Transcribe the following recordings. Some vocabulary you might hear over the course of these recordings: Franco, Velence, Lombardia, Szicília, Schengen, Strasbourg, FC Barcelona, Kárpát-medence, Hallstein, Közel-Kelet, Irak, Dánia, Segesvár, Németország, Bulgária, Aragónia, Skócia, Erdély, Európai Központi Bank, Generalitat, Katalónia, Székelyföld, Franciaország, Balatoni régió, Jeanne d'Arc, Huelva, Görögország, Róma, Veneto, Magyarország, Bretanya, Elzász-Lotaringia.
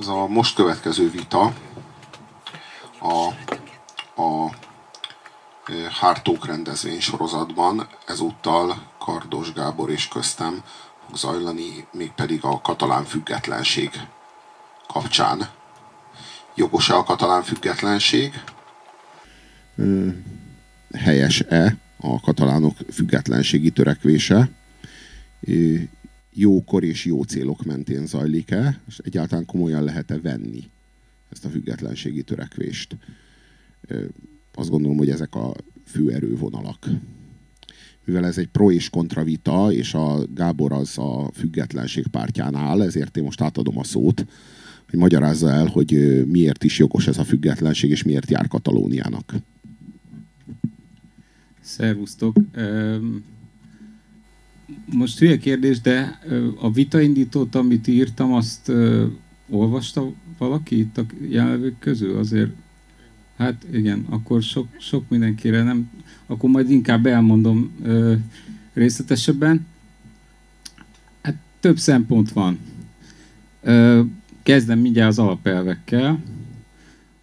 Ez a most következő vita a Hártók rendezvény sorozatban ezúttal Kardos Gábor és köztem fog zajlani, mégpedig a katalán függetlenség kapcsán. Jogos-e a katalán függetlenség? Helyes-e a katalánok függetlenségi törekvése? Jókor és jó célok mentén zajlik-e, és egyáltalán komolyan lehet-e venni ezt a függetlenségi törekvést? Azt gondolom, hogy ezek a fő erővonalak. Mivel ez egy pro és kontra vita, és a Gábor az a függetlenség pártján áll, ezért én most átadom a szót, hogy magyarázza el, hogy miért is jogos ez a függetlenség, és miért jár Katalóniának. Szervusztok! Most hülye kérdés, de a vitaindítót, amit írtam, azt olvasta valaki itt a jelenlevők közül? Azért, hát igen, akkor sok mindenkire nem, akkor majd inkább elmondom részletesebben. Hát több szempont van. Kezdem mindjárt az alapelvekkel.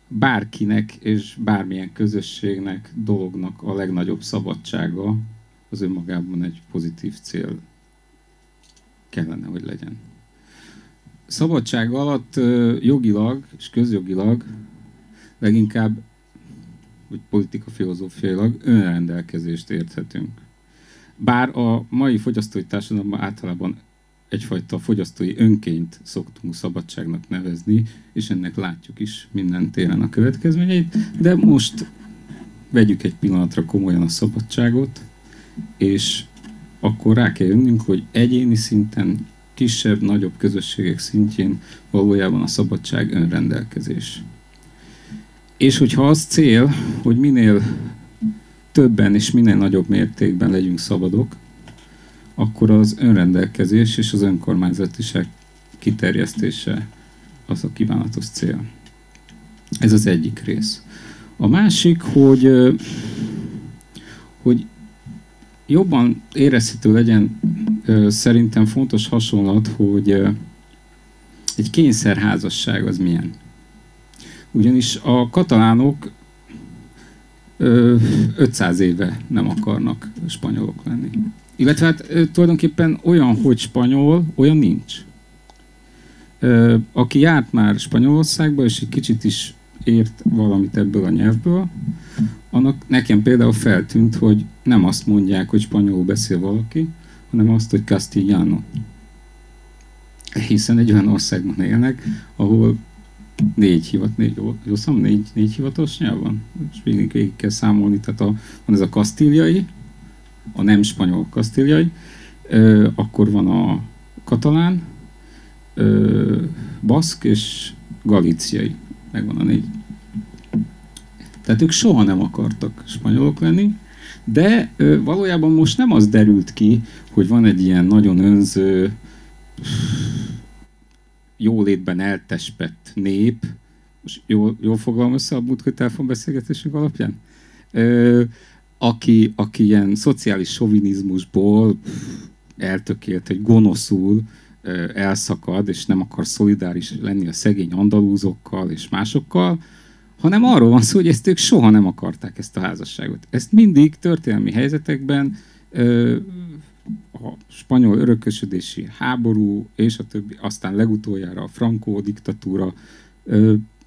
Bárkinek és bármilyen közösségnek, dolognak a legnagyobb szabadsága az önmagában egy pozitív cél kellene, hogy legyen. Szabadság alatt jogilag és közjogilag leginkább, vagy politika-filozófiailag önrendelkezést érthetünk. Bár a mai fogyasztói társadalomban általában egyfajta fogyasztói önként szoktunk szabadságnak nevezni, és ennek látjuk is minden téren a következményeit, de most vegyük egy pillanatra komolyan a szabadságot, és akkor rá kell jönnünk, hogy egyéni szinten, kisebb, nagyobb közösségek szintjén valójában a szabadság önrendelkezés. És hogyha az cél, hogy minél többen és minél nagyobb mértékben legyünk szabadok, akkor az önrendelkezés és az önkormányzatiság kiterjesztése az a kívánatos cél. Ez az egyik rész. A másik, hogy jobban érezhető legyen, szerintem fontos hasonlat, hogy egy kényszerházasság az milyen. Ugyanis a katalánok 500 éve nem akarnak spanyolok lenni. Illetve hát tulajdonképpen olyan, hogy spanyol, olyan nincs. Aki járt már Spanyolországba, és egy kicsit is ért valamit ebből a nyelvből, annak nekem például feltűnt, hogy nem azt mondják, hogy spanyolul beszél valaki, hanem azt, hogy castellano. Hiszen egy olyan országban élnek, ahol négy hivatalos nyelv van. És végig kell számolni, tehát van ez a kasztíliai, a nem spanyol kasztíliai, akkor van a katalán, baszk és galíciai. Megvan a négy. Tehát ők soha nem akartak spanyolok lenni, de valójában most nem az derült ki, hogy van egy ilyen nagyon önző, jólétben eltespett nép, most jól fogalmam össze a múltkori telefonbeszélgetésünk alapján, aki ilyen szociális sovinizmusból eltökélt, hogy gonoszul elszakad, és nem akar szolidáris lenni a szegény andalúzokkal és másokkal, hanem arról van szó, hogy ezt ők soha nem akarták, ezt a házasságot. Ezt mindig történelmi helyzetekben a spanyol örökösödési háború és a többi, aztán legutoljára a Franco diktatúra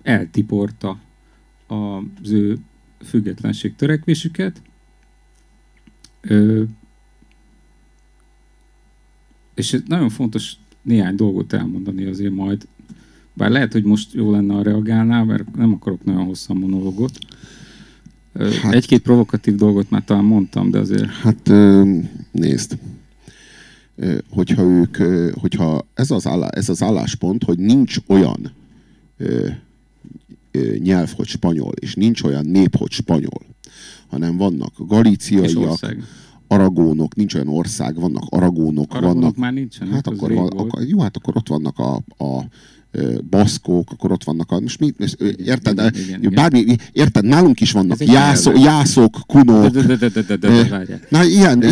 eltiporta az ő függetlenség törekvésüket. És nagyon fontos néhány dolgot elmondani azért majd, bár lehet, hogy most jó lenne, ha reagálnál, mert nem akarok nagyon hosszan monológot. Hát, egy-két provokatív dolgot már talán mondtam, de azért... Hát nézd, hogyha ez az álláspont, hogy nincs olyan nyelv, hogy spanyol, és nincs olyan nép, hogy spanyol, hanem vannak galíciaiak, aragónok, nincs olyan ország, vannak aragónok, vannak... már nincsenek, hát akkor jó, hát akkor ott vannak a baszkók, akkor ott vannak a... Most mi, érted? Igen. Bármi, érted? Nálunk is vannak jászok, kunok. Na igen.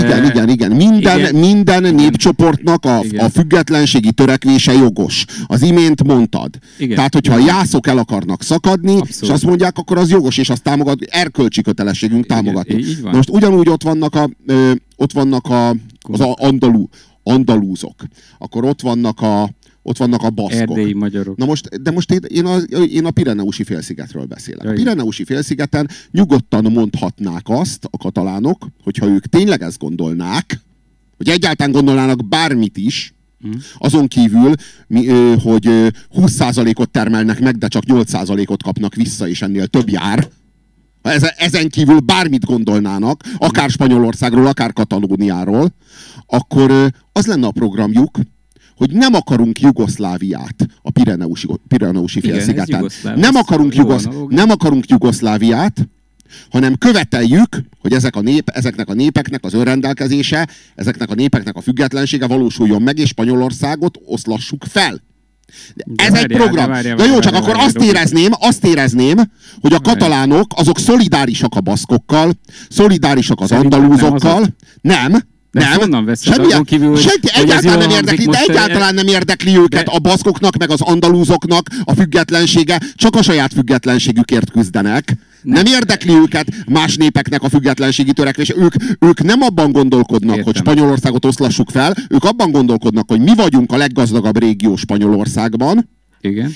Minden népcsoportnak a függetlenségi törekvése jogos. Az imént mondtad. Igen. Tehát, hogyha a jászok el akarnak szakadni, abszolút, és azt mondják, akkor az jogos, és azt támogat, erkölcsi kötelességünk támogatni. Na most ugyanúgy ott vannak az andalúzok. Akkor ott vannak a baszkok. Erdélyi magyarok. Na most, de most én a Pireneusi félszigetről beszélek. Jaj. A Pireneusi félszigeten nyugodtan mondhatnák azt a katalánok, hogyha ők tényleg ezt gondolnák, hogy egyáltalán gondolnának bármit is, azon kívül, hogy 20%-ot termelnek meg, de csak 8%-ot kapnak vissza, és ennél több jár. Ezen kívül bármit gondolnának, akár Spanyolországról, akár Katalóniáról, akkor az lenne a programjuk, hogy nem akarunk Jugoszláviát a Pireneusi félszigeten. Nem akarunk Jugoszláviát, hanem követeljük, hogy ezeknek a népeknek az önrendelkezése, ezeknek a népeknek a függetlensége valósuljon meg, és Spanyolországot oszlassuk fel. De ez várjá, egy program. Azt érezném, hogy a katalánok azok szolidárisak a baszkokkal, szolidárisak az andalúzokkal. Nem. Egyáltalán nem érdekli őket a baszkoknak, meg az andalúzoknak a függetlensége. Csak a saját függetlenségükért küzdenek. Nem érdekli őket más népeknek a függetlenségi törekvés. Ők nem abban gondolkodnak, hogy Spanyolországot oszlassuk fel, ők abban gondolkodnak, hogy mi vagyunk a leggazdagabb régió Spanyolországban, igen,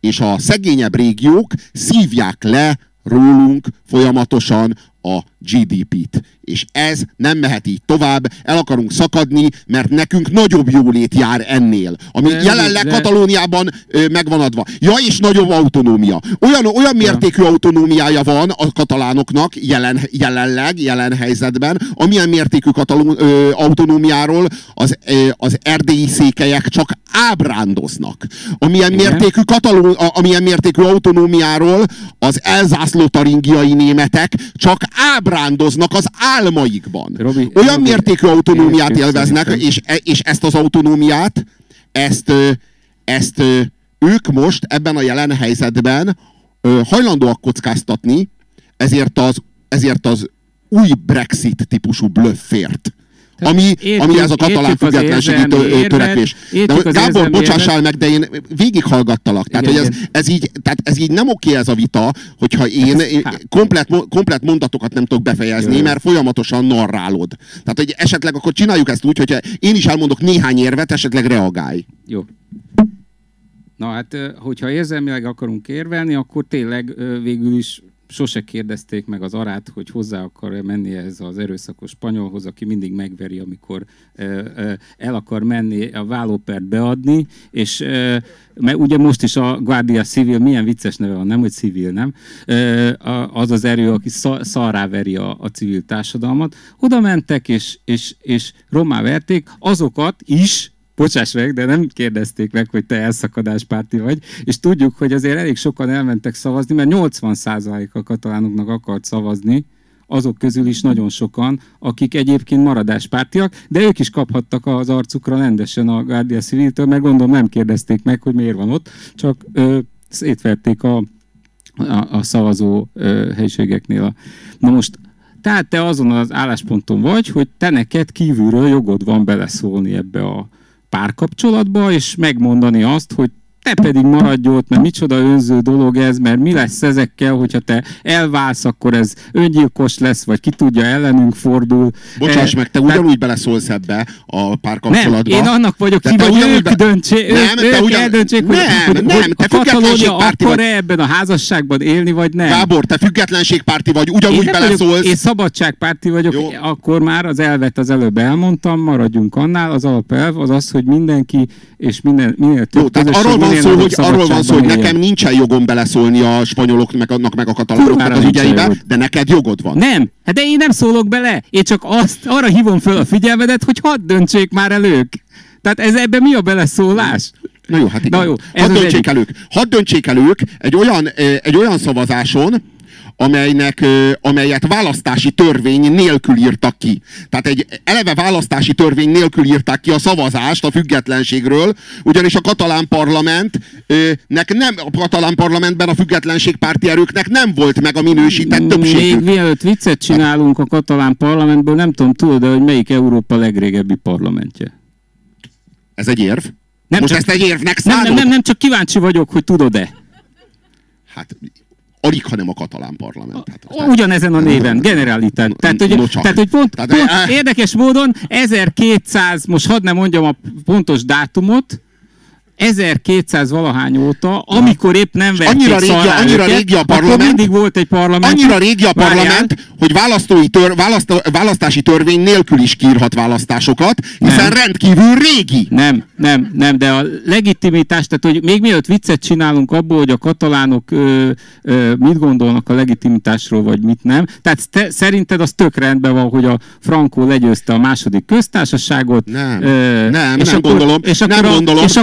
és a szegényebb régiók szívják le rólunk folyamatosan a GDP-t. És ez nem mehet így tovább, el akarunk szakadni, mert nekünk nagyobb jólét jár ennél, ami jelenleg Katalóniában megvan adva. Ja, és nagyobb autonómia. Olyan mértékű autonómiája van a katalánoknak jelenleg helyzetben, amilyen mértékű autonómiáról az erdélyi székelyek csak ábrándoznak. Amilyen mértékű autonómiáról az elzász-lotaringiai németek csak ábrándoznak az álmaikban. Olyan mértékű autonómiát élveznek, és ezt az autonómiát, ezt ők most ebben a jelen helyzetben hajlandóak kockáztatni, ezért az új Brexit típusú blöffért. Ami ez a katalán függetlenségi törekvés. Gábor, bocsássál meg, de én végighallgattalak. Tehát, hogy ez így nem oké ez a vita, hogyha én komplett mondatokat nem tudok befejezni, mert folyamatosan narrálod. Tehát, hogy esetleg akkor csináljuk ezt úgy, hogyha én is elmondok néhány érvet, esetleg reagálj. Jó. Na hát, hogyha érzelmileg akarunk érvelni, akkor tényleg végül is sose kérdezték meg az Arát, hogy hozzá akar menni ez az erőszakos spanyolhoz, aki mindig megveri, amikor el akar menni a vállópert beadni, és mert ugye most is a Guardia Civil, milyen vicces neve van, nem, hogy civil, nem? Az az erő, aki szarráveri a civil társadalmat. Oda mentek, és rommá verték azokat is, bocsáss meg, de nem kérdezték meg, hogy te elszakadáspárti vagy, és tudjuk, hogy azért elég sokan elmentek szavazni, mert 80% a katalánoknak akart szavazni, azok közül is nagyon sokan, akik egyébként maradáspártiak, de ők is kaphattak az arcukra rendesen a Guardia Civiltől, mert gondolom nem kérdezték meg, hogy miért van ott, csak szétverték a szavazó helyiségeknél. Na most, tehát te azon az állásponton vagy, hogy te neked kívülről jogod van beleszólni ebbe a párkapcsolatba, és megmondani azt, hogy te pedig maradj ott, mert micsoda önző dolog ez, mert mi lesz ezekkel, hogyha te elválsz, akkor ez öngyilkos lesz, vagy ki tudja, ellenünk fordul. Bocsáss meg, te ugyanúgy beleszólsz ebbe a párkapcsolatba. Nem, én annak vagyok, ki vagy ők döntsék, ők eldöntsék, hogy a Katalónia akar-e ebben a házasságban élni, vagy nem. Gábor, te függetlenségpárti vagy, ugyanúgy beleszólsz. Én szabadságpárti vagyok, akkor már az elvet az előbb elmondtam, maradjunk annál, az alapelv az az, hogy mindenki és minél több közösség. Arról van szó, hogy nekem nincsen jogom beleszólni a spanyoloknak meg a katalánoknak az ügyeibe, de neked jogod van. Nem, hát de én nem szólok bele. Én csak arra hívom föl a figyelmedet, hogy hadd döntsék már el ők. Tehát ebben mi a beleszólás? Na jó, hát igen. Hadd döntsék el ők egy olyan szavazáson, amelyet választási törvény nélkül írtak ki. Tehát egy eleve választási törvény nélkül írták ki a szavazást a függetlenségről, ugyanis a katalán parlamentnek nem, a katalán parlamentben a függetlenségpárti erőknek nem volt meg a minősített többségük. Még mielőtt viccet csinálunk a katalán parlamentből, nem tudom, tudod-e, hogy melyik Európa legrégebbi parlamentje? Ez egy érv? Nem, most csak, ezt egy érvnek szánod? Nem, csak kíváncsi vagyok, hogy tudod-e. Hát alig, hanem a katalán parlament. Hát, ugyanezen a néven, Generalitat. Tehát, érdekes módon 1200, most hadd ne mondjam a pontos dátumot, 1200 valahány óta, amikor épp nem verték annyira régi a parlament, mindig volt egy parlament. Annyira régi a parlament, hogy választási törvény nélkül is kiírhat választásokat, hiszen rendkívül régi. Nem, de a legitimitás, tehát hogy még mielőtt viccet csinálunk abból, hogy a katalánok mit gondolnak a legitimitásról, vagy mit nem. Tehát szerinted az tök rendben van, hogy a Franco legyőzte a második köztársaságot. Nem, nem gondolom.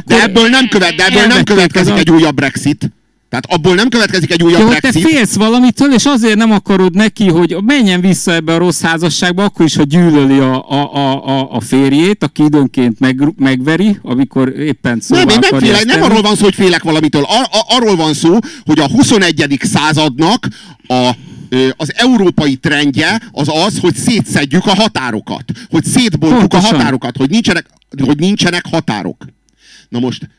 De ebből nem következik egy újabb Brexit. Tehát abból nem következik egy újabb Brexit. Te félsz valamitől, és azért nem akarod neki, hogy menjen vissza ebbe a rossz házasságba, akkor is, ha gyűlöli a férjét, aki időnként megveri, amikor éppen szóval nem arról van szó, hogy félek valamitől. Arról van szó, hogy a 21. századnak az európai trendje az az, hogy szétszedjük a határokat. Hogy szétbontjuk a határokat. Hogy nincsenek határok. Na most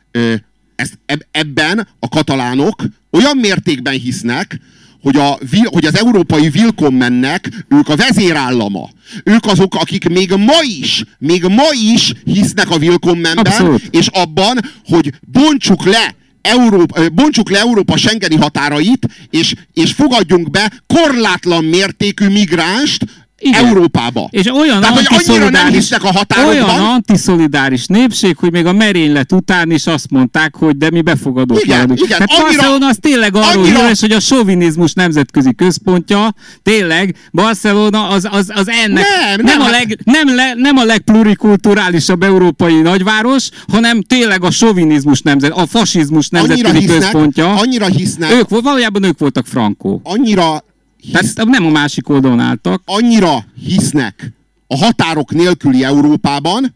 ebben a katalánok olyan mértékben hisznek, hogy az európai Willkommennek ők a vezérállama. Ők azok, akik még ma is hisznek a Willkommenben, abszolút, és abban, hogy bontsuk le Európa schengeni határait, és fogadjunk be korlátlan mértékű migránst, igen, Európába. És olyan antiszolidáris népség, hogy még a merénylet után is azt mondták, hogy de mi befogadók vagyunk. Tehát Barcelona az tényleg arról híres, hogy a sovinizmus nemzetközi központja, tényleg Barcelona az ennek nem a legplurikulturálisabb európai nagyváros, hanem tényleg a sovinizmus a fasizmus nemzetközi központja. Annyira hisznek. Valójában ők voltak Franco. Tehát nem a másik oldalon álltak. Annyira hisznek a határok nélküli Európában,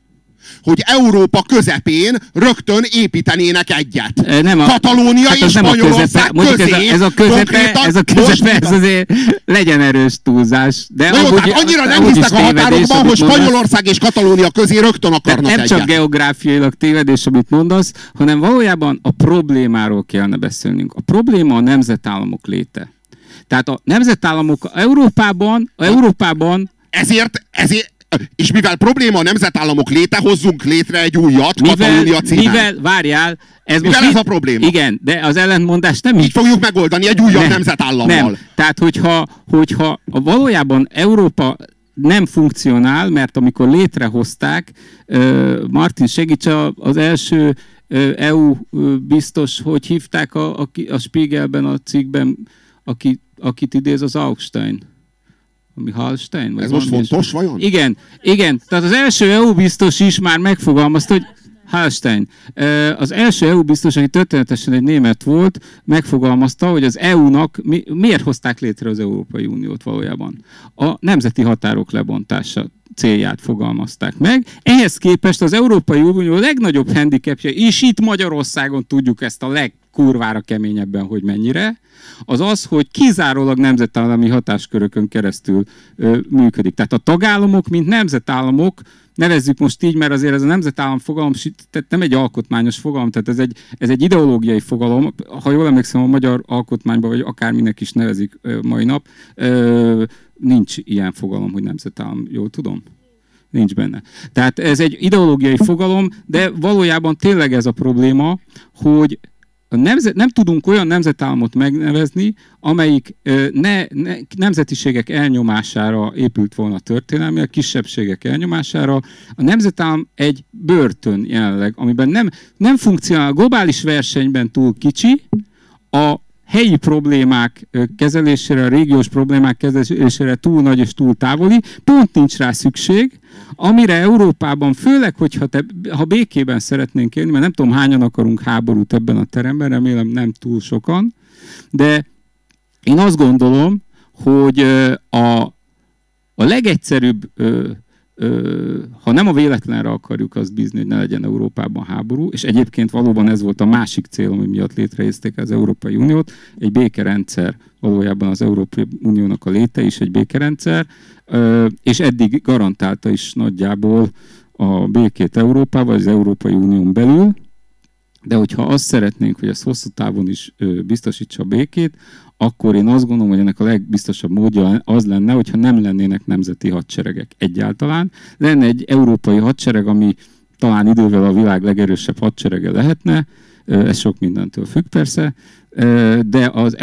hogy Európa közepén rögtön építenének egyet. Katalónia és Spanyolország közé. Ez a közepe, ez azért legyen erős túlzás. De annyira nem hisznek a határokban, hogy Spanyolország és Katalónia közé rögtön akarnak egyet. Nem csak geográfiailag tévedés, amit mondasz, hanem valójában a problémáról kellene beszélnünk. A probléma a nemzetállamok léte. Tehát a nemzetállamok Európában... Ezért, és mivel probléma a nemzetállamok léte, hozzunk létre egy újat, Katalónia címen. Mivel ez a probléma. Igen, de az ellentmondást nem így fogjuk megoldani egy újabb nemzetállammal. Nem. Tehát hogyha valójában Európa nem funkcionál, mert amikor létrehozták, Martin segíts az első EU biztos, hogy hívták a Spiegelben, a cikkben, akit idéz az Hallstein. Ami Hallstein? Ez most fontos vajon? Igen. Tehát az első EU biztos is már megfogalmazta, hogy Hallstein. Az első EU biztos, aki történetesen egy német volt, megfogalmazta, hogy az EU-nak miért hozták létre az Európai Uniót valójában. A nemzeti határok lebontása célját fogalmazták meg. Ehhez képest az Európai Unió legnagyobb handicapja, és itt Magyarországon tudjuk ezt a kurvára keményebben, hogy mennyire, az, hogy kizárólag nemzetállami hatáskörökön keresztül működik. Tehát a tagállamok, mint nemzetállamok, nevezzük most így, mert azért ez a nemzetállam fogalom nem egy alkotmányos fogalom, tehát ez egy ideológiai fogalom. Ha jól emlékszem, a magyar alkotmányban, vagy akárminek is nevezik mai nap, nincs ilyen fogalom, hogy nemzetállam. Jól tudom? Nincs benne. Tehát ez egy ideológiai fogalom, de valójában tényleg ez a probléma, hogy nem tudunk olyan nemzetállamot megnevezni, amelyik nemzetiségek elnyomására épült volna történelmileg, kisebbségek elnyomására. A nemzetállam egy börtön jelenleg, amiben nem funkcionál, a globális versenyben túl kicsi, a helyi problémák kezelésére, a régiós problémák kezelésére túl nagy és túl távoli, pont nincs rá szükség, amire Európában, főleg, ha békében szeretnénk élni, mert nem tudom, hányan akarunk háborút ebben a teremben, remélem nem túl sokan, de én azt gondolom, hogy a legegyszerűbb, ha nem a véletlenre akarjuk azt bízni, hogy ne legyen Európában háború, és egyébként valóban ez volt a másik cél, ami miatt létrehozták az Európai Uniót, egy békerendszer, valójában az Európai Uniónak a léte is egy békerendszer, és eddig garantálta is nagyjából a békét Európában, az Európai Unión belül, de hogyha azt szeretnénk, hogy ez hosszú távon is biztosítsa a békét, akkor én azt gondolom, hogy ennek a legbiztosabb módja az lenne, hogyha nem lennének nemzeti hadseregek egyáltalán. Lenne egy európai hadsereg, ami talán idővel a világ legerősebb hadserege lehetne, ez sok mindentől függ persze, de az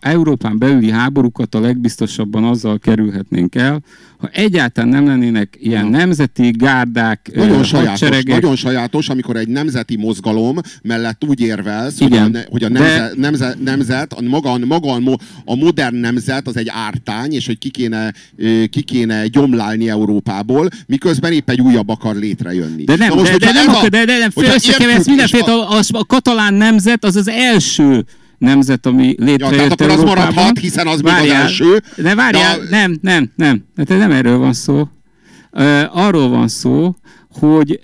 Európán belüli háborúkat a legbiztosabban azzal kerülhetnénk el, ha egyáltalán nem lennének ilyen nemzeti gárdák, nagyon sajátos, amikor egy nemzeti mozgalom mellett úgy érvelsz, hogy a nemzet, a modern nemzet az egy ártány, és hogy ki kéne gyomlálni Európából, miközben épp egy újabb akar létrejönni. De nem, a katalán nemzet az az első nemzet, ami létrejött tehát akkor Európában. Az maradhat, hiszen az még az első. De várjál, nem. Hát nem erről van szó. Arról van szó, hogy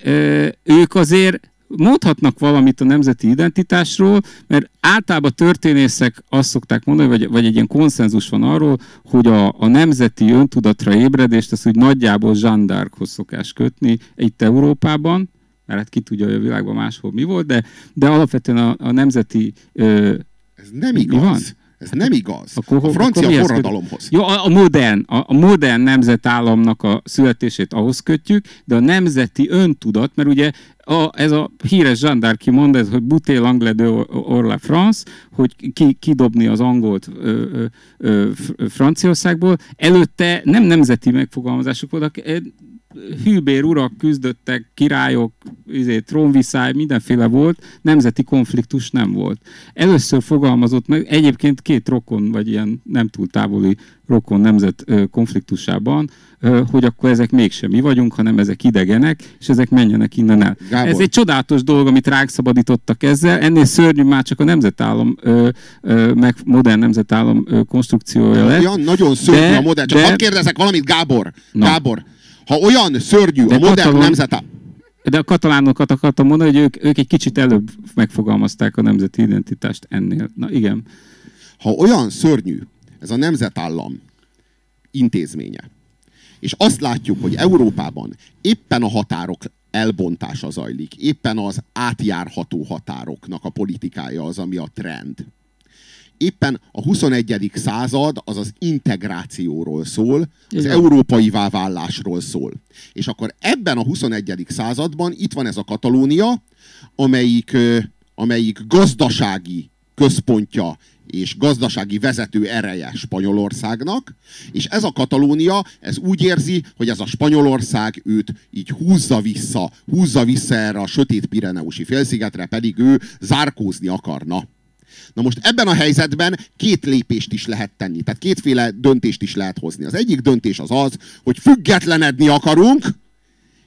ők azért mondhatnak valamit a nemzeti identitásról, mert általában történészek azt szokták mondani, vagy egy ilyen konszenzus van arról, hogy a nemzeti öntudatra ébredést, azt úgy nagyjából Jeanne d'Archoz szokás kötni itt Európában, mert hát ki tudja, hogy a világban máshol mi volt, de alapvetően a nemzeti... Ez nem igaz. Van? Ez nem igaz. Akkor, a francia forradalomhoz. Jó, a modern nemzetállamnak a születését ahhoz kötjük, de a nemzeti öntudat, mert ugye ez a híres Jeanne d'Arc kimond, ez, hogy buter l'anglais hors la France, hogy kidobni az angolt Franciaországból. Előtte nem nemzeti megfogalmazások voltak, hűbér urak küzdöttek, királyok, trónviszály, mindenféle volt, nemzeti konfliktus nem volt. Először fogalmazott meg, egyébként két rokon, vagy ilyen nem túl távoli rokon nemzet konfliktusában, hogy akkor ezek mégsem mi vagyunk, hanem ezek idegenek, és ezek menjenek innen el. Gábor. Ez egy csodálatos dolog, amit ránk szabadítottak ezzel, ennél szörnyű már csak a nemzetállam, meg modern nemzetállam konstrukciója lett. Olyan nagyon szörnyű a modern, csak hadd kérdezek valamit, Gábor. Na. Gábor. Ha olyan szörnyű a modern nemzet... De a katalánokat akartam mondani, hogy ők egy kicsit előbb megfogalmazták a nemzeti identitást ennél. Na igen. Ha olyan szörnyű ez a nemzetállam intézménye, és azt látjuk, hogy Európában éppen a határok elbontása zajlik, éppen az átjárható határoknak a politikája az, ami a trend. Éppen a 21. század az az integrációról szól, az európaivá válásról szól. És akkor ebben a 21. században itt van ez a Katalónia, amelyik gazdasági központja és gazdasági vezető ereje Spanyolországnak, és ez a Katalónia, ez úgy érzi, hogy ez a Spanyolország őt így húzza vissza erre a sötét Pireneusi félszigetre, pedig ő zárkózni akarna. Na most ebben a helyzetben két lépést is lehet tenni, tehát kétféle döntést is lehet hozni. Az egyik döntés az az, hogy függetlenedni akarunk,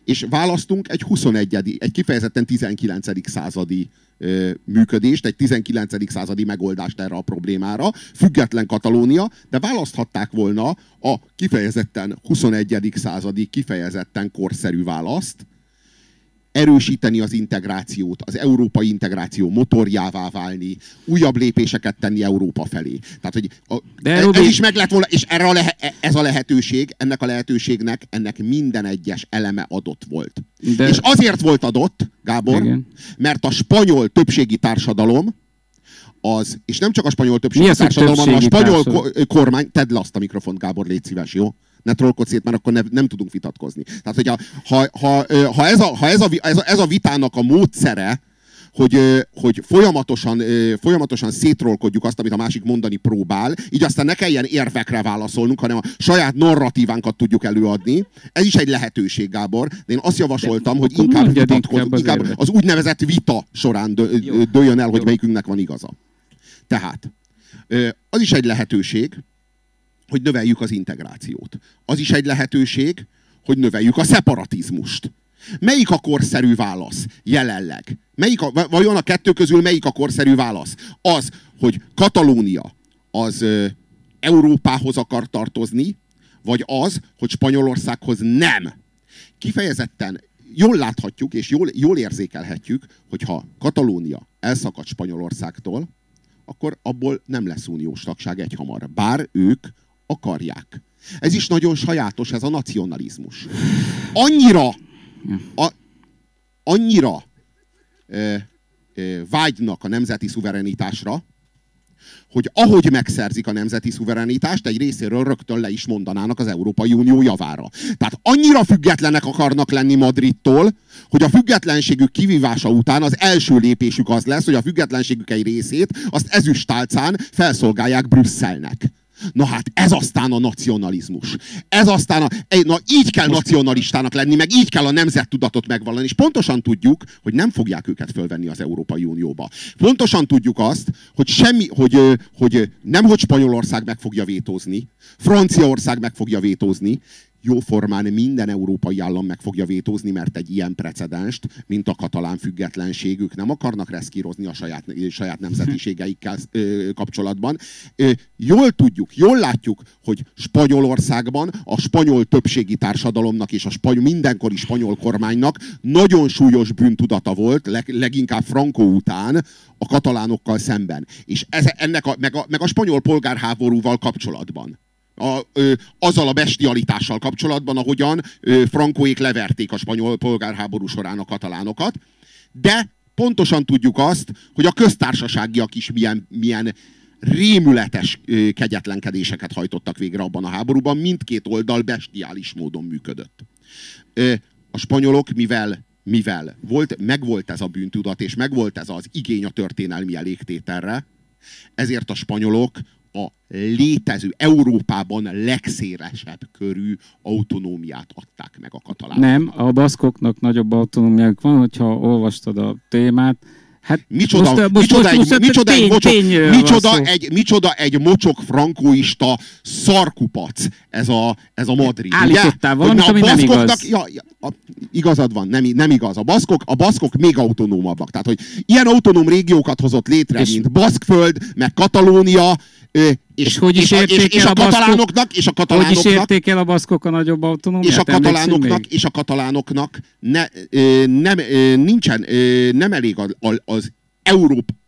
és választunk egy 21., egy kifejezetten 19. századi működést, egy 19. századi megoldást erre a problémára, független Katalónia, de választhatták volna a kifejezetten 21. századi, kifejezetten korszerű választ, erősíteni az integrációt, az európai integráció motorjává válni, újabb lépéseket tenni Európa felé. Tehát, hogy ez is meg lett volna, és erre ez a lehetőség, ennek a lehetőségnek, ennek minden egyes eleme adott volt. De... És azért volt adott, Gábor, igen, mert a spanyol többségi társadalom az, és nem csak a spanyol többségi társadalom, hanem a spanyol kormány, tedd le azt a mikrofont, Gábor, légy szíves, jó? Ne trollkodj szét, mert akkor nem tudunk vitatkozni. Tehát, hogy ha ez a vitának a módszere, hogy folyamatosan szétrollkodjuk azt, amit a másik mondani próbál, így aztán ne kelljen érvekre válaszolnunk, hanem a saját narratívánkat tudjuk előadni. Ez is egy lehetőség, Gábor, de én azt javasoltam, hogy inkább vitatkozunk, inkább az úgynevezett vita során dőljön el, hogy melyikünknek van igaza. Tehát, az is egy lehetőség, hogy növeljük az integrációt. Az is egy lehetőség, hogy növeljük a szeparatizmust. Melyik a korszerű válasz jelenleg? Vajon a kettő közül melyik a korszerű válasz? Az, hogy Katalónia az Európához akar tartozni, vagy az, hogy Spanyolországhoz nem. Kifejezetten jól láthatjuk és jól érzékelhetjük, hogyha Katalónia elszakad Spanyolországtól, akkor abból nem lesz uniós tagság egyhamar. Bár ők akarják. Ez is nagyon sajátos, ez a nacionalizmus. Annyira vágynak a nemzeti szuverenitásra, hogy ahogy megszerzik a nemzeti szuverenitást, egy részéről rögtön le is mondanának az Európai Unió javára. Tehát annyira függetlenek akarnak lenni Madridtól, hogy a függetlenségük kivívása után az első lépésük az lesz, hogy a függetlenségük egy részét azt ezüstálcán felszolgálják Brüsszelnek. Na hát ez aztán a nacionalizmus. Ez aztán na így kell nacionalistának lenni, meg így kell a nemzettudatot megvallani. És pontosan tudjuk, hogy nem fogják őket fölvenni az Európai Unióba. Pontosan tudjuk azt, hogy hogy Spanyolország meg fogja vétózni, Franciaország meg fogja vétózni, jóformán minden európai állam meg fogja vétózni, mert egy ilyen precedenst, mint a katalán függetlenségük, nem akarnak reszkírozni a saját nemzetiségeikkel kapcsolatban. Jól tudjuk, jól látjuk, hogy Spanyolországban a spanyol többségi társadalomnak és a mindenkori spanyol kormánynak nagyon súlyos bűntudata volt, leginkább Franco után, a katalánokkal szemben. És ennek a spanyol polgárháborúval kapcsolatban. Azzal a bestialitással kapcsolatban, ahogyan Francoék leverték a spanyol polgárháború során a katalánokat, de pontosan tudjuk azt, hogy a köztársaságiak is milyen rémületes kegyetlenkedéseket hajtottak végre abban a háborúban, mindkét oldal bestiális módon működött. A spanyolok, mivel megvolt ez a bűntudat, és megvolt ez az igény a történelmi elégtételre, ezért a spanyolok a létező, Európában legszélesebb körű autonómiát adták meg a katalánoknak. Nem, a baszkoknak nagyobb autonómiájuk van, hogyha olvastad a témát. Hát micsoda egy mocsok frankóista szarkupac ez a Madrid. Állítottál valamit, ami nem igaz. Igazad van, nem igaz. A baszkok még autonómabbak. Tehát, hogy ilyen autonóm régiókat hozott létre, mint Baszkföld, meg Katalónia, és a katalánoknak. Hogy is érték el a baszkok a nagyobb autonómiát? És a katalánoknak nem elég az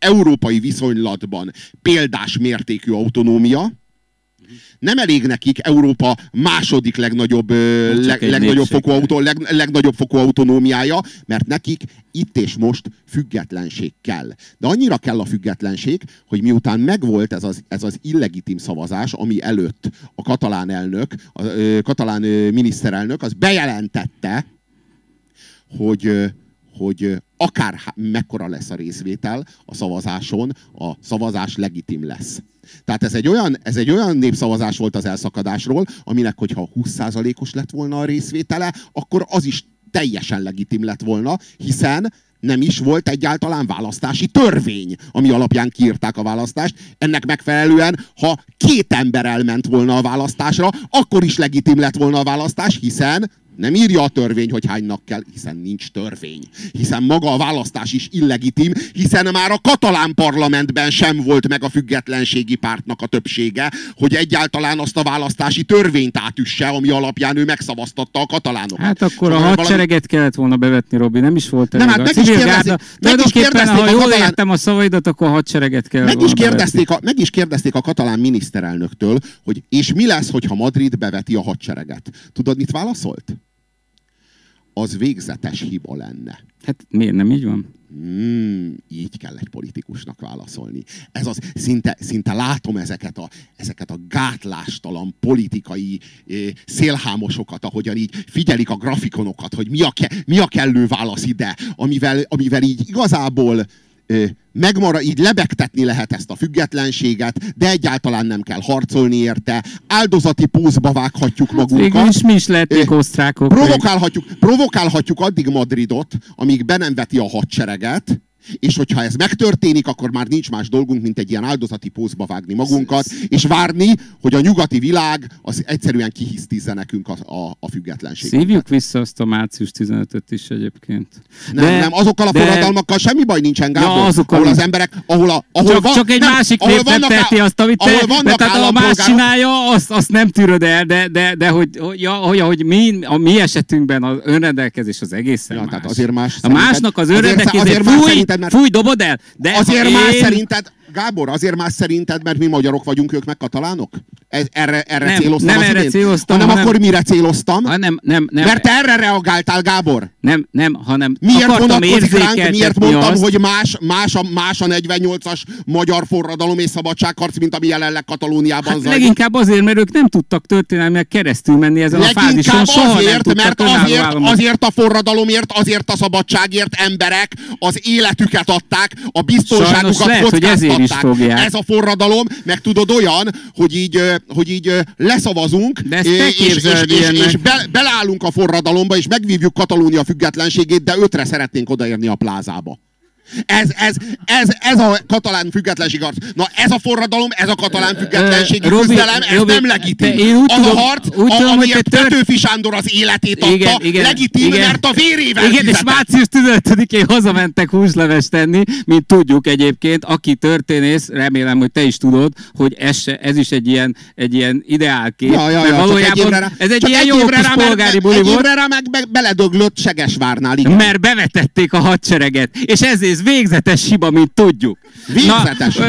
európai viszonylatban példás mértékű autonómia, nem elég nekik Európa második legnagyobb fokú autonómiája, mert nekik itt és most függetlenség kell. De annyira kell a függetlenség, hogy miután megvolt ez az illegitim szavazás, ami előtt a katalán elnök, a katalán miniszterelnök az bejelentette, hogy akár mekkora lesz a részvétel a szavazáson, a szavazás legitim lesz. Tehát ez egy olyan népszavazás volt az elszakadásról, aminek, hogyha 20%-os lett volna a részvétele, akkor az is teljesen legitim lett volna, hiszen nem is volt egyáltalán választási törvény, ami alapján kiírták a választást. Ennek megfelelően, ha 2 ember elment volna a választásra, akkor is legitim lett volna a választás, hiszen nem írja a törvény, hogy hánynak kell, hiszen nincs törvény. Hiszen maga a választás is illegitim, hiszen már a katalán parlamentben sem volt meg a függetlenségi pártnak a többsége, hogy egyáltalán azt a választási törvényt átüsse, ami alapján ő megszavaztatta a katalánokat. Hát akkor a hadsereget kellett volna bevetni, Robi, nem is volt elég. Meg is kérdezték a katalán miniszterelnöktől, hogy és mi lesz, hogyha Madrid beveti a hadsereget. Tudod, mit válaszolt? Az végzetes hiba lenne. Hát miért nem így van? Így kell egy politikusnak válaszolni. Ez az, szinte látom ezeket a gátlástalan politikai szélhámosokat, ahogyan így figyelik a grafikonokat, hogy mi a kellő válasz ide, amivel így igazából így lebegtetni lehet ezt a függetlenséget, de egyáltalán nem kell harcolni érte. Áldozati pózba vághatjuk magunkat. Hát, mi is lehetünk osztrákok. Provokálhatjuk addig Madridot, amíg be nem veti a hadsereget, és hogyha ez megtörténik, akkor már nincs más dolgunk, mint egy ilyen áldozati pózba vágni magunkat, és várni, hogy a nyugati világ az egyszerűen kihisztizze nekünk a függetlenséget. Szívjuk vissza azt a március 15-öt is egyébként. Nem, de, nem, azokkal a forradalmakkal semmi baj nincsen, Gábor, ja, azokkal, ahol az emberek, csak egy másik népnek teheti azt, amit te, tehát a más csinálja, azt nem tűröd el, de hogy mi esetünkben az önrendelkezés az egészen más. Tehát azért más. A másnak az önrendelkezés, fúj, dobod el! De azért más szerinted, Gábor, azért más szerinted, mert mi magyarok vagyunk, ők meg katalánok? Erre nem, céloztam. Nem erre céloztam. Hanem akkor mire céloztam? Nem, mert erre reagáltál, Gábor. Nem, hanem miért vonatkozik ránk, miért mondtam, azt, hogy más a 48-as magyar forradalom és szabadságharc, mint ami jelenleg Katalóniában zajlik. Leginkább azért, mert ők nem tudtak történelmileg keresztül menni ezen a fázison. Soha nem tudtak önálló azért a forradalomért, azért a szabadságért emberek az életüket adták, a biztonságukat kockáztatták. Ez a forradalom, meg tudod, olyan, hogy így leszavazunk, és beleállunk a forradalomba, és megvívjuk Katalónia függetlenségét, de 5-re szeretnénk odaérni a plázába. Ez a katalán függetlenségharc. Na ez a forradalom, ez a katalán függetlenségi küzdelem, ez Robi, nem legitim. Az a harc, amiért Petőfi Sándor az életét adta, igen, legitim, igen, mert a vérével igen, és március 15-én hazamentek húsleves tenni, mint tudjuk egyébként, aki történész, remélem, hogy te is tudod, hogy ez is egy ilyen ideálkép. Ja, valójában ez egy ilyen jó kis polgári buli volt. Egy évre rá meg beledöglött Segesvárnál. Igen. Mert bevetették a hadsereget, és ezért végzetes hiba, mint tudjuk. Végzetes hiba.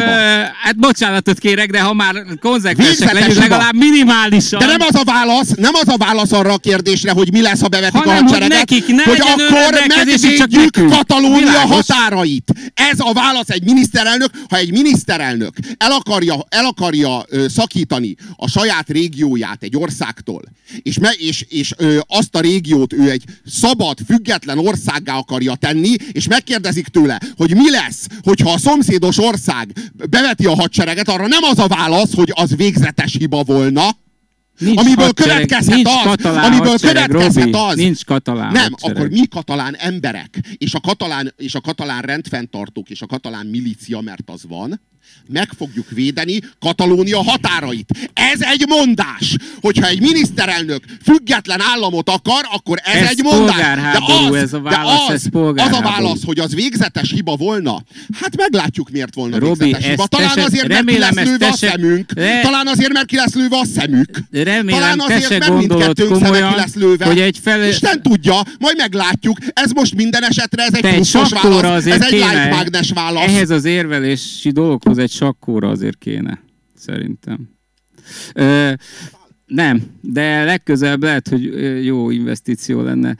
Hát bocsánatot kérek, de ha már konzekvensek legyünk, legalább minimálisan. De nem az a válasz arra a kérdésre, hogy mi lesz, ha bevetik a hadsereget, hogy akkor megvédjük Katalónia határait. Ez a válasz egy miniszterelnök, ha egy miniszterelnök el akarja szakítani a saját régióját egy országtól, és azt a régiót ő egy szabad, független országgá akarja tenni, és megkérdezik tőle, hogy mi lesz, hogyha a szomszédos ország beveti a hadsereget, arra nem az a válasz, hogy az végzetes hiba volna, amiből következhet az. Nincs katalán. Nem, hadsereg. Akkor mi katalán emberek, és a katalán rendfenntartók, és a katalán milícia, mert az van, meg fogjuk védeni Katalónia határait. Ez egy mondás. Hogyha egy miniszterelnök független államot akar, akkor ez egy mondás. De az a válasz, hogy az végzetes hiba volna. Hát meglátjuk, miért volna végzetes hiba. Talán azért, mert ki lesz lőve a szemünk. Talán azért, mert ki lesz lőve a szemük. Talán azért, mert mindkettőnk szeme ki lesz lőve. Isten tudja, majd meglátjuk. Ez most minden esetre ez egy pluszos válasz. Ez egy lájtmágnes válasz. Ehhez az érvelési dolgokhoz egy sakkóra azért kéne, szerintem. Nem, de legközelebb lehet, hogy jó investíció lenne.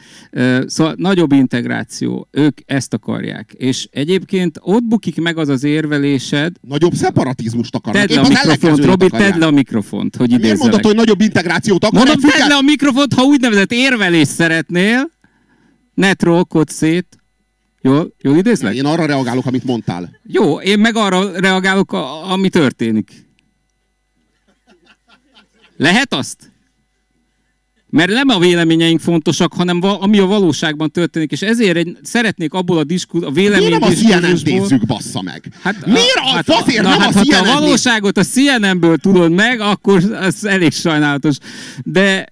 Szóval nagyobb integráció, ők ezt akarják. És egyébként ott bukik meg az érvelésed... Nagyobb szeparatizmust akarnak. Tedd le a mikrofont, Robi, tedd le a mikrofont, hogy idézzelek. Miért mondod, hogy nagyobb integrációt akarnak? Mondom, tedd le a mikrofont, ha úgynevezett érvelést szeretnél, ne trollkodj szét. Jól idézlek? Én arra reagálok, amit mondtál. Jó, én meg arra reagálok, ami történik. Lehet azt? Mert nem a véleményeink fontosak, hanem ami a valóságban történik, és ezért szeretnék abból a véleménydiskurzusból... Miért nem a CNN-t nézzük, bassza meg? Hát a valóságot a CNN-ből tudod meg, akkor az elég sajnálatos. De,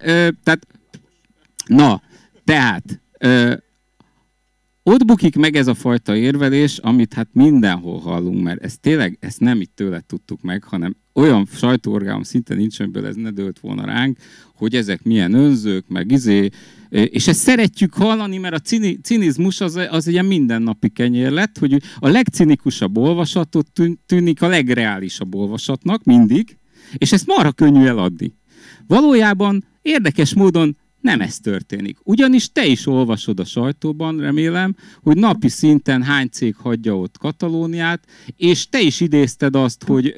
ott bukik meg ez a fajta érvelés, amit hát mindenhol hallunk, mert ezt nem itt tőle tudtuk meg, hanem olyan sajtóorgánum szinte nincs, amiből ez ne dőlt volna ránk, hogy ezek milyen önzők, meg izé. És ezt szeretjük hallani, mert a cinizmus az ilyen mindennapi kenyér lett, hogy a legcinikusabb olvasatot tűnik a legreálisabb olvasatnak mindig, és ezt marha könnyű eladni. Valójában érdekes módon nem ez történik. Ugyanis te is olvasod a sajtóban, remélem, hogy napi szinten hány cég hagyja ott Katalóniát, és te is idézted azt, hogy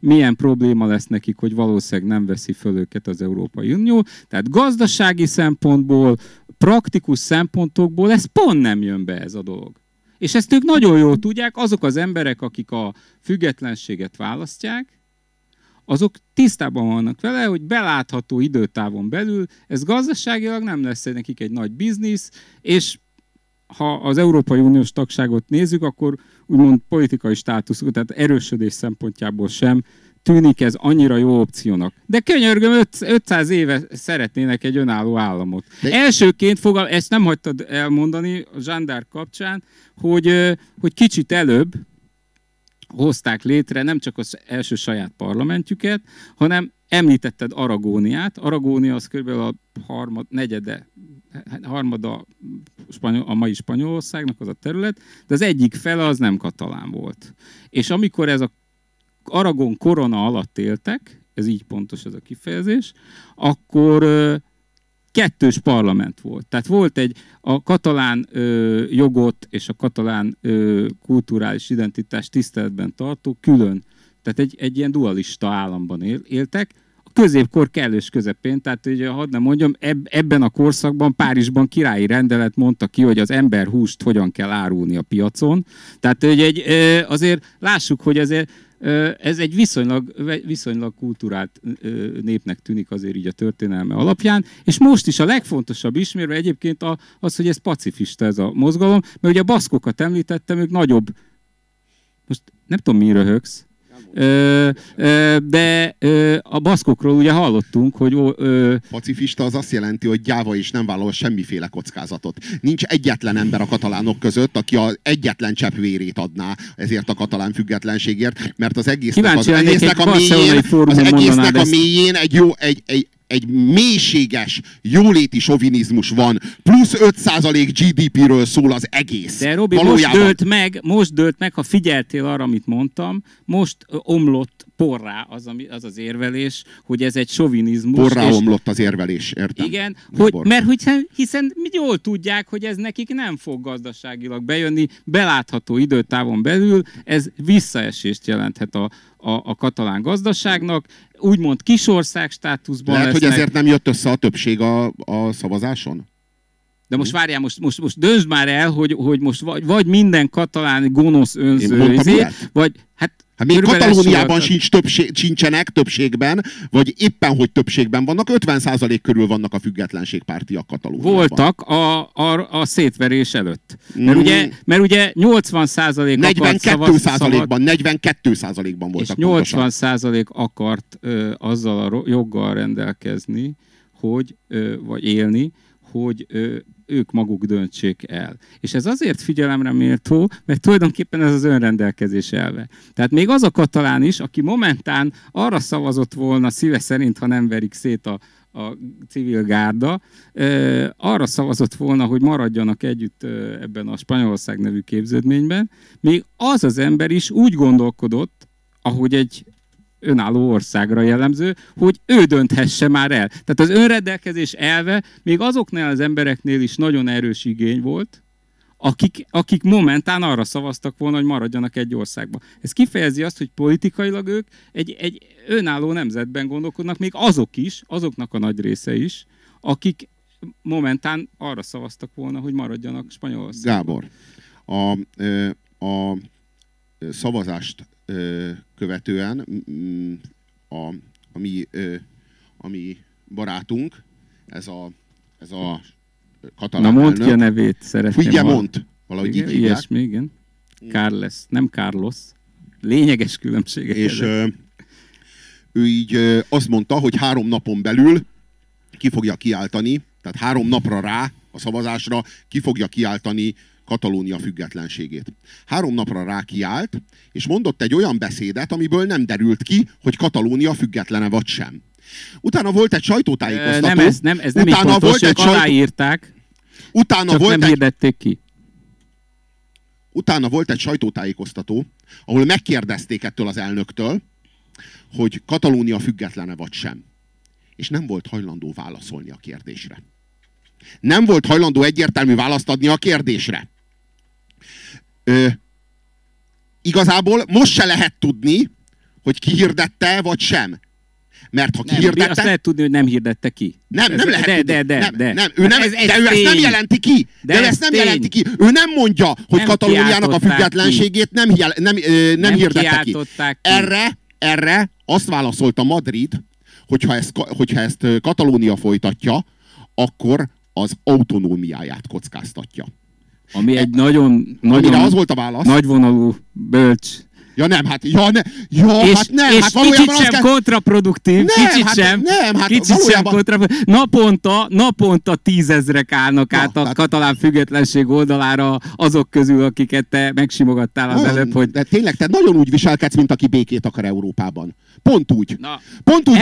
milyen probléma lesz nekik, hogy valószínűleg nem veszi föl őket az Európai Unió. Tehát gazdasági szempontból, praktikus szempontokból ez pont nem jön be ez a dolog. És ezt ők nagyon jól tudják, azok az emberek, akik a függetlenséget választják, azok tisztában vannak vele, hogy belátható időtávon belül ez gazdaságilag nem lesz nekik egy nagy biznisz, és ha az Európai Uniós tagságot nézzük, akkor úgymond politikai státuszú, tehát erősödés szempontjából sem tűnik ez annyira jó opciónak. De könyörgöm, 500 éve szeretnének egy önálló államot. De... Elsőként ezt nem hagytad elmondani a Zsándár kapcsán, hogy kicsit előbb hozták létre nem csak az első saját parlamentjüket, hanem említetted Aragóniát. Aragónia az kb. A harmada a mai Spanyolországnak az a terület, de az egyik fele az nem katalán volt. És amikor ez a Aragón korona alatt éltek, ez így pontos ez a kifejezés, akkor kettős parlament volt. Tehát volt a katalán jogot és a katalán kulturális identitást tiszteletben tartó külön, tehát egy ilyen dualista államban éltek, a középkor kellős közepén, tehát ugye, hadd ne mondjam, ebben a korszakban Párizsban királyi rendelet mondta ki, hogy az emberhúst hogyan kell árulni a piacon. Tehát azért lássuk, hogy ez egy viszonylag kultúrált népnek tűnik azért így a történelme alapján, és most is a legfontosabb ismérve egyébként az, hogy ez pacifista ez a mozgalom, mert ugye a baszkokat említettem, ők nagyobb, most nem tudom, mi röhögsz, de a baszkokról ugye hallottunk, hogy... Pacifista az azt jelenti, hogy gyáva és nem vállal semmiféle kockázatot. Nincs egyetlen ember a katalánok között, aki az egyetlen csepp vérét adná ezért a katalán függetlenségért, mert az egésznek a mélyén egy mélységes jóléti sovinizmus van, plusz 5% GDP-ről szól az egész. De Robi, most dőlt meg, ha figyeltél arra, amit mondtam, most omlott porrá az érvelés, hogy ez egy sovinizmus. Porrá omlott az érvelés, értem. Igen, mert hiszen jól tudják, hogy ez nekik nem fog gazdaságilag bejönni, belátható időtávon belül, ez visszaesést jelenthet a katalán gazdaságnak, úgymond kisország státuszban lesznek. Lehet, hogy ezért nem jött össze a többség a szavazáson? De most várjál, most döntsd már el, hogy most vagy minden katalán gonosz önző, vagy hát még Katalóniában sincsenek többségben, vagy éppen hogy többségben vannak, 50% körül vannak a függetlenségpártiak Katalóniában. Voltak a szétverés előtt. Mert ugye 80% akart szavazni. 42%-ban voltak. És 80% akart azzal a joggal rendelkezni, vagy élni, hogy ők maguk döntsék el. És ez azért figyelemre méltó, mert tulajdonképpen ez az önrendelkezés elve. Tehát még az a katalán is, aki momentán arra szavazott volna szíve szerint, ha nem verik szét a civil gárda, arra szavazott volna, hogy maradjanak együtt ebben a Spanyolország nevű képződményben, még az ember is úgy gondolkodott, ahogy egy önálló országra jellemző, hogy ő dönthesse már el. Tehát az önrendelkezés elve még azoknál az embereknél is nagyon erős igény volt, akik momentán arra szavaztak volna, hogy maradjanak egy országban. Ez kifejezi azt, hogy politikailag ők egy önálló nemzetben gondolkodnak, még azoknak a nagy része is, akik momentán arra szavaztak volna, hogy maradjanak Spanyolországban. Gábor, a szavazást követően a mi barátunk, ez a katalán. Na mondd ki a nevét, szeretném. Ugye mondd, valahogy igen, így hívják. Ilyesmi, igen. Carles, nem Carlos. Lényeges különbség. És ő így azt mondta, hogy 3 napon belül ki fogja kiáltani, tehát 3 napra rá a szavazásra ki fogja kiáltani Katalónia függetlenségét. 3 napra rá kiállt, és mondott egy olyan beszédet, amiből nem derült ki, hogy Katalónia függetlene vagy sem. Utána volt egy sajtótájékoztató. Ez nem így pontos, ők aláírták, csak nem hirdették ki. Utána volt egy sajtótájékoztató, ahol megkérdezték ettől az elnöktől, hogy Katalónia függetlene vagy sem. És nem volt hajlandó válaszolni a kérdésre. Nem volt hajlandó egyértelmű választ adni a kérdésre. Igazából most se lehet tudni, hogy ki hirdette, vagy sem. Mert ha ki hirdette... Azt lehet tudni, hogy nem hirdette ki. Nem lehet tudni. De ő ezt nem jelenti ki. Ő nem mondja, hogy Katalóniának a függetlenségét nem hirdette ki. Erre azt válaszolta Madrid, hogyha ezt Katalónia folytatja, akkor az autonómiáját kockáztatja. Ami egy nagyon, nagyon az volt a válasz. Nagyvonalú, bölcs. Ja nem, hát, ja, ne, ja, és, hát nem, és hát valójában kicsit sem kell... kontraproduktív, nem, kicsit hát, sem, nem, hát kicsit valójában... sem kontraproduktív. Naponta tízezrek állnak át a katalán függetlenség oldalára azok közül, akiket te megsimogattál az előbb, hogy... De tényleg, te nagyon úgy viselkedsz, mint aki békét akar Európában. Pont úgy. Na, pont úgy,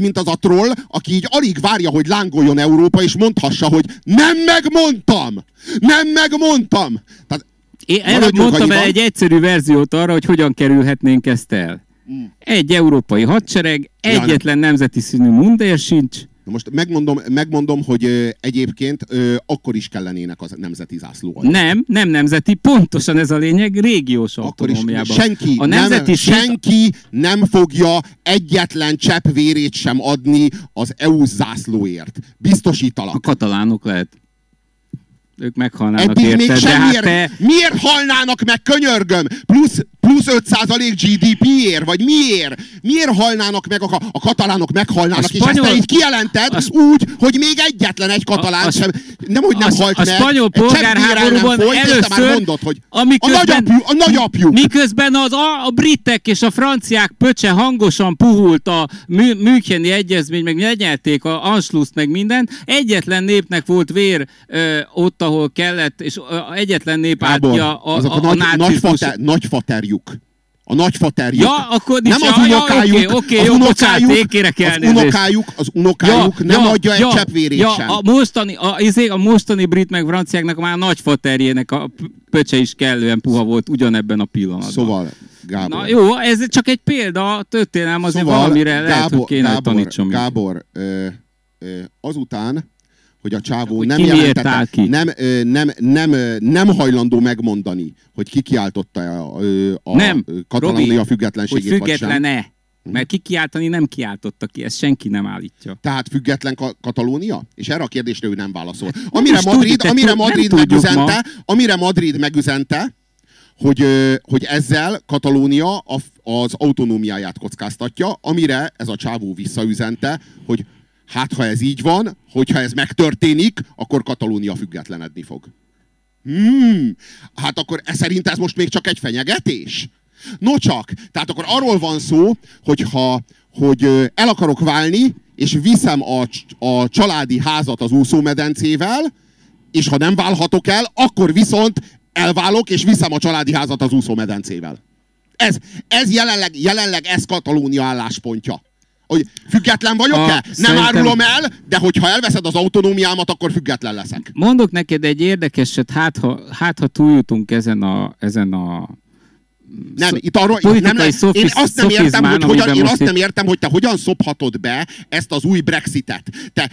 mint az a troll, aki így alig várja, hogy lángoljon Európa, és mondhassa, hogy nem megmondtam! Nem megmondtam! Tehát én előbb mondtam el egy egyszerű verziót arra, hogy hogyan kerülhetnénk ezt el. Egy európai hadsereg, egyetlen nemzeti színű mundér sincs. Most megmondom, hogy egyébként akkor is kellenének az nemzeti zászlóan. Nem nemzeti, pontosan ez a lényeg, régiós autonómiában. Senki nem fogja egyetlen csepp vérét sem adni az EU zászlóért. Biztosítalak. A katalánok lehet. Ők meghalnának eddig érte, még semmiért, hát te... Miért halnának meg, könyörgöm? Plusz 5% GDP-ért? Vagy miért? Miért halnának meg? A katalánok meghalnának, és ezt te így kijelented úgy, hogy még egyetlen egy katalán sem. Nem, hogy nem halt meg. A spanyol polgárháborúban először, mondod, hogy a nagyapjuk. Miközben a britek és a franciák pöcse hangosan puhult a müncheni egyezmény, meg legyelték a Anschlusst, meg mindent, egyetlen népnek volt vér ott, ahol kellett, és egyetlen nép átja a nácizmus. A nagyfaterjuk. Ja, akkor nincs. Nem az unokájuk. Az unokájuk nem adja egy csepp vérét sem. A mostani brit meg franciáknak már a nagyfaterjének a pöcse is kellően puha volt ugyanebben a pillanatban. Szóval, Gábor. Na jó, ez csak egy példa, a történelem azért szóval, valamire Gábor, lehet, hogy kéne tanítson. Gábor, azután, hogy a csávó nem jelentette, nem hajlandó megmondani, hogy ki kiáltotta a Katalónia függetlenségét, vagy sem. Függetlene. Mert ki kiáltani nem kiáltotta ki, ezt senki nem állítja. Tehát független Katalónia? És erre a kérdésre ő nem válaszol. Amire Madrid megüzente, hogy ezzel Katalónia az autonómiáját kockáztatja, amire ez a csávó visszaüzente, hogy hát, ha ez így van, hogyha ez megtörténik, akkor Katalónia függetlenedni fog. Hát akkor szerint ez most még csak egy fenyegetés? Nocsak, tehát akkor arról van szó, hogy el akarok válni, és viszem a családi házat az úszómedencével, és ha nem válhatok el, akkor viszont elválok, és viszem a családi házat az úszómedencével. Ez jelenleg ez Katalónia álláspontja. Hogy független vagyok-e? Nem árulom el, de hogyha elveszed az autonómiámat, akkor független leszek. Mondok neked egy érdekeset, hát ha túljutunk ezen a nem, itt arról, én azt nem értem, hogy te hogyan szophatod be ezt az új Brexitet. Te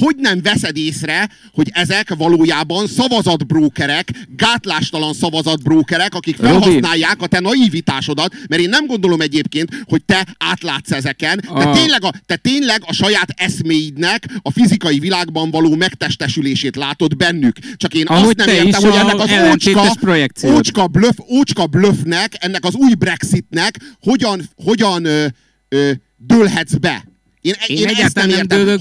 hogy nem veszed észre, hogy ezek valójában szavazatbrókerek, gátlástalan szavazatbrókerek, akik felhasználják a te naivitásodat, mert én nem gondolom egyébként, hogy te átlátsz ezeken. Te tényleg a saját eszméidnek a fizikai világban való megtestesülését látod bennük. Csak én azt nem értem, hogy ennek az ócska blöffnek, ennek az új Brexitnek hogyan dőlhetsz be? Én ezt nem értem.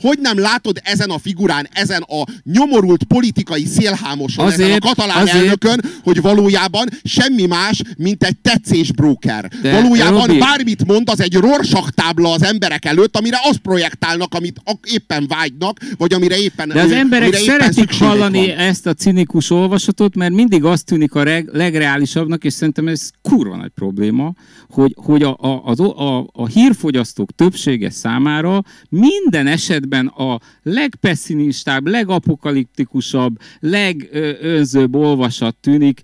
Hogy nem látod ezen a figurán, ezen a nyomorult politikai szélhámoson, ezen a katalán elnökön, hogy valójában semmi más, mint egy tetszésbróker. Valójában bármit mond, az egy Rorschach tábla az emberek előtt, amire azt projektálnak, amit éppen vágynak, vagy amire éppen szükségük. De az emberek szeretik hallani ezt a cinikus olvasatot, mert mindig azt tűnik a legreálisabbnak, és szerintem ez kurva nagy probléma, hogy a hírfogyasztók több számára minden esetben a legpesszimistább, legapokaliptikusabb, legönzőbb olvasat tűnik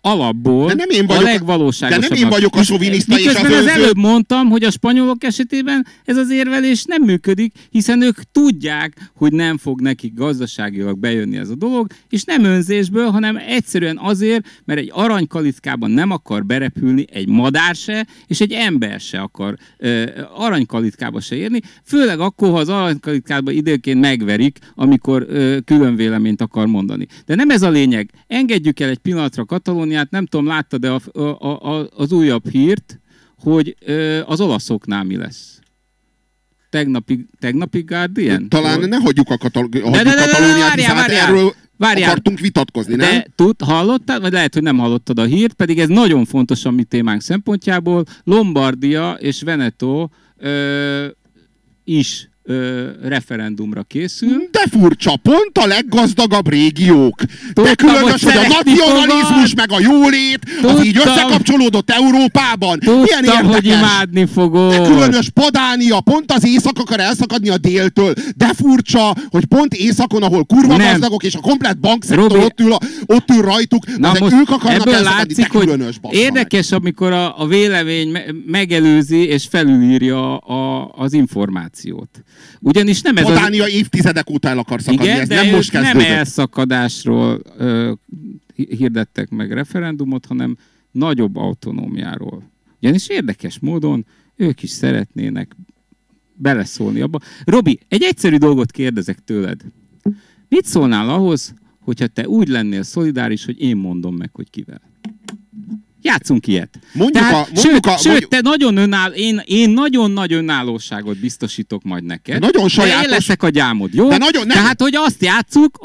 alapból a legvalóságosabb. De nem én vagyok a soviniszta és az önző. Az előbb mondtam, hogy a spanyolok esetében ez az érvelés nem működik, hiszen ők tudják, hogy nem fog nekik gazdaságilag bejönni ez a dolog, és nem önzésből, hanem egyszerűen azért, mert egy aranykalitkában nem akar berepülni egy madár se, és egy ember se akar aranykalitkába se érni, főleg akkor, ha az aranykalitkába időként megverik, amikor különvéleményt akar mondani. De nem ez a lényeg. Engedjük el egy pillanatra Katalóniát. Nem tudom, láttad de az újabb hírt, hogy az olaszoknál mi lesz. Tegnapig Guardian? Talán ne hagyjuk a Katalóniát. Várjál, akartunk vitatkozni, nem? De hallottad, vagy lehet, hogy nem hallottad a hírt, pedig ez nagyon fontos a mi témánk szempontjából. Lombardia és Veneto is referendumra készül. De furcsa, pont a leggazdagabb régiók. Tudtam, de különös, hogy a nacionalizmus meg a jólét, tudtam, az így összekapcsolódott Európában. Tudtam, milyen érdekes. Hogy imádni fogod. De különös Padánia, pont az észak akar elszakadni a déltől. De furcsa, hogy pont északon, ahol kurva gazdagok és a komplet bankszektor ott ül rajtuk, ők akarnak elszakadni. De különös, hogy érdekes, amikor a vélemény megelőzi és felülírja az információt. Ugyanis nem ez a... Padánia évtizedek óta el akar szakadni, igen, ez nem most kezdődött. Nem elszakadásról hirdettek meg referendumot, hanem nagyobb autonómiáról. Ugyanis érdekes módon ők is szeretnének beleszólni abba. Robi, egy egyszerű dolgot kérdezek tőled. Mit szólnál ahhoz, hogyha te úgy lennél szolidáris, hogy én mondom meg, hogy kivel? Játszunk ilyet. Sőt, te nagyon én nagyon nagy önállóságot biztosítok majd neked. Nagyon sajátos. Én leszek a gyámod, jó? Tehát, hogy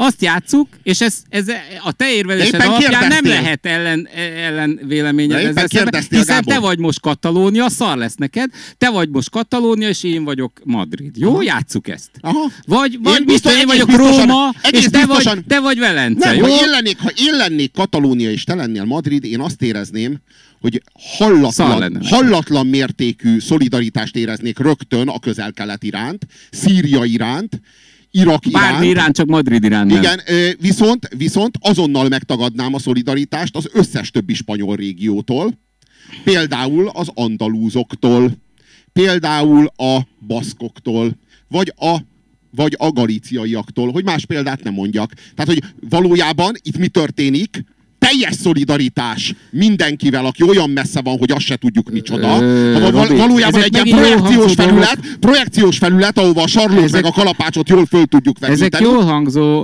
azt játsszuk, és ez a te érvelésed alapján nem lehet ellen véleményed ezzel, hiszen te vagy most Katalónia, szar lesz neked, te vagy most Katalónia, és én vagyok Madrid. Jó? Aha. Játsszuk ezt. Aha. Vagy biztos, én vagyok Róma, és te vagy Velence, jó? Ha én lennék Katalónia, és te lennél Madrid, én azt érezném, hogy hallatlan mértékű szolidaritást éreznék rögtön a Közel-Kelet iránt, Szíria iránt, Irak iránt. Bármi iránt, csak Madrid iránt. Igen, viszont azonnal megtagadnám a szolidaritást az összes többi spanyol régiótól, például az andalúzoktól, például a baszkoktól, vagy a galíciaiaktól, hogy más példát nem mondjak. Tehát, hogy valójában itt mi történik? Teljes szolidaritás mindenkivel, aki olyan messze van, hogy azt se tudjuk micsoda. Valójában egy ilyen projekciós felület, ahova a sarlót meg a kalapácsot jól föl tudjuk vetíteni. Ezek jól hangzó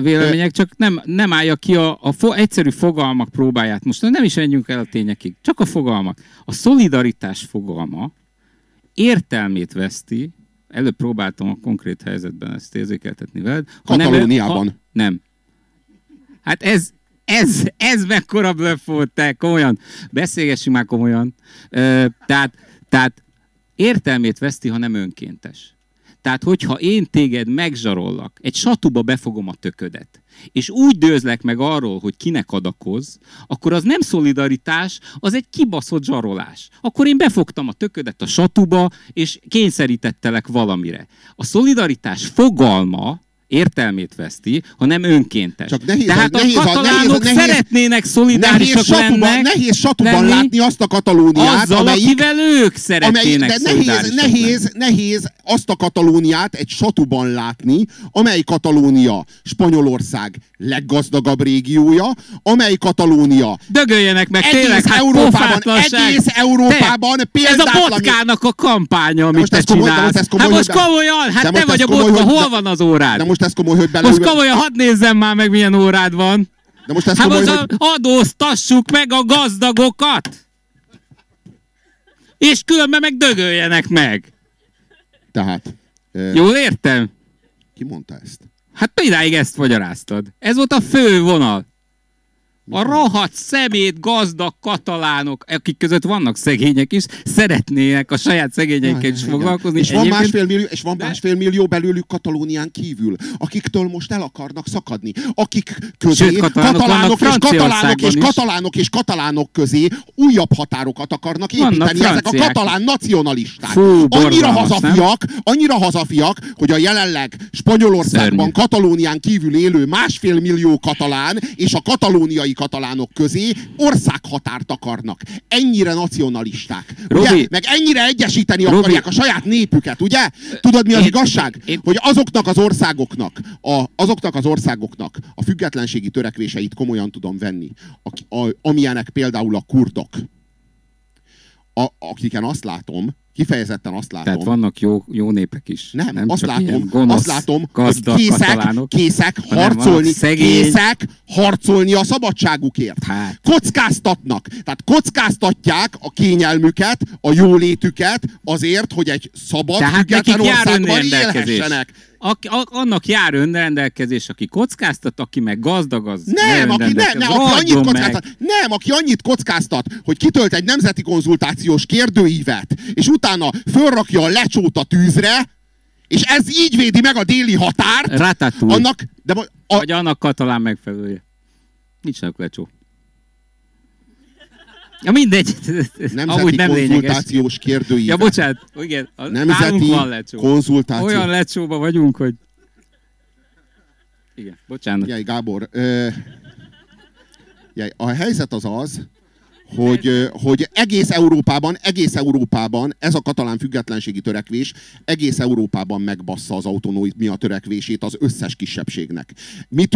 vélemények, csak nem állja ki a egyszerű fogalmak próbáját. Most nem is menjünk el a tényekig, csak a fogalmak. A szolidaritás fogalma értelmét veszti, előbb próbáltam a konkrét helyzetben ezt érzékeltetni veled. Katalóniában. Nem. Hát ez mekkora blöff volt, te, komolyan. Beszélgessünk már komolyan. Tehát értelmét veszti, ha nem önkéntes. Tehát, hogyha én téged megzsarollak, egy satuba befogom a töködet, és úgy dőzlek meg arról, hogy kinek adakozz, akkor az nem szolidaritás, az egy kibaszott zsarolás. Akkor én befogtam a töködet a satuba, és kényszerítettelek valamire. A szolidaritás fogalma értelmét veszti, ha nem önkéntes. Csak nehéz, tehát a katalánok szeretnének szolidárisak lenni. Nehéz satuban látni azt a Katalóniát, azzal, akivel ők szeretnének szolidárisak lenni. Nehéz azt a Katalóniát egy satuban látni, amely Katalónia Spanyolország leggazdagabb régiója, amely Katalónia... Dögöljenek meg, tényleg, hát egész Európában példátlan... Ez a botkának a kampánya, amit te csinálsz. Hát most komolyan, hát te vagy a botka, hol van az órád? Most komolyan, hadd nézzem már meg, milyen órád van. De most adóztassuk meg a gazdagokat! És különben meg dögöljenek meg! Tehát... Jól értem? Ki mondta ezt? Hát idáig ezt magyaráztad. Ez volt a fő vonal. A rohadt szemét gazdag katalánok, akik között vannak szegények is, szeretnének a saját szegényeiket is foglalkozni. És van másfél millió belőlük Katalónián kívül, akiktől most el akarnak szakadni. Akik közé, sőt, katalánok közé újabb határokat akarnak építeni. Ezek a katalán nacionalisták. Fú, annyira hazafiak, hogy a jelenleg Spanyolországban, Katalónián kívül élő 1,5 millió katalán és a katalóniai katalánok közé országhatárt akarnak. Ennyire nacionalisták. Robi, meg ennyire egyesíteni akarják a saját népüket, ugye? Tudod, mi az igazság? Hogy azoknak az országoknak a függetlenségi törekvéseit komolyan tudom venni. Amilyenek például a kurdok. Akiken azt látom, Kifejezetten azt látom. Tehát vannak jó népek is. Nem azt látom, hogy készek harcolni a szabadságukért. Hát. Kockáztatnak. Tehát kockáztatják a kényelmüket, a jólétüket azért, hogy egy szabad, független országban élhessenek. Annak jár önrendelkezés, aki kockáztat, aki meg gazdag, az aki annyit kockáztat, hogy kitölt egy nemzeti konzultációs kérdőívet, és utána fölrakja a lecsót a tűzre, és ez így védi meg a déli határt. Ratatouille. Vagy annak katalán megfelelője. Nincsenek lecsó. Ja, mindegy. Nemzeti konzultációs kérdőívet. Ja, bocsánat. Igen, nemzeti konzultáció. Olyan lecsóban vagyunk, hogy... Igen, bocsánat. Jaj, Gábor. A helyzet az az, hogy egész Európában ez a katalán függetlenségi törekvés egész Európában megbassza az autonómia törekvését az összes kisebbségnek. Mit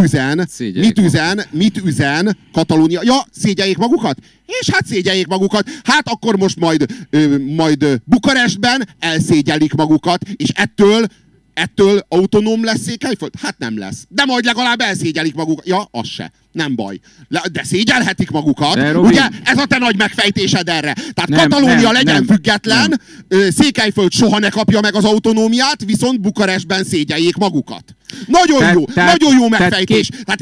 üzen Katalónia? Ja, szégyeljék magukat? És hát szégyeljék magukat. Hát akkor most majd Bukarestben elszégyelik magukat, és ettől autonóm lesz Székelyföld? Hát nem lesz. De majd legalább elszégyelik magukat. Ja, az se. Nem baj. De szégyelhetik magukat. De, ugye? Ez a te nagy megfejtésed erre. Tehát Katalónia legyen független, Székelyföld soha ne kapja meg az autonómiát, viszont Bukarestben szégyeljék magukat. Nagyon jó megfejtés. Tehát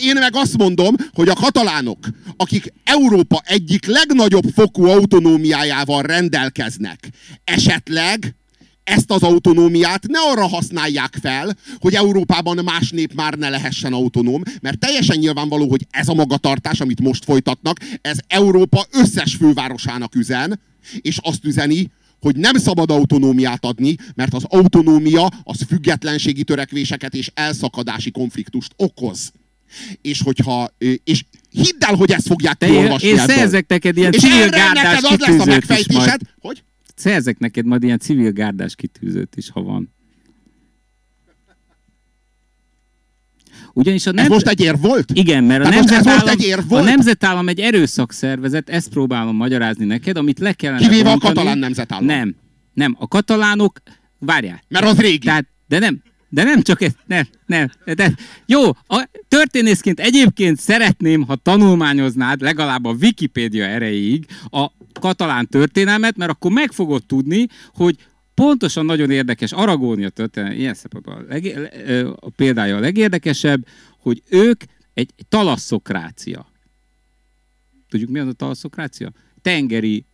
én meg azt mondom, hogy a katalánok, akik Európa egyik legnagyobb fokú autonómiájával rendelkeznek, esetleg ezt az autonómiát ne arra használják fel, hogy Európában más nép már ne lehessen autonóm, mert teljesen nyilvánvaló, hogy ez a magatartás, amit most folytatnak, ez Európa összes fővárosának üzen, és azt üzeni, hogy nem szabad autonómiát adni, mert az autonómia az függetlenségi törekvéseket és elszakadási konfliktust okoz. És hidd el, hogy ezt fogják kiolvasni. És szerzek neked ilyen civil gárdás kitűzőt is majd. Hogy? Szerzek neked majd ilyen civil gárdás kitűzőt is, ha van. Ugyanis ez most egy ér volt? Igen, mert a nemzetállam egy erőszakszervezet, ezt próbálom magyarázni neked, amit le kellene mondani. Kivéve a katalán nemzetállam. Nem, a katalánok, várják. Mert az régi. Tehát, de nem csak ez, nem. De, jó, történészként egyébként szeretném, ha tanulmányoznád legalább a Wikipédia erejéig a katalán történelmet, mert akkor meg fogod tudni, hogy pontosan nagyon érdekes Aragónia történelme, ilyen szempontból a példája a legérdekesebb, hogy ők egy talasszokrácia. Tudjuk, mi az a talasszokrácia? Tengeri,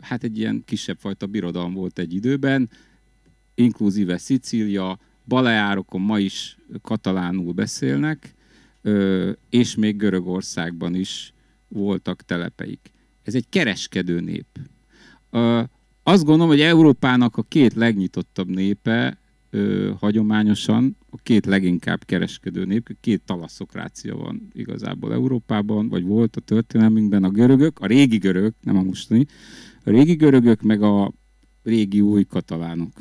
hát egy ilyen kisebb fajta birodalom volt egy időben, inkluzíve Szicília, Baleárokon ma is katalánul beszélnek, és még Görögországban is voltak telepeik. Ez egy kereskedő nép. Azt gondolom, hogy Európának a két legnyitottabb népe hagyományosan, a két leginkább kereskedő nép, két talasszokrácia van igazából Európában, vagy volt a történelmünkben, a görögök, a régi görög, nem a mostani, a régi görögök, meg a régi új katalánok.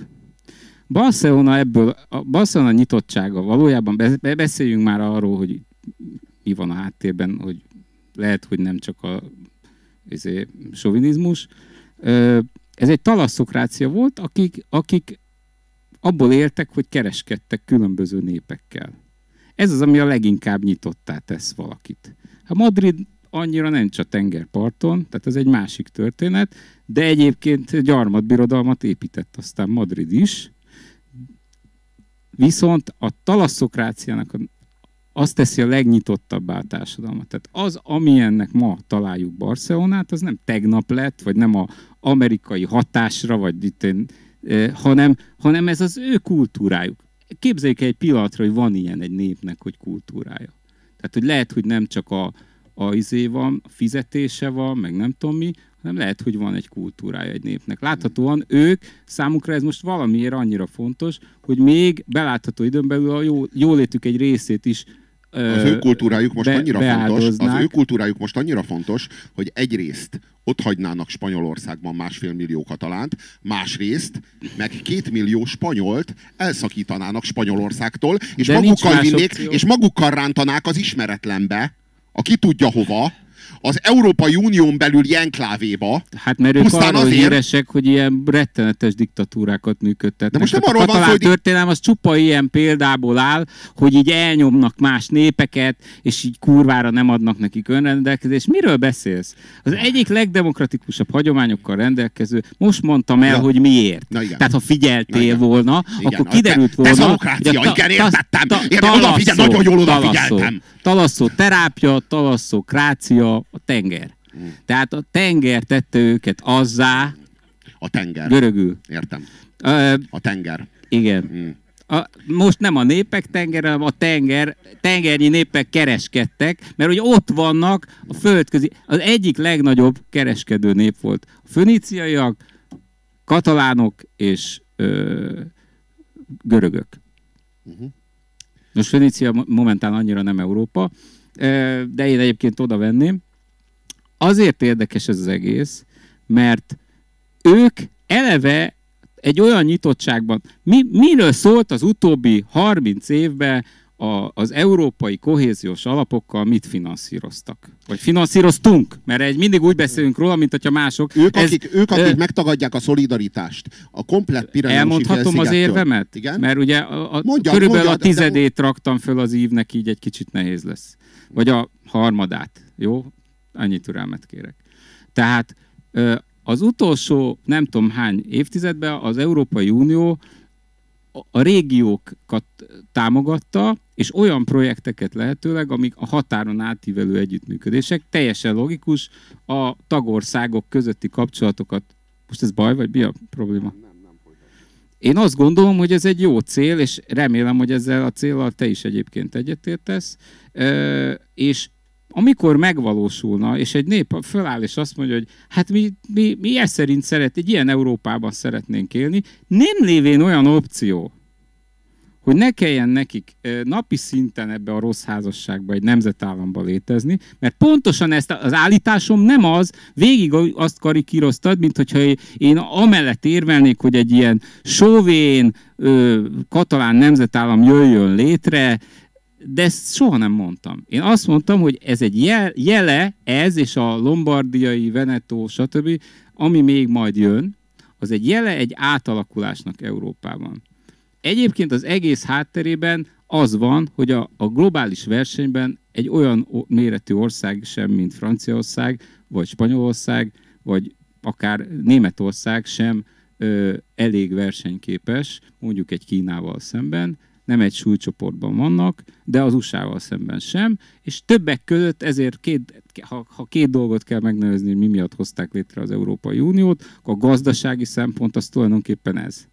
Barcelona nyitottsága valójában, beszéljünk már arról, hogy mi van a háttérben, hogy lehet, hogy nem csak a sovinizmus. Ez egy talasszokrácia volt, akik abból éltek, hogy kereskedtek különböző népekkel. Ez az, ami a leginkább nyitottá tesz valakit. A Madrid annyira nem csak tengerparton, tehát ez egy másik történet, de egyébként gyarmatbirodalmat épített aztán Madrid is. Viszont a talasszokráciának azt teszi a legnyitottabbá a társadalmat. Tehát az, amilyennek ma találjuk Barcelonát, az nem tegnap lett, vagy nem az amerikai hatásra, vagy hanem ez az ő kultúrájuk. Képzeljük egy pillanatra, hogy van ilyen egy népnek, hogy kultúrája. Tehát, hogy lehet, hogy nem csak a fizetése van, meg nem tudom mi, hanem lehet, hogy van egy kultúrája egy népnek. Láthatóan ők, számukra ez most valamiért annyira fontos, hogy még belátható időn belül a jólétük egy részét is az ő kultúrájuk most annyira fontos, hogy egyrészt ott hagynának Spanyolországban 1,5 millió katalánt, másrészt meg 2 millió spanyolt elszakítanának Spanyolországtól, és magukkal rántanák az ismeretlenbe, aki tudja hova, az Európai Unión belüli enklávéba. Hát mert ők arról híresek, hogy ilyen rettenetes diktatúrákat működtetnek. De most nem arról van szó, hogy... történelem az csupa ilyen példából áll, hogy így elnyomnak más népeket, és így kurvára nem adnak nekik önrendelkezést. Miről beszélsz? Az egyik legdemokratikusabb hagyományokkal rendelkező, most mondtam el, hogy miért. Tehát ha figyeltél volna, akkor kiderült volna... Ez demokrácia, igen, értettem. Nagyon jól odafigyeltem. Talasszó terápia, talasszó krácia, a tenger. Tehát a tenger tette őket azzá... A tenger. Görögül. Értem. A tenger. Igen. Most nem a népek tengere, hanem a tengernyi népek kereskedtek, mert ugye ott vannak a földközi... Az egyik legnagyobb kereskedő nép volt. A föníciaiak, katalánok és görögök. Most Fönícia momentán annyira nem Európa, de én egyébként oda venném. Azért érdekes ez az egész, mert ők eleve egy olyan nyitottságban, miről szólt az utóbbi 30 évben az európai kohéziós alapokkal mit finanszíroztak? Vagy finanszíroztunk? Mert mindig úgy beszélünk róla, mint hogyha mások. Ők, akik megtagadják a szolidaritást, a komplett Pireneusi félszigettől. Elmondhatom az érvemet? Igen? Mert ugye körülbelül a tizedét raktam föl az ívnek, így egy kicsit nehéz lesz. Vagy a harmadát. Jó? Annyi türelmet kérek. Tehát az utolsó nem tudom hány évtizedben az Európai Unió a régiókat támogatta, és olyan projekteket lehetőleg, amik a határon átívelő együttműködések, teljesen logikus, a tagországok közötti kapcsolatokat... Most ez baj, vagy mi a probléma? Én azt gondolom, hogy ez egy jó cél, és remélem, hogy ezzel a céllal te is egyébként egyetértesz, és amikor megvalósulna, és egy nép föláll és azt mondja, hogy hát mi ezt szerint egy ilyen Európában szeretnénk élni, nem lévén olyan opció, hogy ne kelljen nekik napi szinten ebbe a rossz házasságba, egy nemzetállamba létezni, mert pontosan ezt az állításom nem az, végig azt karikíroztad, mint hogyha én amellett érvelnék, hogy egy ilyen sovén, katalán nemzetállam jöjjön létre, de ezt soha nem mondtam. Én azt mondtam, hogy ez egy jele, ez és a lombardiai, Veneto, stb., ami még majd jön, az egy jele egy átalakulásnak Európában. Egyébként az egész hátterében az van, hogy a globális versenyben egy olyan méretű ország sem, mint Franciaország, vagy Spanyolország, vagy akár Németország sem elég versenyképes, mondjuk egy Kínával szemben, nem egy súlycsoportban vannak, de az USA-val szemben sem, és többek között ezért, ha két dolgot kell megnevezni, hogy mi miatt hozták létre az Európai Uniót, akkor a gazdasági szempont az tulajdonképpen ez.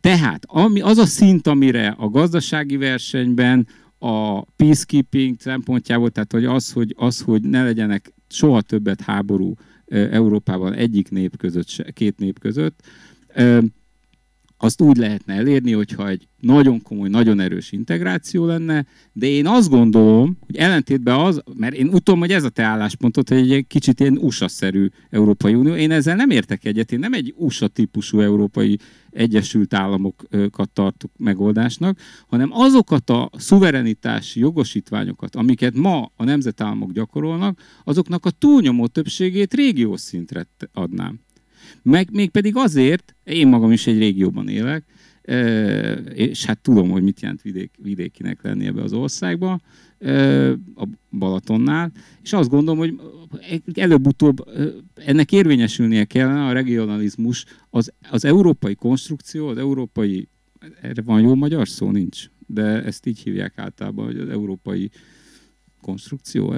Tehát az a szint, amire a gazdasági versenyben a peacekeeping szempontjából, tehát hogy az, hogy ne legyenek soha többet háború Európában egyik nép között, két nép között, azt úgy lehetne elérni, hogyha egy nagyon komoly, nagyon erős integráció lenne, de én azt gondolom, hogy ellentétben az, mert én úgy tudom, hogy ez a te álláspontod, hogy egy kicsit ilyen USA-szerű Európai Unió, én ezzel nem értek egyet, én nem egy USA-típusú Európai Egyesült Államokat tartok megoldásnak, hanem azokat a szuverenitási jogosítványokat, amiket ma a nemzetállamok gyakorolnak, azoknak a túlnyomó többségét régiós szintre adnám. Mégpedig azért, én magam is egy régióban élek, és hát tudom, hogy mit jelent vidékinek lenni ebbe az országba, a Balatonnál, és azt gondolom, hogy előbb-utóbb ennek érvényesülnie kellene a regionalizmus, az európai konstrukció, az európai, erre van jó magyar szó? Nincs, de ezt így hívják általában, hogy az európai konstrukció,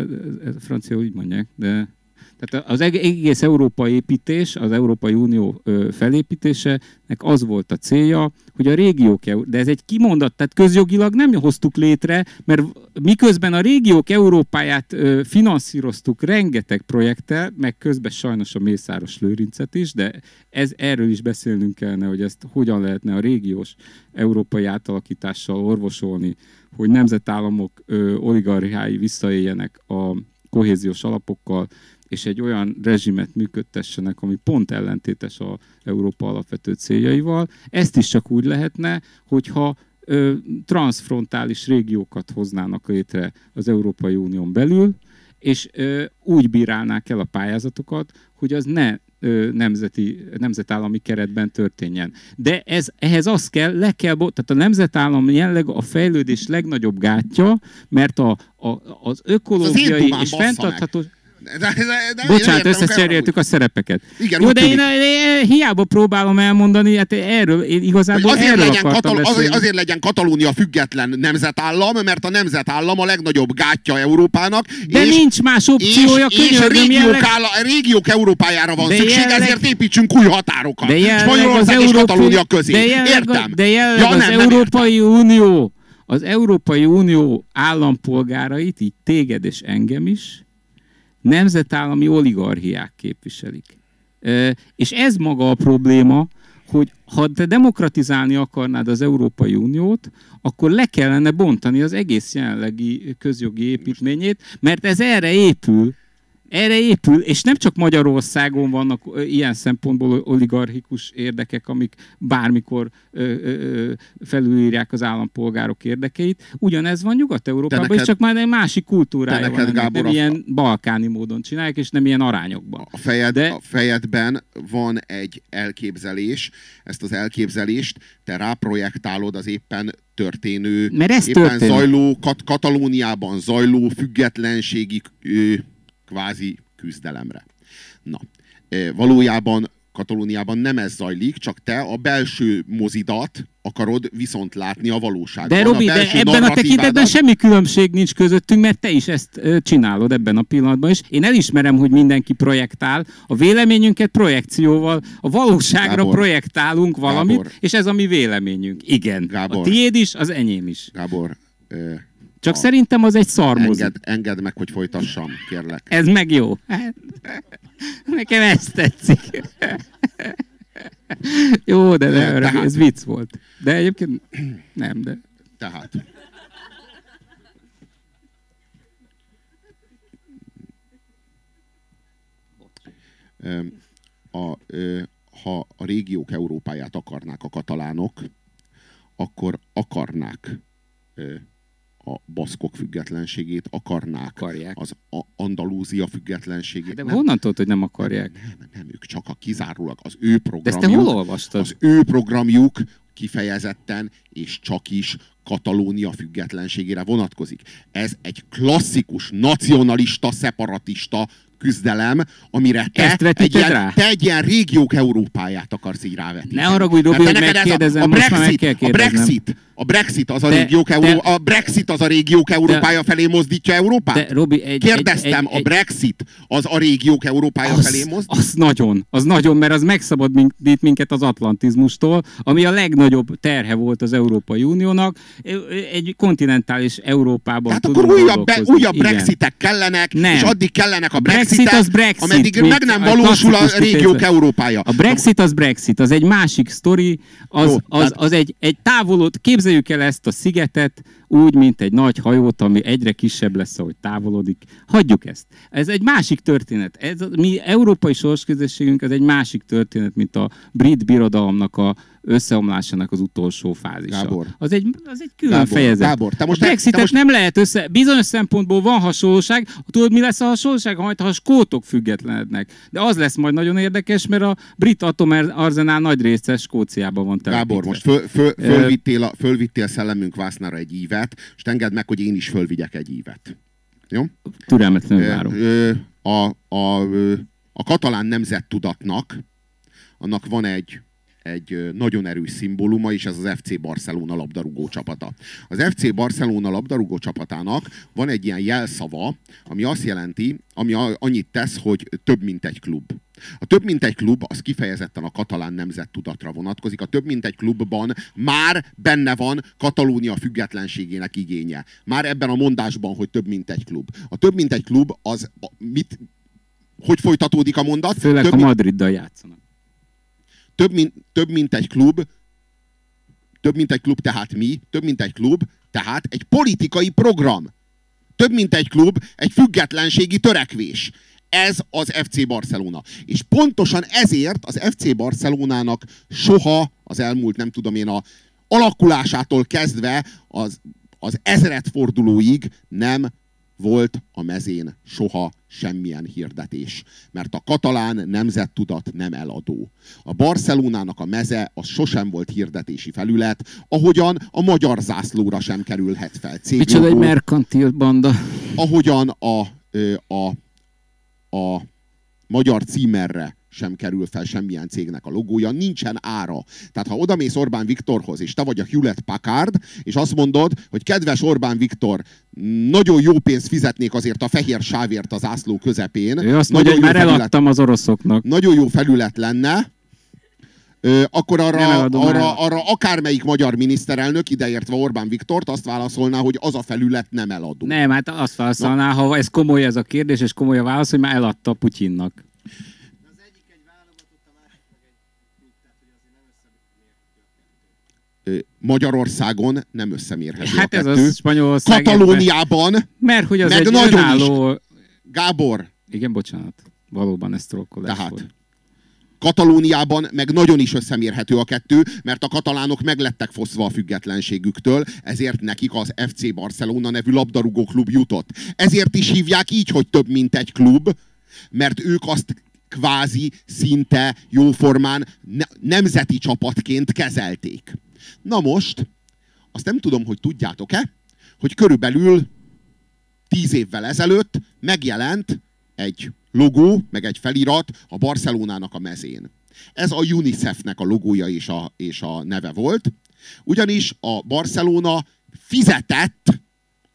ez a francia úgy mondják, de... Tehát az egész európai építés, az Európai Unió felépítésének az volt a célja, hogy a régiók, de ez egy kimondat, tehát közjogilag nem hoztuk létre, mert miközben a régiók Európáját finanszíroztuk rengeteg projekttel, meg közben sajnos a Mészáros Lőrincet is, de erről is beszélnünk kellene, hogy ezt hogyan lehetne a régiós európai átalakítással orvosolni, hogy nemzetállamok oligarchiái visszaéljenek a kohéziós alapokkal, és egy olyan rezsimet működtessenek, ami pont ellentétes az Európa alapvető céljaival. Ezt is csak úgy lehetne, hogyha transfrontális régiókat hoznának létre az Európai Unión belül. és úgy bírálnák el a pályázatokat, hogy az ne nemzetállami keretben történjen. De ehhez az kell, tehát a nemzetállam jelleg a fejlődés legnagyobb gátja, mert az ökológiai és fenntartható... Bocsánat, összeszeréltük a szerepeket. Igen, jó, de én hiába próbálom elmondani, hát erről, én igazából azért legyen Katalónia független nemzetállam, mert a nemzetállam a legnagyobb gátja Európának. De nincs más opciója, könyörgöm. Régiók Európájára van szükség, ezért építsünk új határokat. Spanyolország és Katalónia közé. Értem. De jelenleg az Európai Unió, állampolgárait, így téged és engem is, nemzetállami oligarchiák képviselik. És ez maga a probléma, hogy ha te demokratizálni akarnád az Európai Uniót, akkor le kellene bontani az egész jelenlegi közjogi építményét, mert ez erre épül. Erre épül, és nem csak Magyarországon vannak ilyen szempontból oligarchikus érdekek, amik bármikor felülírják az állampolgárok érdekeit. Ugyanez van Nyugat-Európában, neked, és csak már egy másik kultúrája van. Neked, Gábor, nem ilyen balkáni módon csinálják, és nem ilyen arányokban. A fejedben van egy elképzelés, ezt az elképzelést te ráprojektálod az éppen történő, zajló, Katalóniában zajló függetlenségi kvázi küzdelemre. Na, valójában Katalóniában nem ez zajlik, csak te a belső mozidat akarod viszont látni a valóságban. De Robi, de ebben a tekintetben semmi különbség nincs közöttünk, mert te is ezt csinálod ebben a pillanatban is. Én elismerem, hogy mindenki projektál, a véleményünket projekcióval, a valóságra, Gábor, projektálunk valamit, Gábor, és ez a mi véleményünk. Igen, Gábor, a tiéd is, az enyém is. Gábor, csak szerintem az egy szarmozi. Engedd meg, hogy folytassam, kérlek. Ez meg jó. Nekem ez tetszik. Jó, de ne öröm, ez vicc volt. De egyébként nem, de... Tehát... ha a régiók Európáját akarnák a katalánok, akkor akarnák... a baszkok függetlenségét, akarják az Andalúzia függetlenségét. De honnan tudod, hogy nem akarják? Nem, ők csak kizárólag az ő programjuk. De ezt te hol olvastad? Az ő programjuk kifejezetten és csak is Katalónia függetlenségére vonatkozik. Ez egy klasszikus nacionalista, szeparatista küzdelem, amire te egy ilyen régiók Európáját akarsz így rávetni. Ne haragudj, Robi, hogy megkérdezem, most már meg kell kérdeznem. A Brexit az a régiók Európája felé mozdítja Európát? De, Robi, kérdeztem, a Brexit az a régiók Európája felé mozdítja? Az nagyon, mert az megszabadít minket az atlantizmustól, ami a legnagyobb terhe volt az Európai Uniónak. Egy kontinentális Európában tudunk dolgozni. Hát akkor újabb Brexitek kellenek, és addig kellenek a Brexit, Brexit, ameddig meg nem valósul a régiók Európája. A Brexit az Brexit, az egy másik sztori, az egy távolod, képzeljük el ezt a szigetet úgy, mint egy nagy hajót, ami egyre kisebb lesz, ahogy távolodik. Hagyjuk ezt. Ez egy másik történet. Mi európai sorsközösségünk, ez egy másik történet, mint a brit birodalomnak a összeomlásának az utolsó fázisa. Gábor, az egy külön fejezet. Gábor, te most nem lehet össze... Bizonyos szempontból van hasonlóság. Tudod, mi lesz a hasonlóság? Majd ha a skótok függetlenednek. De az lesz majd nagyon érdekes, mert a brit atomarzenál nagy része Skóciában van telepítve. Gábor, most fölvittél szellemünk vásznára egy ívet, és engedd meg, hogy én is fölvigyek egy ívet. Jó? Türelmetlenül várom. A katalán nemzettudatnak annak van egy nagyon erős szimbóluma, és ez az FC Barcelona labdarúgó csapata. Az FC Barcelona labdarúgó csapatának van egy ilyen jelszava, ami azt jelenti, ami annyit tesz, hogy több mint egy klub. A több mint egy klub az kifejezetten a katalán nemzettudatra vonatkozik. A több mint egy klubban már benne van Katalónia függetlenségének igénye. Már ebben a mondásban, hogy több mint egy klub. A több mint egy klub az mit? Hogy folytatódik a mondat? Főleg a Madriddal játszanak. Több mint egy klub, tehát mi? Több mint egy klub, tehát egy politikai program. Több mint egy klub, egy függetlenségi törekvés. Ez az FC Barcelona. És pontosan ezért az FC Barcelonának soha az elmúlt, nem tudom én, a alakulásától kezdve az ezredfordulóig nem volt a mezén soha semmilyen hirdetés. Mert a katalán nemzettudat nem eladó. A Barcelonának a meze az sosem volt hirdetési felület, ahogyan a magyar zászlóra sem kerülhet fel céglogó. Micsoda egy merkantil banda. Ahogyan a magyar címerre sem kerül fel semmilyen cégnek a logója, nincsen ára. Tehát ha odamész Orbán Viktorhoz, és te vagy a Hewlett-Packard, és azt mondod, hogy kedves Orbán Viktor, nagyon jó pénzt fizetnék azért a fehér sávért az ászló közepén. Ő azt mondja, hogy már eladtam az oroszoknak. Nagyon jó felület lenne, akkor arra akármelyik magyar miniszterelnök, ideértve Orbán Viktort, azt válaszolná, hogy az a felület nem eladó. Nem, hát azt válaszolná, ha ez komoly ez a kérdés, és komoly a válasz, hogy már eladta Putyinnak. Magyarországon nem összemérhető hát a kettő. Ez az Spanyolország. Katalóniában, mert hogy az meg egy nagyon önálló... Gábor. Igen, bocsánat. Valóban ez trollkodás volt. Katalóniában meg nagyon is összemérhető a kettő, mert a katalánok meg lettek foszva a függetlenségüktől, ezért nekik az FC Barcelona nevű labdarúgó klub jutott. Ezért is hívják így, hogy több mint egy klub, mert ők azt kvázi, szinte, jóformán nemzeti csapatként kezelték. Na most, azt nem tudom, hogy tudjátok-e, hogy körülbelül 10 évvel ezelőtt megjelent egy logó, meg egy felirat a Barcelonának a mezén. Ez a UNICEF-nek a logója és a neve volt, ugyanis a Barcelona fizetett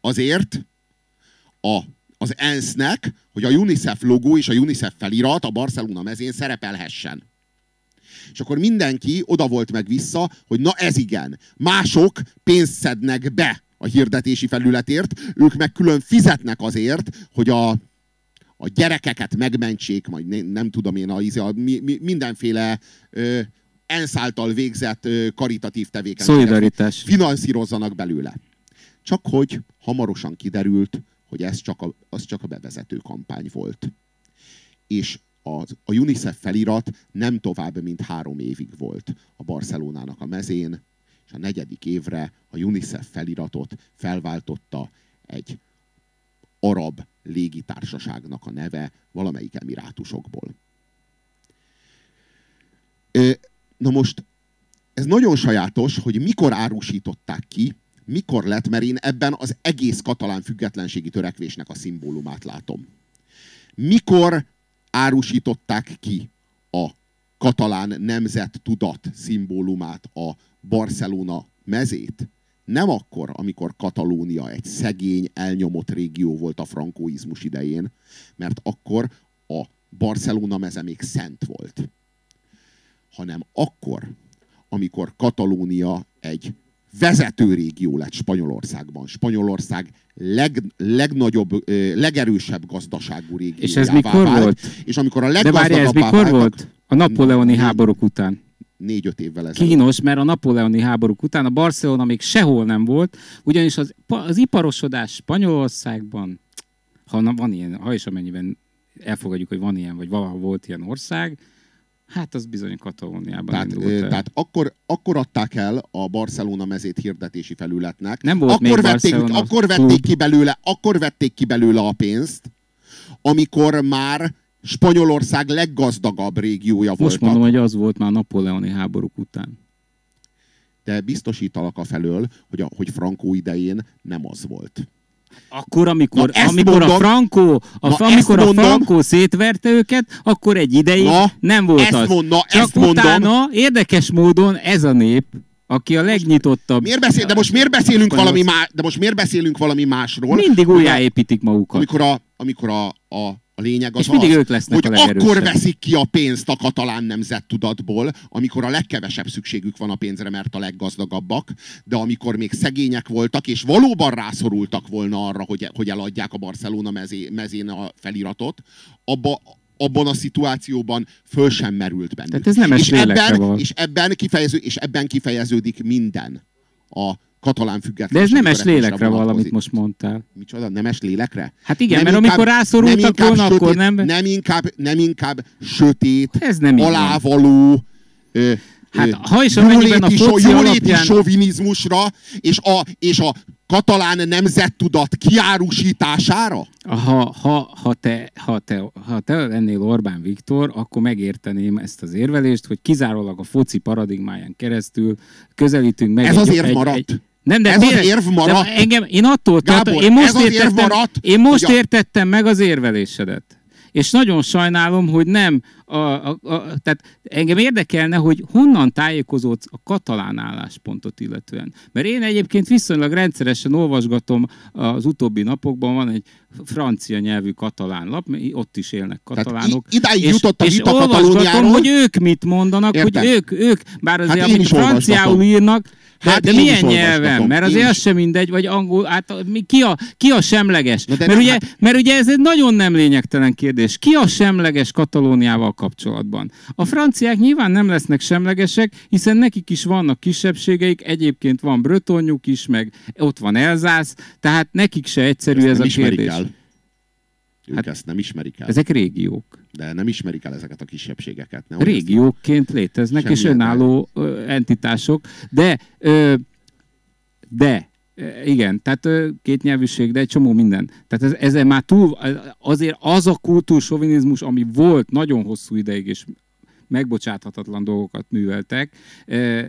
azért az ENSZ-nek, hogy a UNICEF logó és a UNICEF felirat a Barcelona mezén szerepelhessen. És akkor mindenki oda volt meg vissza, hogy na ez igen, mások pénzt szednek be a hirdetési felületért, ők meg külön fizetnek azért, hogy a gyerekeket megmentsék, majd nem tudom én, mindenféle ENSZ által végzett karitatív tevékenységet finanszírozzanak belőle. Csak hogy hamarosan kiderült, hogy ez csak a bevezető kampány volt. És a UNICEF felirat nem tovább, mint 3 évig volt a Barcelonának a mezén, és a 4. évre a UNICEF feliratot felváltotta egy arab légitársaságnak a neve valamelyik emirátusokból. Na most, ez nagyon sajátos, hogy mikor árusították ki, mikor lett, mert én ebben az egész katalán függetlenségi törekvésnek a szimbólumát látom. Mikor árusították ki a katalán nemzettudat szimbólumát, a Barcelona mezét? Nem akkor, amikor Katalónia egy szegény, elnyomott régió volt a frankoizmus idején, mert akkor a Barcelona meze még szent volt. Hanem akkor, amikor Katalónia egy vezető régió lett Spanyolországban. Spanyolország legnagyobb, legerősebb gazdaságú régiójává. És ez mikor vált, volt? És amikor a leggazdagabbá. De várj, ez mikor volt? A napóleoni háborúk után. 4-5 évvel ezelőtt. Kínos, mert a napóleoni háborúk után a Barcelona még sehol nem volt, ugyanis az iparosodás Spanyolországban, ha van ilyen, ha és amennyiben elfogadjuk, hogy van ilyen, vagy valahol volt ilyen ország, hát az bizony Katalóniában indult el. Tehát akkor adták el a Barcelona mezét hirdetési felületnek. Nem volt még Barcelona. Akkor vették ki belőle a pénzt, amikor már Spanyolország leggazdagabb régiója volt. Most mondom, hogy az volt már napóleoni háborúk után. De biztosítalak afelől, hogy Franco idején nem az volt. Akkor, amikor a Franco szétverte őket, akkor egy ideig nem volt az. Utána érdekes módon ez a nép, aki a legnyitottabb... De most miért beszélünk valami másról? Mindig újjáépítik magukat. Amikor a lényeg az, hogy akkor veszik ki a pénzt a katalán nemzettudatból, amikor a legkevesebb szükségük van a pénzre, mert a leggazdagabbak, de amikor még szegények voltak, és valóban rászorultak volna arra, hogy eladják a Barcelona mezén a feliratot, abban a szituációban föl sem merült bennük. Tehát ez nem és ebben kifejeződik minden a katalán függetlenség. De ez nemes lélekre valamit most mondtál. Micsoda? Nemes lélekre? Hát igen, mert amikor rászorultak volna, akkor nem... Nem inkább sötét, alávaló, Hát, ha is amennyiben a foci alapján... sovinizmusra és a katalán nemzettudat kiárusítására? Ha te lennél Orbán Viktor, akkor megérteném ezt az érvelést, hogy kizárólag a foci paradigmáján keresztül közelítünk meg... Ez azért maradt. Nem, de ez az érv maradt. Én most értettem meg az érvelésedet. És nagyon sajnálom, hogy nem, tehát engem érdekelne, hogy honnan tájékozódsz a katalán álláspontot illetően. Mert én egyébként viszonylag rendszeresen olvasgatom, az utóbbi napokban van egy francia nyelvű katalán lap, ott is élnek katalánok. Idáig jutott a vita Katalóniáról, hogy ők mit mondanak, értem. Hogy ők, bár azért hát amit franciául írnak, de milyen nyelven? Mert azért az sem mindegy, vagy angol, hát ki a semleges? Mert ugye ez egy nagyon nem lényegtelen kérdés. Ki a semleges Katalóniával kapcsolatban? A franciák nyilván nem lesznek semlegesek, hiszen nekik is vannak kisebbségeik, egyébként van Bretonjuk is, meg ott van Elzász, tehát nekik se egyszerű ez a kérdés. Ők ezt nem ismerik el. Ezek régiók. De nem ismerik el ezeket a kisebbségeket. Régiókként léteznek, és önálló entitások. De igen, tehát kétnyelvűség, de egy csomó minden. Tehát ezen már túl, azért az a kultúrsovinizmus, ami volt nagyon hosszú ideig, és megbocsáthatatlan dolgokat műveltek,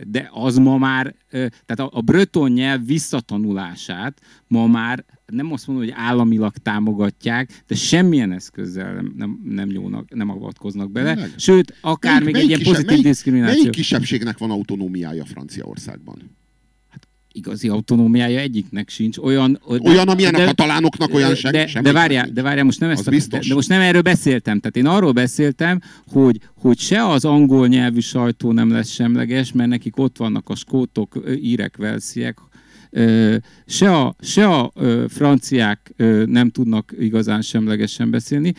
de az ma már, tehát a breton nyelv visszatanulását ma már nem azt mondom, hogy államilag támogatják, de semmilyen eszközzel nem avatkoznak bele. Tényleg? Sőt, akár még egy ilyen pozitív diszkrimináció. Melyik kisebbségnek van autonómiája Franciaországban? Hát igazi autonómiája egyiknek sincs. Olyan amilyen a katalánoknak, olyan semmi. De várjál, most nem erről beszéltem. Tehát én arról beszéltem, hogy se az angol nyelvű sajtó nem lesz semleges, mert nekik ott vannak a skótok, írek, velsziek, se a franciák nem tudnak igazán semlegesen beszélni.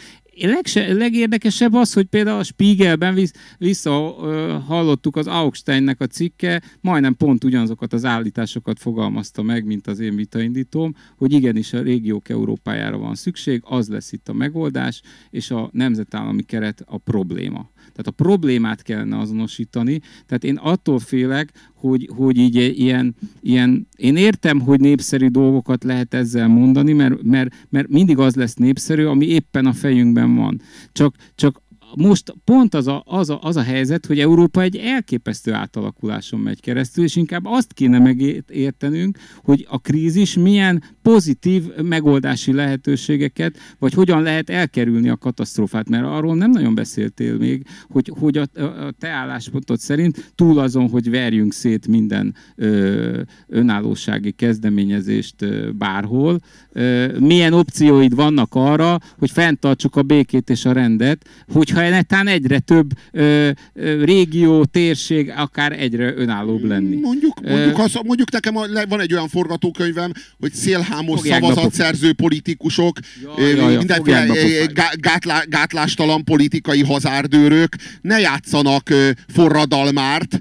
Legérdekesebb az, hogy például a Spiegelben visszahallottuk az Hallsteinnek a cikke, majdnem pont ugyanazokat az állításokat fogalmazta meg, mint az én vitaindítóm, hogy igenis a régiók Európájára van szükség, az lesz itt a megoldás, és a nemzetállami keret a probléma. Tehát a problémát kellene azonosítani. Tehát én attól félek, hogy így ilyen... Én értem, hogy népszerű dolgokat lehet ezzel mondani, mert mindig az lesz népszerű, ami éppen a fejünkben van. Csak most pont az a helyzet, hogy Európa egy elképesztő átalakuláson megy keresztül, és inkább azt kéne megértenünk, hogy a krízis milyen pozitív megoldási lehetőségeket, vagy hogyan lehet elkerülni a katasztrófát, mert arról nem nagyon beszéltél még, hogy a te álláspontod szerint túl azon, hogy verjünk szét minden önállósági kezdeményezést bárhol, milyen opcióid vannak arra, hogy fenntartsuk a békét és a rendet, hogyha netán egyre több régió, térség akár egyre önállóbb lenni. Mondjuk nekem van egy olyan forgatókönyvem, hogy szélhámos szavazatszerző politikusok, mindenféle gátlástalan politikai hazárdőrök ne játszanak forradalmárt,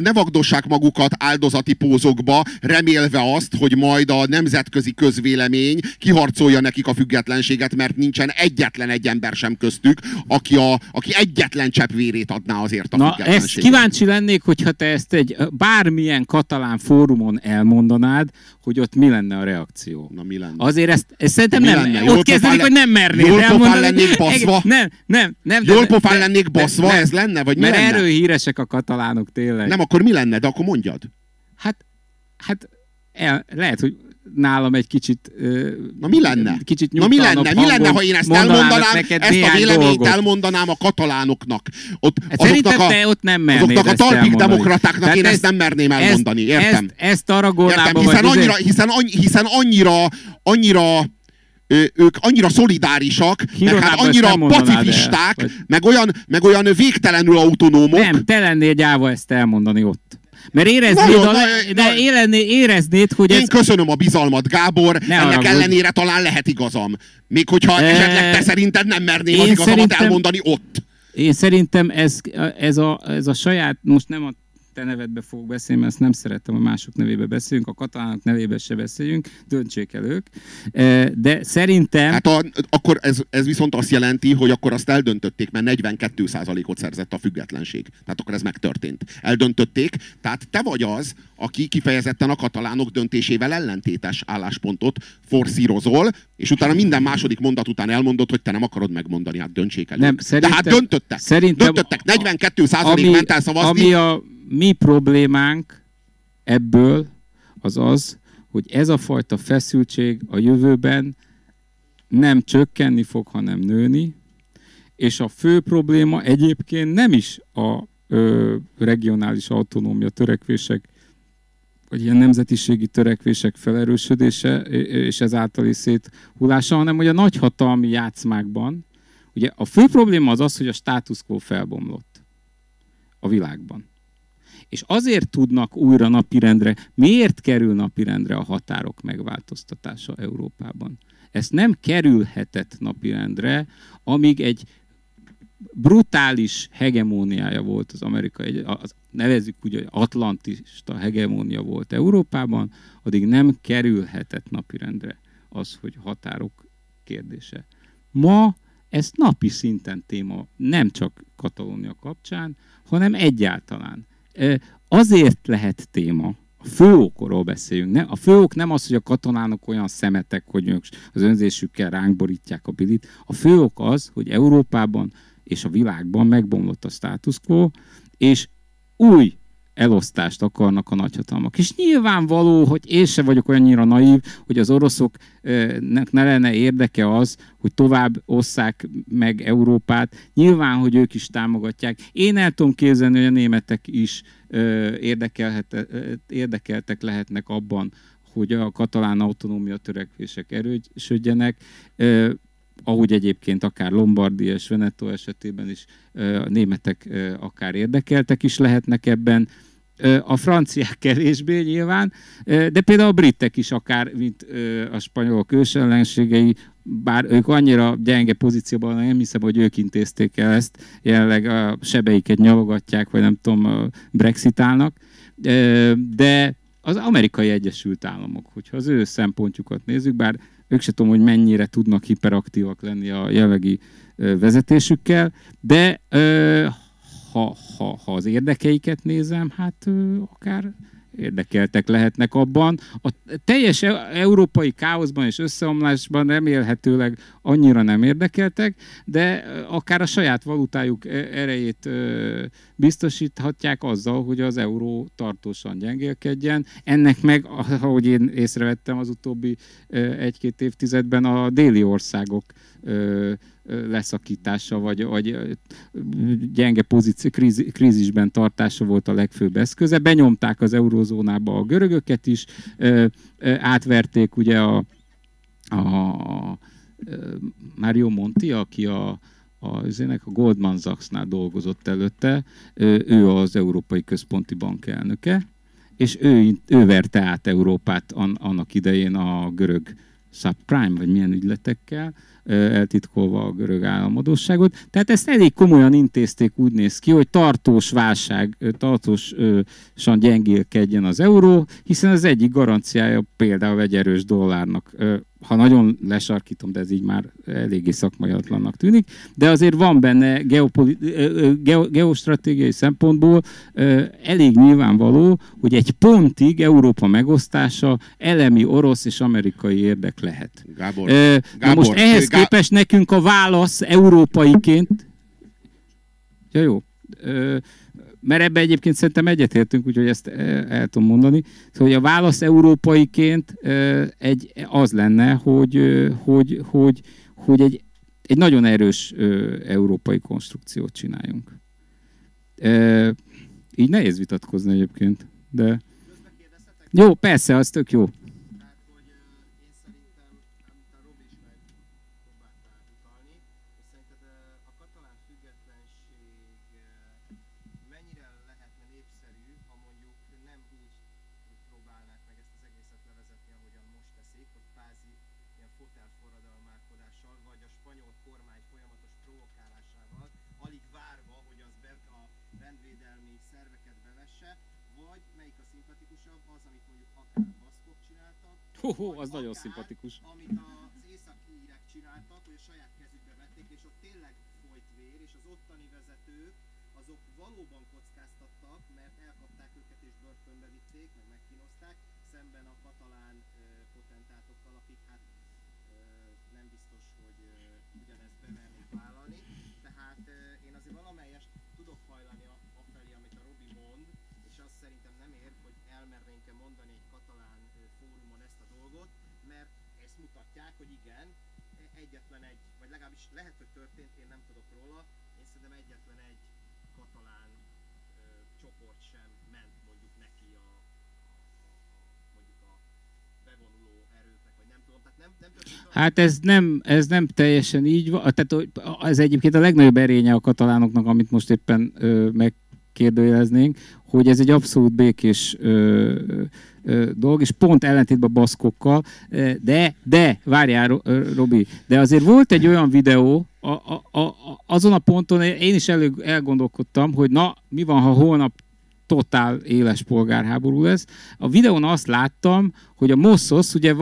ne vagdossák magukat áldozati pózokba, remélve azt, hogy majd a nemzetközi közvélemény kiharcolja nekik a függetlenséget, mert nincsen egyetlen egy ember sem köztük, aki egyetlen csepp vérét adná azért a függetlenséget. Ezt kíváncsi lennék, hogyha te ezt egy bármilyen katalán fórumon elmondanád, hogy ott mi lenne a reakció. Na, mi lenne? Azért ezt szerintem nem. Ott kezdenék, hogy nem mernéd elmondani. Lennék baszva? Nem. Jól pofán lennék baszva, ez lenne? Vagy mi lenne? Mert erről híresek a katalánok tényleg. Nem, akkor mi lenne? De akkor mondjad. Hát lehet, hogy nálam egy kicsit... Na mi lenne? Kicsit mi lenne, ha én ezt elmondanám, ezt a véleményt elmondanám a katalánoknak? Azoknak a talpig demokratáknak én ezt nem merném elmondani, értem? Ezt Aragónába vagy... Hiszen annyira ők annyira szolidárisak, hát annyira pacifisták, meg olyan végtelenül autonómok. Nem, te lennél gyáva ezt elmondani ott. Mert éreznéd, hogy én köszönöm a bizalmat, Gábor, ennek ellenére talán lehet igazam. Még hogyha esetleg te szerinted nem merném az igazamat elmondani ott. Én szerintem ez a saját, most nem a te nevedbe fogok beszélni, mert ezt nem szerettem, a mások nevébe beszélünk, a katalánok nevébe se beszéljünk, döntsék el ők. De szerintem... Hát akkor ez viszont azt jelenti, hogy akkor azt eldöntötték, mert 42%-ot szerzett a függetlenség. Tehát akkor ez megtörtént. Eldöntötték, tehát te vagy az, aki kifejezetten a katalánok döntésével ellentétes álláspontot forszírozol, és utána minden második mondat után elmondod, hogy te nem akarod megmondani, hát döntsék el. Nem, de hát döntöttek. Döntöttek, 42% ment el szavazni. Ami a mi problémánk ebből az az, hogy ez a fajta feszültség a jövőben nem csökkenni fog, hanem nőni, és a fő probléma egyébként nem is a regionális autonómia törekvések, vagy ilyen nemzetiségi törekvések felerősödése, és ezáltali széthullása, hanem hogy a nagyhatalmi játszmákban, ugye a fő probléma az az, hogy a status quo felbomlott a világban. És azért tudnak újra napirendre, miért kerül napirendre a határok megváltoztatása Európában? Ez nem kerülhetett napirendre, amíg egy brutális hegemóniája volt az amerikai, nevezzük úgy, hogy atlantista hegemónia volt Európában, addig nem kerülhetett napirendre az, hogy határok kérdése. Ma ez napi szinten téma, nem csak Katalónia kapcsán, hanem egyáltalán. Azért lehet téma, a fő okról beszéljünk. A fő ok nem az, hogy a katalánok olyan szemetek, hogy ők az önzésükkel ránk borítják a bilit. A fő ok az, hogy Európában és a világban megbomlott a status quo, és új elosztást akarnak a nagyhatalmak. És nyilvánvaló, hogy én se vagyok olyannyira naív, hogy az oroszoknak ne lenne érdeke az, hogy tovább osszák meg Európát. Nyilván, hogy ők is támogatják. Én el tudom képzelni, hogy a németek is érdekeltek lehetnek abban, hogy a katalán autonómia törekvések erősödjenek, ahogy egyébként akár Lombardia és Veneto esetében is a németek akár érdekeltek is lehetnek ebben, a franciák kevésbé nyilván, de például a britek is akár, mint a spanyolok ősellenségei, bár ők annyira gyenge pozícióban, nem hiszem, hogy ők intézték el ezt, jelenleg a sebeiket nyalogatják, vagy nem tudom, brexitálnak, de az amerikai Egyesült Államok, hogyha az ő szempontjukat nézzük, bár ők se tudom, hogy mennyire tudnak hiperaktívak lenni a jelenlegi vezetésükkel, de ha az érdekeiket nézem, hát akár érdekeltek lehetnek abban. A teljes európai káoszban és összeomlásban remélhetőleg annyira nem érdekeltek, de akár a saját valutájuk erejét biztosíthatják azzal, hogy az euró tartósan gyengélkedjen. Ennek meg, ahogy én észrevettem az utóbbi egy-két évtizedben, a déli országok leszakítása, vagy gyenge pozíció, krízisben tartása volt a legfőbb eszköze. Benyomták az eurózónába a görögöket is, átverték ugye a Mario Monti, aki a Goldman Sachsnál dolgozott előtte, ő az Európai Központi Bank elnöke, és ő verte át Európát annak idején a görög subprime, vagy milyen ügyletekkel, eltitkolva a görög államadósságot. Tehát ezt elég komolyan intézték, úgy néz ki, hogy tartósan gyengélkedjen az euró, hiszen az egyik garanciája például egy erős dollárnak. Ha nagyon lesarkítom, de ez így már eléggé szakmaiatlannak tűnik, de azért van benne geostratégiai szempontból elég nyilvánvaló, hogy egy pontig Európa megosztása elemi orosz és amerikai érdek lehet. Gábor, most ehhez képest nekünk a válasz európaiként... Ja, jó. Mert ebben egyébként szerintem egyetértünk, úgyhogy ezt el tudom mondani. Szóval a válasz európaiként az lenne, hogy egy nagyon erős európai konstrukciót csináljunk. Így nehéz vitatkozni egyébként, de... Jó, persze, az tök jó. rendvédelmi szerveket bevesse, vagy melyik a szimpatikusabb, az, amit mondjuk akár a baszkok csináltak, az akár, nagyon szimpatikus, amit az északírek csináltak, hogy a saját kezükbe vették, és ott tényleg folyt vér, és az ottani vezetők azok valóban kockáztattak, mert elkapták őket és börtönbe vitték, meg megkínozták, szemben a katalán potentátokkal, akik hát nem biztos, hogy ugyanezt bemernék vállalni. Tehát én azért valamelyest tudok hajlani afelé, amit a Robi mond, és azt szerintem nem ér, hogy elmernénk-e mondani egy katalán fórumon ezt a dolgot, mert ezt mutatják, hogy igen, egyetlen egy, vagy legalábbis lehet, hogy történt, én nem tudok róla, én szerintem egyetlen egy katalán csoport sem ment mondjuk neki a bevonuló erőknek, vagy nem tudom, tehát nem történt. Hát ez nem teljesen így van, tehát ez egyébként a legnagyobb erénye a katalánoknak, amit most éppen megkérdőjeleznénk, hogy ez egy abszolút békés dolog, és pont ellentétben a baszkokkal, de várjál, Robi, de azért volt egy olyan videó, azon a ponton én is elgondolkodtam, hogy na, mi van, ha holnap totál éles polgárháború lesz. A videón azt láttam, hogy a Mossos, ugye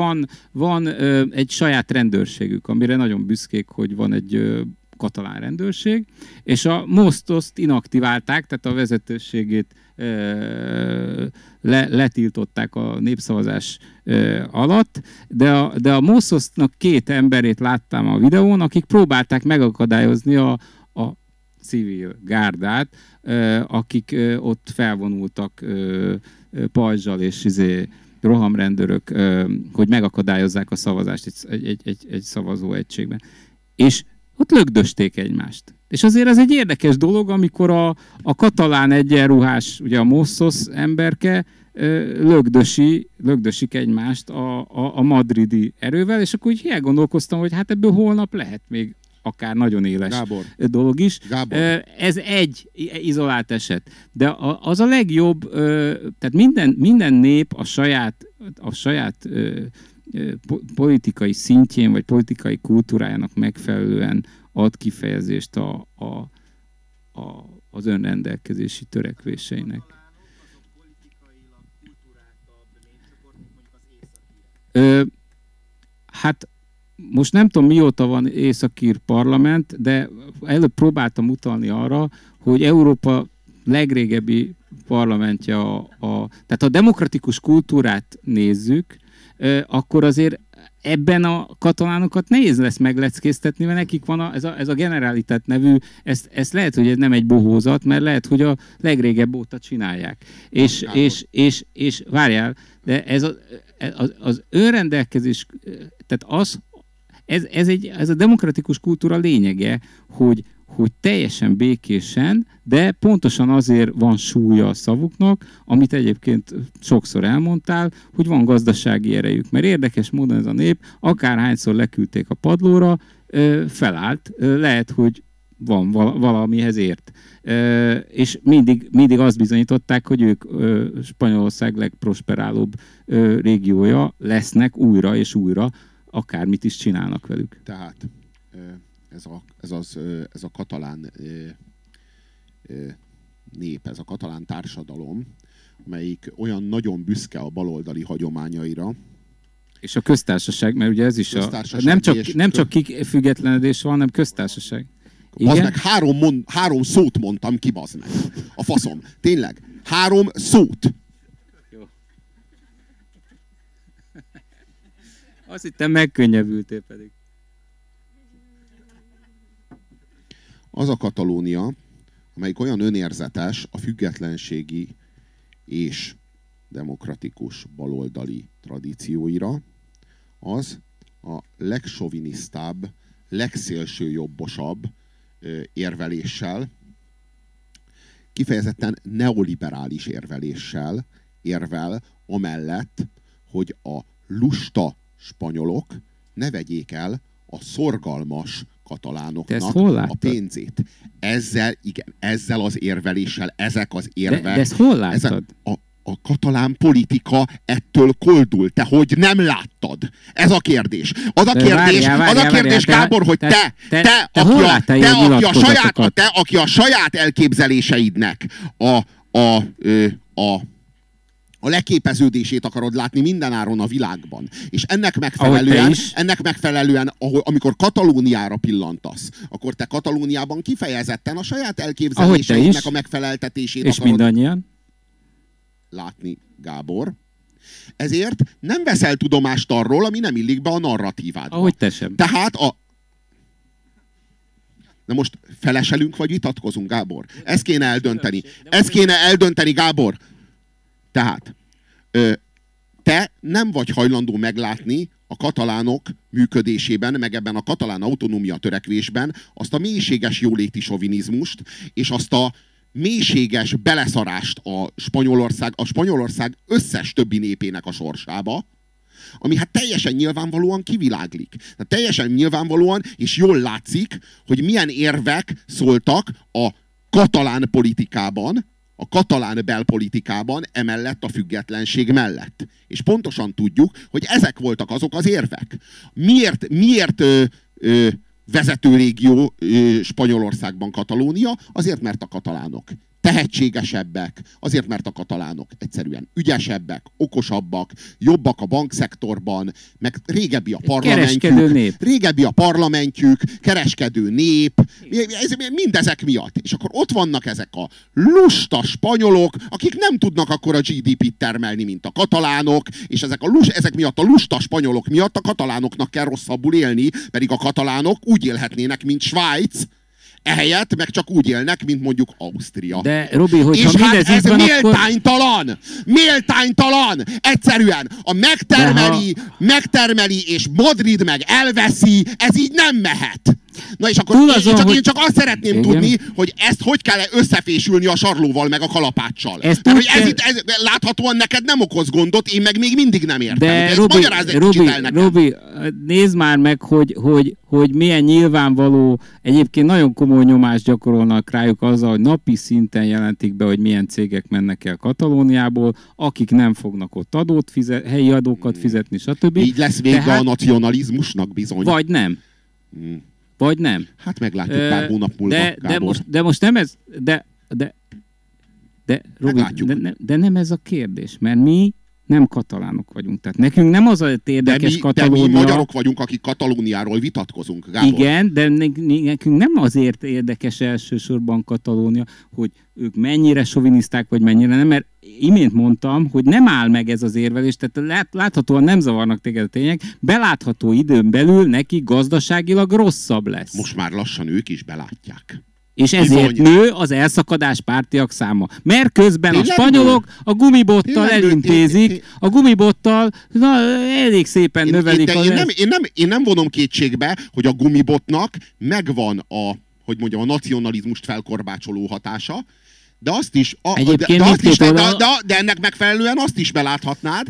van egy saját rendőrségük, amire nagyon büszkék, hogy van egy katalán rendőrség, és a Mossost inaktiválták, tehát a vezetőségét letiltották a népszavazás alatt, de a Mossosnak két emberét láttam a videón, akik próbálták megakadályozni a civil gárdát, akik ott felvonultak pajzsal és rohamrendőrök, hogy megakadályozzák a szavazást egy szavazóegységben. És ott lögdösték egymást. És azért ez egy érdekes dolog, amikor a katalán egyenruhás, ugye a Mossos emberke lögdösik egymást a madridi erővel, és akkor úgy elgondolkoztam, hogy hát ebből holnap lehet még akár nagyon éles dolog is. Gábor. Ez egy izolált eset. De az a legjobb, tehát minden nép a saját politikai szintjén, vagy politikai kultúrájának megfelelően ad kifejezést az önrendelkezési törekvéseinek. Hát most nem tudom, mióta van északír parlament, de előbb próbáltam utalni arra, hogy Európa legrégebbi parlamentje, tehát a demokratikus kultúrát nézzük, akkor azért ebben a katalánokat nehéz lesz megleckéztetni, mert nekik van ez a Generalitat nevű, ezt lehet, hogy ez nem egy bohózat, mert lehet, hogy a legrégebb óta csinálják. És várjál, de ez az önrendelkezés, tehát ez a demokratikus kultúra lényege, hogy teljesen békésen, de pontosan azért van súlya a szavuknak, amit egyébként sokszor elmondtál, hogy van gazdasági erejük. Mert érdekes módon ez a nép, akárhányszor leküldték a padlóra, felállt, lehet, hogy van valamihez ért. És mindig azt bizonyították, hogy ők Spanyolország legprosperálóbb régiója lesznek újra és újra, akármit is csinálnak velük. Tehát... Ez a katalán nép, ez a katalán társadalom, amelyik olyan nagyon büszke a baloldali hagyományaira. És a köztársaság, mert ugye ez is nem csak kifüggetlenedés van, hanem köztársaság. Bazd meg, három szót mondtam ki, bazd meg. A faszom. Tényleg, 3 szót. Jó. Azt hittem, megkönnyebbültél pedig. Az a Katalónia, amelyik olyan önérzetes a függetlenségi és demokratikus baloldali tradícióira, az a legsovinisztább, legszélsőjobbosabb érveléssel, kifejezetten neoliberális érveléssel érvel amellett, hogy a lusta spanyolok ne vegyék el a szorgalmas katalánoknak a pénzét. Ezzel, igen, ezzel az érveléssel, ezek az érvek... De ezt hol láttad? Ezek, a a katalán politika ettől koldul. Te hogy nem láttad? Ez a kérdés. Az a kérdés, Gábor, hogy te, aki a saját elképzeléseidnek a leképeződését akarod látni mindenáron a világban. És ennek megfelelően amikor Katalóniára pillantasz, akkor te Katalóniában kifejezetten a saját elképzeléseidnek a megfeleltetését és akarod mindannyian látni, Gábor. Ezért nem veszel tudomást arról, ami nem illik be a narratívádba. Ahogy te sem. Tehát na most feleselünk vagy vitatkozunk, Gábor? Ezt kéne eldönteni. Tehát te nem vagy hajlandó meglátni a katalánok működésében, meg ebben a katalán autonómia törekvésben azt a mélységes jóléti sovinizmust, és azt a mélységes beleszarást a Spanyolország összes többi népének a sorsába, ami hát teljesen nyilvánvalóan kiviláglik. Tehát teljesen nyilvánvalóan, és jól látszik, hogy milyen érvek szóltak a katalán politikában, a katalán belpolitikában emellett a függetlenség mellett. És pontosan tudjuk, hogy ezek voltak azok az érvek. Miért vezető régió Spanyolországban Katalónia? Azért, mert a katalánok tehetségesebbek, azért, mert a katalánok egyszerűen ügyesebbek, okosabbak, jobbak a bankszektorban, meg régebbi a parlamentjük. Kereskedő nép, mindezek miatt. És akkor ott vannak ezek a lusta spanyolok, akik nem tudnak akkora GDP-t termelni, mint a katalánok, és ezek miatt a lusta spanyolok miatt a katalánoknak kell rosszabbul élni, pedig a katalánok úgy élhetnének, mint Svájc, ehelyett meg csak úgy élnek, mint mondjuk Ausztria. De, Robi, hogyha és hát ez méltánytalan! Akkor... méltánytalan! Egyszerűen a megtermeli, és Madrid meg elveszi, ez így nem mehet. Na és akkor én csak azt szeretném tudni, hogy ezt hogy kell összefésülni a sarlóval meg a kalapáccsal. Ez láthatóan neked nem okoz gondot, én meg még mindig nem értem. De Robi, nézd már meg, hogy milyen nyilvánvaló, egyébként nagyon komoly nyomást gyakorolnak rájuk azzal, hogy napi szinten jelentik be, hogy milyen cégek mennek el Katalóniából, akik nem fognak ott helyi adókat fizetni, stb. Így lesz vége a nacionalizmusnak bizony. Vagy nem. Vagy nem? Hát meglátjuk pár hónap múlva, de most nem ez... De Robi, de nem ez a kérdés, mert mi nem katalánok vagyunk. Tehát nekünk nem az a érdekes Katalónia... De mi magyarok vagyunk, akik Katalóniáról vitatkozunk, Gábor. Igen, de nekünk nem azért érdekes elsősorban Katalónia, hogy ők mennyire soviniszták, vagy mennyire nem, mert imént mondtam, hogy nem áll meg ez az érvelés, tehát láthatóan nem zavarnak téged a tények, belátható időn belül neki gazdaságilag rosszabb lesz. Most már lassan ők is belátják. És ezért nő az elszakadás pártiak száma. Mert közben a spanyolok a gumibottal elintézik, a gumibottal elég szépen növelik. Én nem vonom kétségbe, hogy a gumibotnak megvan a nacionalizmust felkorbácsoló hatása, de ennek megfelelően azt is beláthatnád,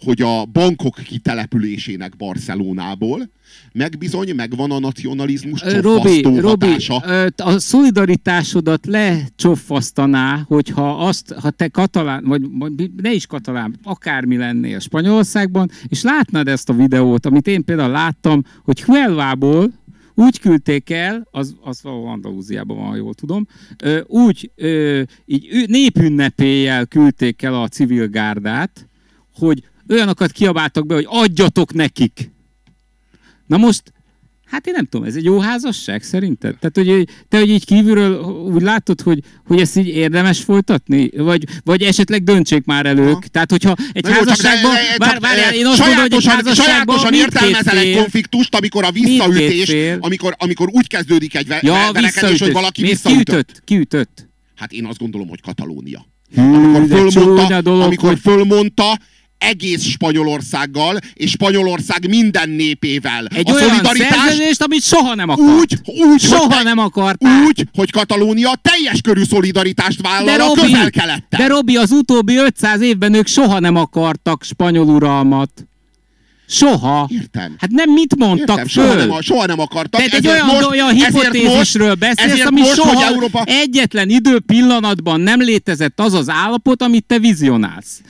hogy a bankok kitelepülésének Barcelonából meg bizony megvan a nacionalizmus csoffasztó hatása. A szolidaritásodat lecsoffasztaná, hogyha ha te katalán, vagy ne is katalán, akármi lennél Spanyolországban, és látnád ezt a videót, amit én például láttam, hogy Huelvából úgy küldték el, az valahol Andalúziában van, ha jól tudom, így népünnepéllyel küldték el a civil gárdát, hogy olyanokat kiabáltak be, hogy adjatok nekik. Na most, hát én nem tudom, ez egy jó házasság szerinted? Tehát, hogy te hogy így kívülről úgy látod, hogy ezt így érdemes folytatni? Vagy esetleg döntsék már el ők. Tehát, hogyha egy házasságban... Én azt mondom, hogy egy házasságban sajátosan értelmezel egy konfliktust, amikor a visszaütés, amikor úgy kezdődik egy verekedés, hogy valaki visszaütött. Kiütött. Hát én azt gondolom, hogy Katalónia. Amikor fölmondta egész Spanyolországgal, és Spanyolország minden népével. Egy a olyan szerződést, amit soha nem akart. Úgy, hogy Katalónia teljes körű szolidaritást vállal a Közel-Kelettel. De Robi, az utóbbi 500 évben ők soha nem akartak spanyol uralmat. Soha. Értem. Hát nem mit mondtak értem, föl? Soha nem akartak. Tehát egy olyan hipotézisről beszélsz, ami most, soha Európa... egyetlen idő pillanatban nem létezett az az állapot, amit te vizionálsz.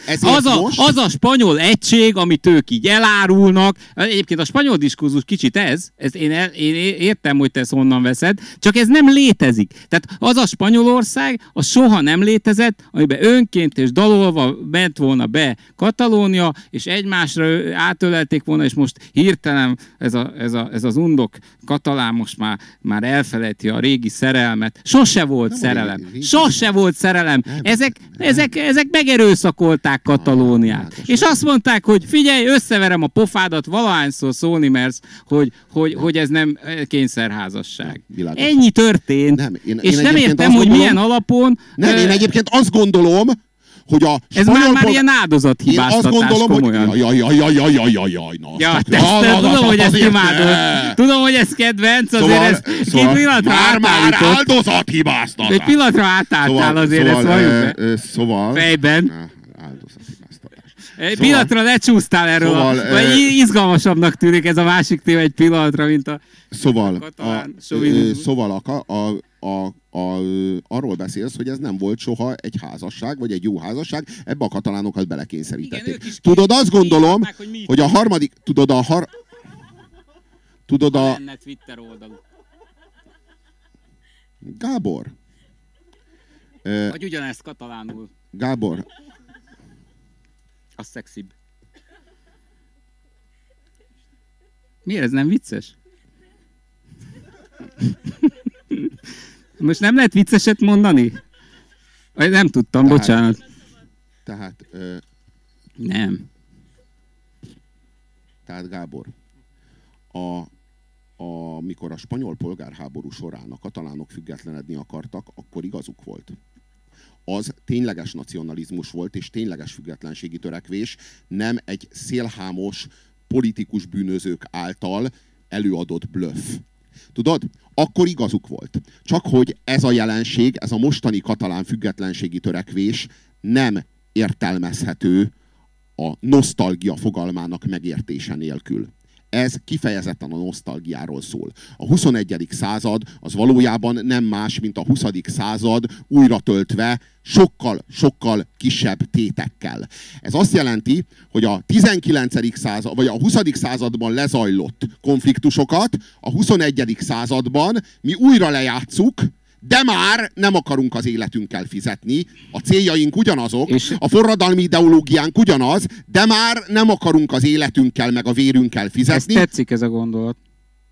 Az a spanyol egység, amit ők így elárulnak. Egyébként a spanyol diskurzus kicsit ez én értem, hogy te ezt honnan veszed, csak ez nem létezik. Tehát az a Spanyolország, az soha nem létezett, amiben önként és dalolva ment volna be Katalónia, és egymásra átölelt volna, és most hirtelen ez az undok katalán most már elfelejti a régi szerelmet. Sose volt szerelem. Ezek megerőszakolták Katalóniát. És azt mondták, hogy figyelj, összeverem a pofádat valahányszor szólni mersz, hogy ez nem kényszerházasság. Világos. Ennyi történt. Nem értem, hogy gondolom, milyen alapon... Nem, én egyébként azt gondolom, hogy a ez már ilyen áldozathibáztatás. Én azt gondolom, komolyan. Hogy... Tudom, hogy ezt imádod. Tudom, hogy ez kedvenc, azért ez... Szóval már áldozathibáztatás. Egy pillanatra átálltál azért, ezt valljuk. Szóval... Fejben. Áldozathibáztatás. Egy pillanatra lecsúsztál erről. Izgalmasabbnak tűnik ez a másik téma egy pillanatra, mint a... Arról beszélsz, hogy ez nem volt soha egy házasság, vagy egy jó házasság, ebbe a katalánokat belekényszerítették. Igen, tudod, azt gondolom, írták, hogy a harmadik... Lenne Twitter oldalú. Gábor. Vagy ugyanezt katalánul. Gábor. A szexibb. Miért ez nem vicces? Most nem lehet vicceset mondani? Nem tudtam, bocsánat. Nem. Tehát Gábor, amikor a spanyol polgárháború során a katalánok függetlenedni akartak, akkor igazuk volt. Az tényleges nacionalizmus volt, és tényleges függetlenségi törekvés, nem egy szélhámos politikus bűnözők által előadott blöff. Tudod? Akkor igazuk volt. Csak hogy ez a jelenség, ez a mostani katalán függetlenségi törekvés nem értelmezhető a nosztalgia fogalmának megértése nélkül. Ez kifejezetten a nosztalgiáról szól. A 21. század az valójában nem más, mint a 20. század újra töltve sokkal kisebb tétekkel. Ez azt jelenti, hogy a 19. század, vagy a 20. században lezajlott konfliktusokat a 21. században mi újra lejátszuk, de már nem akarunk az életünkkel fizetni, a céljaink ugyanazok, a forradalmi ideológiánk ugyanaz, de már nem akarunk az életünkkel meg a vérünkkel fizetni. Ezt tetszik ez a gondolat.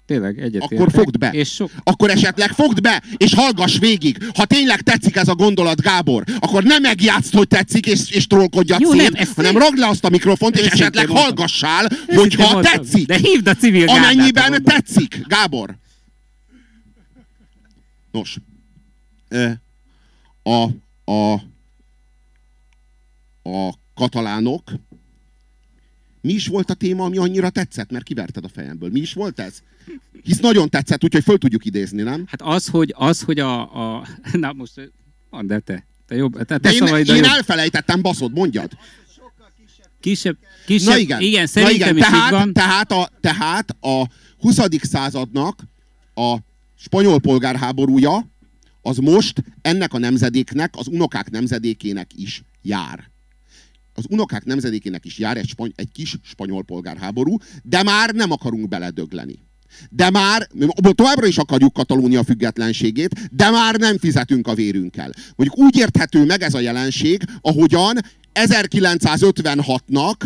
Tényleg egyetértek. Akkor fogd be. Akkor esetleg fogd be, és hallgass végig. Ha tényleg tetszik ez a gondolat, Gábor, akkor nem megjátszd, hogy tetszik, és trollkodjad szét, hanem ragd le azt a mikrofont, és esetleg hallgassál, hogyha tetszik. De hívd a civil gárdát. Amennyiben tetszik, Gábor. Nos. A katalánok. Mi is volt a téma, ami annyira tetszett? Mert kiverted a fejemből. Mi is volt ez? Hisz nagyon tetszett, úgyhogy föl tudjuk idézni, nem? Hát az, hogy na most... Mondd el te jobb. Te én elfelejtettem, baszod, mondjad. Kisebb... Igen, szerintem is így van. Tehát a 20. századnak a spanyol polgárháborúja az most ennek a nemzedéknek, az unokák nemzedékének is jár. Az unokák nemzedékének is jár egy kis spanyol polgárháború, de már nem akarunk beledögleni. De már, továbbra is akarjuk Katalónia függetlenségét, de már nem fizetünk a vérünkkel. Mondjuk úgy érthető meg ez a jelenség, ahogyan 1956-nak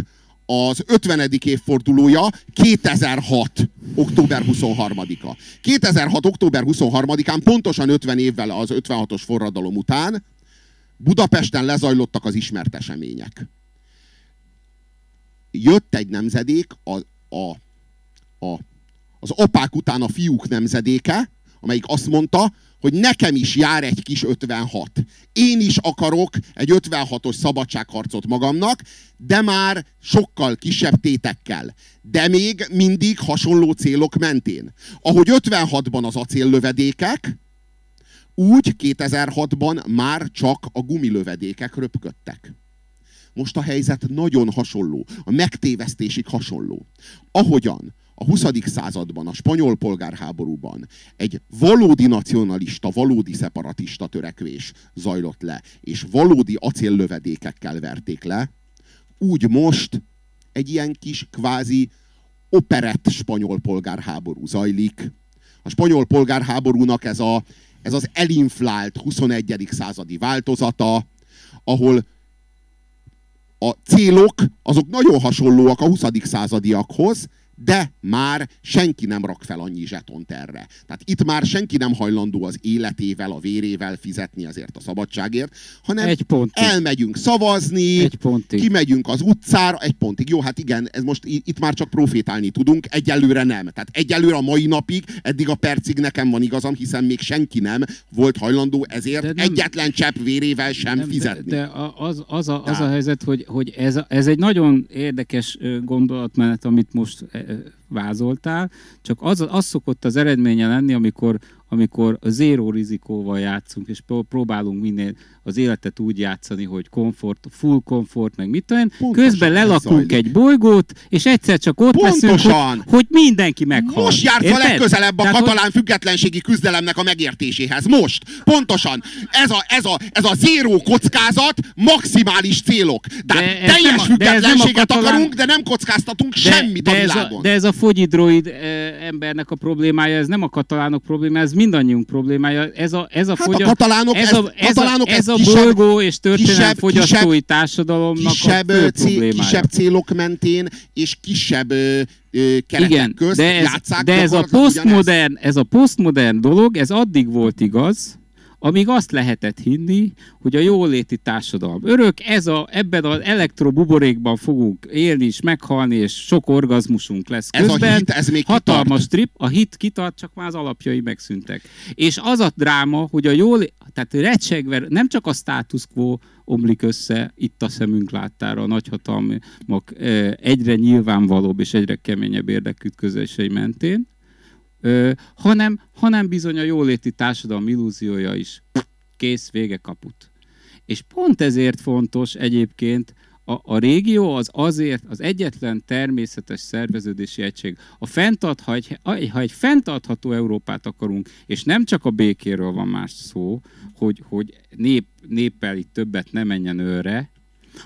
az 50. évfordulója 2006. október 23-a. 2006. október 23-án, pontosan 50 évvel az 56-os forradalom után Budapesten lezajlottak az ismert események. Jött egy nemzedék, az apák után a fiúk nemzedéke, amelyik azt mondta, hogy nekem is jár egy kis 56. Én is akarok egy 56-os szabadságharcot magamnak, de már sokkal kisebb tétekkel. De még mindig hasonló célok mentén. Ahogy 56-ban az acéllövedékek, úgy 2006-ban már csak a gumilövedékek röpködtek. Most a helyzet nagyon hasonló, a megtévesztésig hasonló. Ahogyan a 20. században, a spanyol polgárháborúban egy valódi nacionalista, valódi szeparatista törekvés zajlott le, és valódi acéllövedékekkel verték le, úgy most egy ilyen kis kvázi operett spanyol polgárháború zajlik. A spanyol polgárháborúnak ez az elinflált 21. századi változata, ahol a célok azok nagyon hasonlóak a 20. századiakhoz, de már senki nem rak fel annyi zsetont erre. Tehát itt már senki nem hajlandó az életével, a vérével fizetni ezért a szabadságért, hanem elmegyünk szavazni, kimegyünk az utcára, egy pontig. Jó, hát igen, ez most itt már csak profétálni tudunk, egyelőre nem. Tehát egyelőre a mai napig, eddig a percig nekem van igazam, hiszen még senki nem volt hajlandó ezért egyetlen csepp vérével sem fizetni. De az a helyzet, hogy ez egy nagyon érdekes gondolatmenet, amit most vázoltál, csak az szokott az eredménye lenni, amikor zéró rizikóval játszunk, és próbálunk minél az életet úgy játszani, hogy komfort, full komfort, meg mit tudom. Közben lelakunk egy bolygót, és egyszer csak ott leszünk, hogy mindenki meghal. Most jársz a legközelebb a katalán függetlenségi küzdelemnek a megértéséhez. Most! Pontosan! Ez a zéró kockázat, maximális célok. Tehát teljes függetlenséget akarunk, de nem kockáztatunk semmit a világon. De ez a fogyidroid embernek a problémája, ez nem a katalánok problémája, ez mindannyiunk problémája. Ez a bolygó és történelmi fogyasztói társadalomnak a problémája. Kisebb célok mentén és kisebb keretek közt játsszák. De ez a posztmodern dolog, ez addig volt igaz, amíg azt lehetett hinni, hogy a jóléti társadalom örök, ebben az elektrobuborékban fogunk élni és meghalni, és sok orgazmusunk lesz közben. Ez a hit, ez még hatalmas trip, a hit kitart, csak már az alapjai megszűntek. És az a dráma, hogy a tehát recsegve, nem csak a status quo omlik össze itt a szemünk láttára, a nagyhatalmak egyre nyilvánvalóbb és egyre keményebb érdekütközései mentén, hanem bizony a jóléti társadalom illúziója is. Kész, vége, kaput. És pont ezért fontos egyébként a régió, az egyetlen természetes szerveződési egység. Ha egy fenntartható Európát akarunk, és nem csak a békéről van más szó, hogy néppel itt többet ne menjen őre,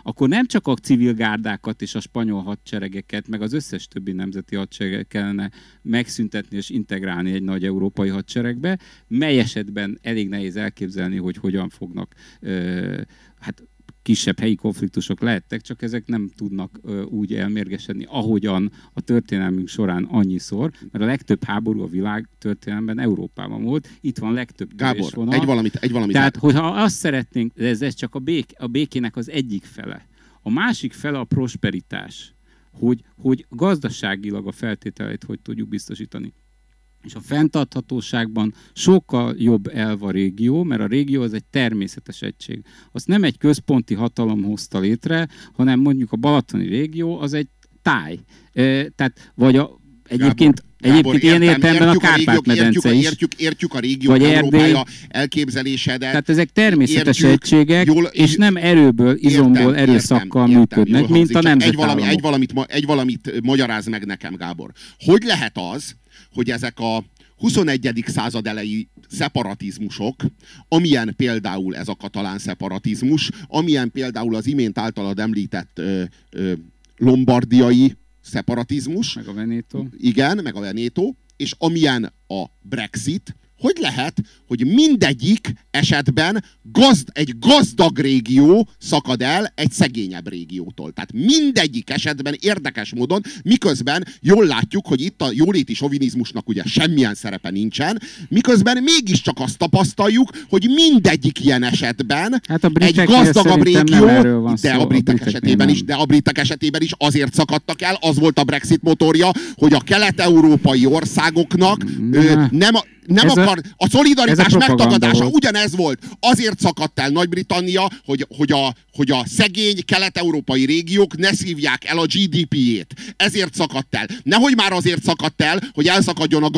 akkor nem csak a civil gárdákat és a spanyol hadseregeket, meg az összes többi nemzeti hadsereget kellene megszüntetni és integrálni egy nagy európai hadseregbe, mely esetben elég nehéz elképzelni, hogy hogyan fognak, kisebb helyi konfliktusok lehettek, csak ezek nem tudnak úgy elmérgesedni, ahogyan a történelmünk során annyiszor, mert a legtöbb háború a világ történelemben Európában volt, itt van legtöbb Gábor, egy valamit. Tehát, hogyha azt szeretnénk, ez csak a békének az egyik fele. A másik fele a prosperitás, hogy gazdaságilag a feltételeit hogy tudjuk biztosítani. És a fenntarthatóságban sokkal jobb elv a régió, mert a régió az egy természetes egység. Azt nem egy központi hatalom hozta létre, hanem mondjuk a balatoni régió az egy táj. Tehát, vagy egyébként ilyen értelemben a Kárpát-medence is. Értjük a régió Európája elképzelésedet. Tehát ezek természetes egységek, és nem erőből, izomból, erőszakkal működnek, mint a nemzetállamok. Egy valamit magyaráz meg nekem, Gábor. Hogy lehet az, hogy ezek a 21. század elejé szeparatizmusok, amilyen például ez a katalán szeparatizmus, amilyen például az imént általad említett lombardiai szeparatizmus, meg a Veneto. Igen, meg a Veneto, és amilyen a Brexit, hogy lehet, hogy mindegyik esetben egy gazdag régió szakad el egy szegényebb régiótól. Tehát mindegyik esetben érdekes módon, miközben jól látjuk, hogy itt a jóléti sovinizmusnak ugye semmilyen szerepe nincsen, miközben mégiscsak azt tapasztaljuk, hogy mindegyik ilyen esetben egy gazdagabb régió, de a britek esetében is azért szakadtak el, az volt a Brexit motorja, hogy a kelet-európai országoknak nem a a szolidaritás megtagadása ugyanez volt. Azért szakadt el Nagy-Britannia, hogy a szegény kelet-európai régiók ne szívják el a GDP-jét. Ezért szakadt el. Nehogy már azért szakadt el, hogy elszakadjon a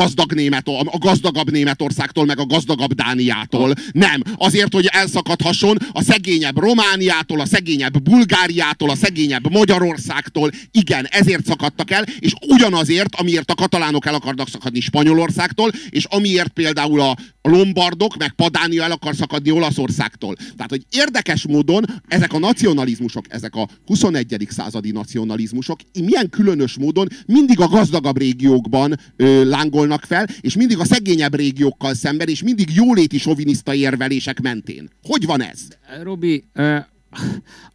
gazdagabb Németországtól, meg a gazdagabb Dániától. Nem. Azért, hogy elszakadhasson a szegényebb Romániától, a szegényebb Bulgáriától, a szegényebb Magyarországtól. Igen, ezért szakadtak el, és ugyanazért, amiért a katalánok el akarnak szakadni Spanyolországtól, és amiért például a lombardok, meg Padánia el akar szakadni Olaszországtól. Tehát, hogy érdekes módon ezek a nacionalizmusok, ezek a 21. századi nacionalizmusok milyen különös módon mindig a gazdagabb régiókban lángolnak fel, és mindig a szegényebb régiókkal szemben, és mindig jóléti soviniszta érvelések mentén. Hogy van ez? Robi,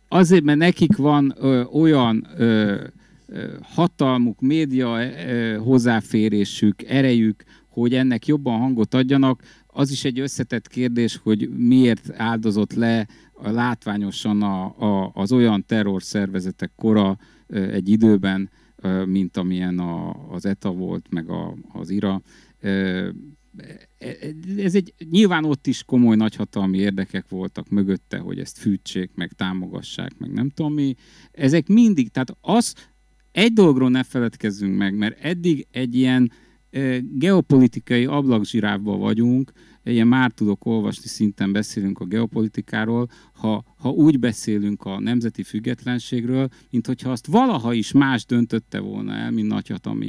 azért, mert nekik van olyan hatalmuk, média hozzáférésük, erejük, hogy ennek jobban hangot adjanak. Az is egy összetett kérdés, hogy miért áldozott le látványosan az olyan terrorszervezetek kora egy időben, mint amilyen az ETA volt, meg az IRA. Ez egy, nyilván ott is komoly nagyhatalmi érdekek voltak mögötte, hogy ezt fűtsék, meg támogassák, meg nem tudom mi. Ezek mindig, tehát egy dologról ne feledkezzünk meg, mert eddig egy ilyen geopolitikai ablakzsirávban vagyunk, ilyen már tudok olvasni szinten beszélünk a geopolitikáról, ha úgy beszélünk a nemzeti függetlenségről, mint hogyha azt valaha is más döntötte volna el, mint nagyhatalmi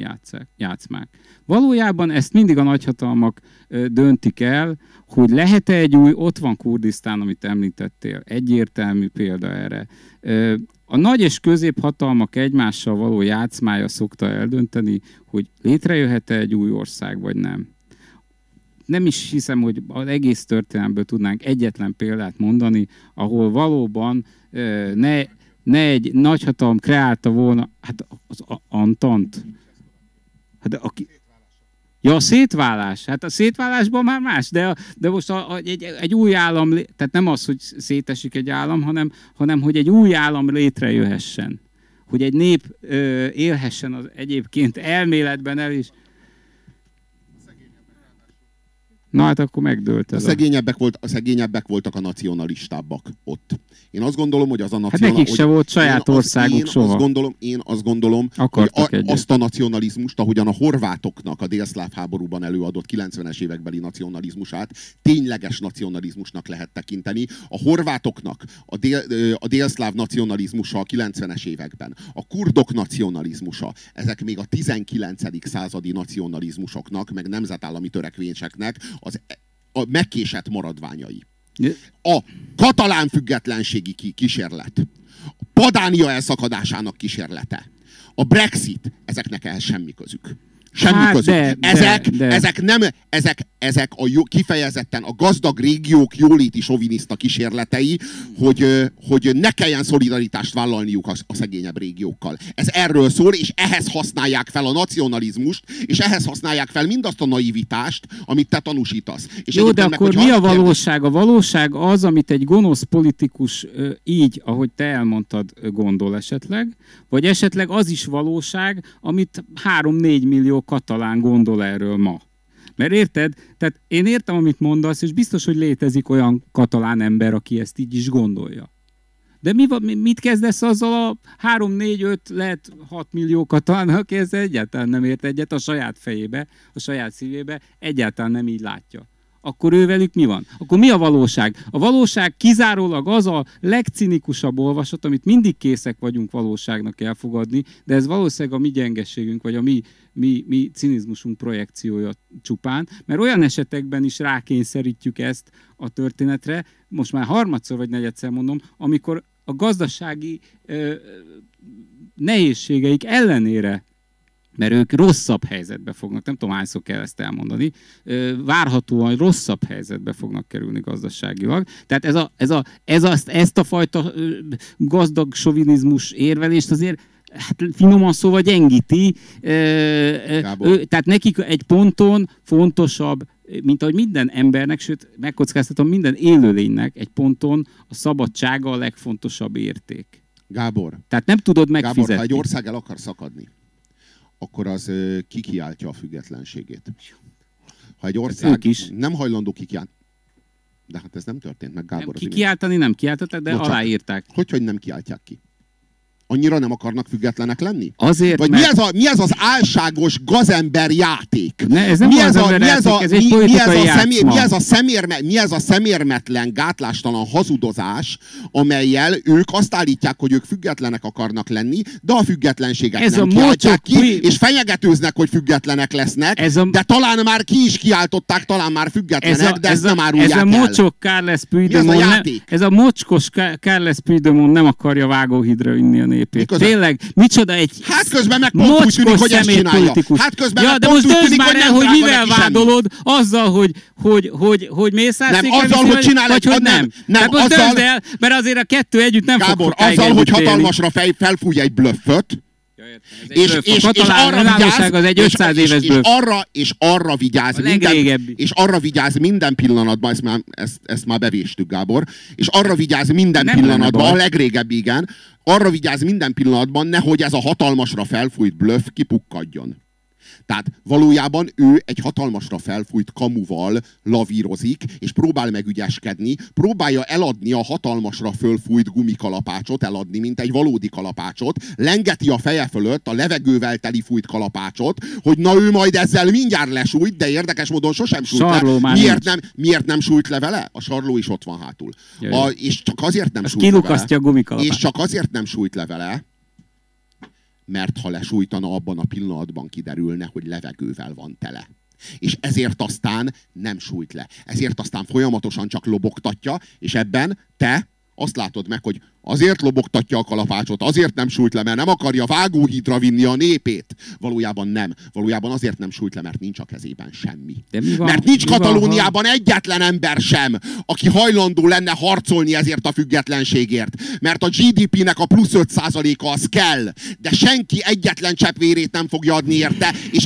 játszmák. Valójában ezt mindig a nagyhatalmak döntik el, hogy lehet-e egy új, ott van Kurdisztán, amit említettél, egyértelmű példa erre. A nagy és középhatalmak egymással való játszmája szokta eldönteni, hogy létrejöhet-e egy új ország, vagy nem. Nem is hiszem, hogy az egész történelmből tudnánk egyetlen példát mondani, ahol valóban ne egy nagyhatalom kreálta volna, hát az Antant. Hát a szétválás. Hát a szétválásban már más, de most egy új állam, tehát nem az, hogy szétesik egy állam, hanem hogy egy új állam létrejöhessen. Hogy egy nép élhessen az egyébként elméletben el is. Na hát akkor megdőlt ez. A szegényebbek voltak a nacionalistábbak ott. Én azt gondolom, hogy az a nacionalisták... Hát nekik se volt saját országuk soha. Én azt gondolom, hogy azt a nacionalizmust, ahogyan a horvátoknak a délszláv háborúban előadott 90-es évekbeli nacionalizmusát tényleges nacionalizmusnak lehet tekinteni. A horvátoknak a délszláv nacionalizmusa a 90-es években, a kurdok nacionalizmusa, ezek még a 19. századi nacionalizmusoknak, meg nemzetállami törekvéseknek a megkésett maradványai. A katalán függetlenségi kísérlet, a Padánia elszakadásának kísérlete, a Brexit, ezeknek ehhez semmi közük. Semmi közük. Ezek a kifejezetten a gazdag régiók jóléti soviniszta kísérletei, hogy ne kelljen szolidaritást vállalniuk a szegényebb régiókkal. Ez erről szól, és ehhez használják fel a nacionalizmust, és ehhez használják fel mindazt a naivitást, amit te tanúsítasz. És jó, de akkor mi a valóság? A valóság az, amit egy gonosz politikus így, ahogy te elmondtad, gondol esetleg, vagy esetleg az is valóság, amit 3-4 millió katalán gondol erről ma. Mert érted? Tehát én értem, amit mondasz, és biztos, hogy létezik olyan katalán ember, aki ezt így is gondolja. De mit kezdesz azzal a 3-4-5, lehet 6 millió katalán, aki ezzel egyáltalán nem ért egyet a saját fejébe, a saját szívébe, egyáltalán nem így látja. Akkor ővelük mi van? Akkor mi a valóság? A valóság kizárólag az a legcinikusabb olvasat, amit mindig készek vagyunk valóságnak elfogadni, de ez valószínűleg a mi gyengeségünk, vagy a mi cinizmusunk projekciója csupán, mert olyan esetekben is rákényszerítjük ezt a történetre, most már harmadszor vagy negyedszer mondom, amikor a gazdasági nehézségeik ellenére, mert ők rosszabb helyzetbe fognak, nem tudom, hányszor kell ezt elmondani, várhatóan rosszabb helyzetbe fognak kerülni gazdaságilag. Tehát ezt a fajta gazdag sovinizmus érvelést azért hát finoman szóval gyengíti. Tehát nekik egy ponton fontosabb, mint ahogy minden embernek, sőt megkockáztatom, minden élőlénynek egy ponton a szabadsága a legfontosabb érték. Gábor. Tehát nem tudod megfizetni. Gábor, ha egy ország el akar szakadni, akkor az kikiáltja a függetlenségét. ha egy ország is nem hajlandó kikiáltani. De hát ez nem történt meg, Gábor. Nem kikiáltani nem kiáltották, de bocsánat, aláírták. Hogy nem kiáltják ki? Annyira nem akarnak függetlenek lenni? Azért, vagy mert... mi ez az álságos gazember játék? Ne, ez nem mi ez a, mi ez a szemérmetlen, gátlástalan hazudozás, amelyel ők azt állítják, hogy ők függetlenek akarnak lenni, de a függetlenséget ez nem kiáltják ki, és fenyegetőznek, hogy függetlenek lesznek, de talán már ki is kiáltották, talán már függetlenek, de ezt nem árulják el. Ez a mocskos Carles Puigdemont nem akarja vágóhidra vinni a népét. Tényleg, micsoda egy... Hát közben meg pont úgy tűnik, hogy ezt csinálja. Hát közben ja, de most döntsd már el, hogy mivel vádolod, azzal, hogy mész át Székelyföldre, azzal, hogy csinál egy, hogy nem. Hát most döntsd el, mert azért a kettő együtt nem fog sokáig együtt élni. Gábor, azzal, hogy hatalmasra felfújj egy blöfföt, és arra vigyáz minden pillanatban, ezt már bevéstük, Gábor, és arra vigyáz minden pillanatban, a legrégebbi, igen, arra vigyáz minden pillanatban, nehogy ez a hatalmasra felfújt blöff kipukkadjon. Tehát valójában ő egy hatalmasra felfújt kamuval lavírozik, és próbál megügyeskedni, próbálja eladni a hatalmasra felfújt gumikalapácsot, eladni, mint egy valódi kalapácsot, lengeti a feje fölött a levegővel teli fújt kalapácsot, hogy na ő majd ezzel mindjárt lesújt, de érdekes módon sosem sújt le. Miért nem sújt le vele? A sarló is ott van hátul. És csak azért nem sújt le vele. És csak azért nem sújt le vele, mert ha lesújtana, abban a pillanatban kiderülne, hogy levegővel van tele. És ezért aztán nem sújt le. Ezért aztán folyamatosan csak lobogtatja, és ebben te azt látod meg, hogy azért lobogtatja a kalapácsot, azért nem sújt le, mert nem akarja vágóhídra vinni a népét. Valójában nem. Valójában azért nem sújt le, mert nincs a kezében semmi. Mert nincs Katalóniában egyetlen ember sem, aki hajlandó lenne harcolni ezért a függetlenségért. Mert a GDP-nek a plusz 5%-a az kell. De senki egyetlen csepp vérét nem fogja adni érte, és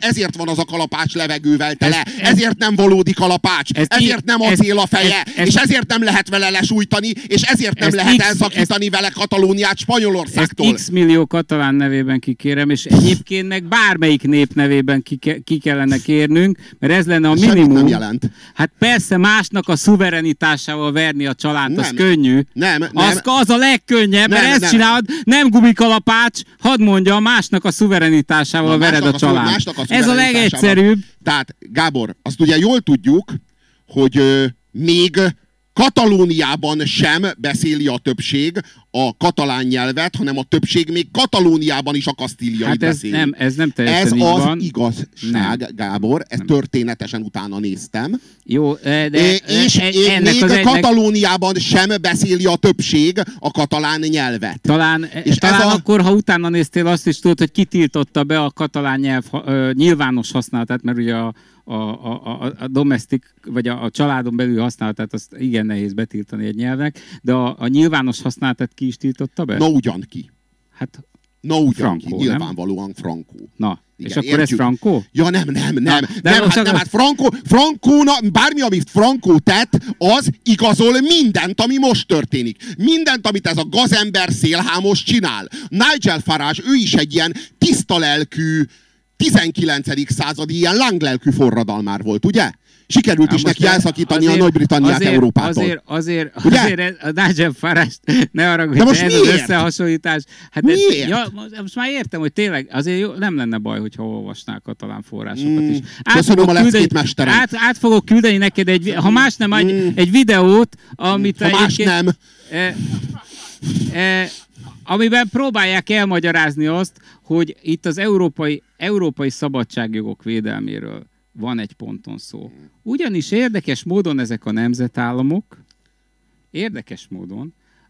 ezért van az a kalapács levegővel tele. Ezért nem valódi kalapács. Ezért nem acél a feje. És ezért nem lehet vele lesújtani, és ezért nem lehet elszakítani vele Katalóniát Spanyolországtól. X millió katalán nevében kikérem, és egyébként meg bármelyik nép nevében ki kellene kérnünk, mert ez lenne a minimum. Nem jelent. Hát persze másnak a szuverenitásával verni a család, az könnyű. Nem. Az a legkönnyebb, mert ezt csinálod, nem gumikalapács, hadd mondja, másnak a szuverenitásával vered a család. Ez a legegyszerűbb. Tehát, Gábor, azt ugye jól tudjuk, hogy még Katalóniában sem beszéli a többség a katalán nyelvet, hanem a többség még Katalóniában is a kasztíliai beszéli. Ez nem teljesen így van. Ez az igazság, nem. Gábor, ezt nem. Történetesen utána néztem. Jó, de... És még Katalóniában sem beszéli a többség a katalán nyelvet. Talán akkor, ha utána néztél, azt is tudod, hogy kitiltotta be a katalán nyelv nyilvános használatát, mert ugye a domestic, vagy a családon belül használatát, azt igen nehéz betiltani egy nyelvnek, de a nyilvános használatát ki is tiltotta be? Na ugyan ki. Hát, na ugyan Franco, ki, nyilvánvalóan Franco. Na, igen, és akkor értjük. Ez Franco? Ja nem. Hát Francónak, bármi, amit Franco tett, az igazol mindent, ami most történik. Mindent, amit ez a gazember szélhámos csinál. Nigel Farage, ő is egy ilyen tiszta lelkű, 19. századi ilyen lánglelkű forradalmár volt, ugye? Sikerült is neki elszakítani a Nagy-Britanniát Európától. Azért a Nigel Farage-t ne haragudj, de ez az összehasonlítás. Hát miért? Most már értem, hogy tényleg azért jó, nem lenne baj, hogyha olvasnál katalán forrásokat is. Köszönöm a leckét, mesterem. Át fogok küldeni neked egy, ha más nem, egy videót, amit... Ha más nem... Amiben próbálják elmagyarázni azt, hogy itt az európai szabadságjogok védelméről van egy ponton szó. Ugyanis érdekes módon ezek a nemzetállamok,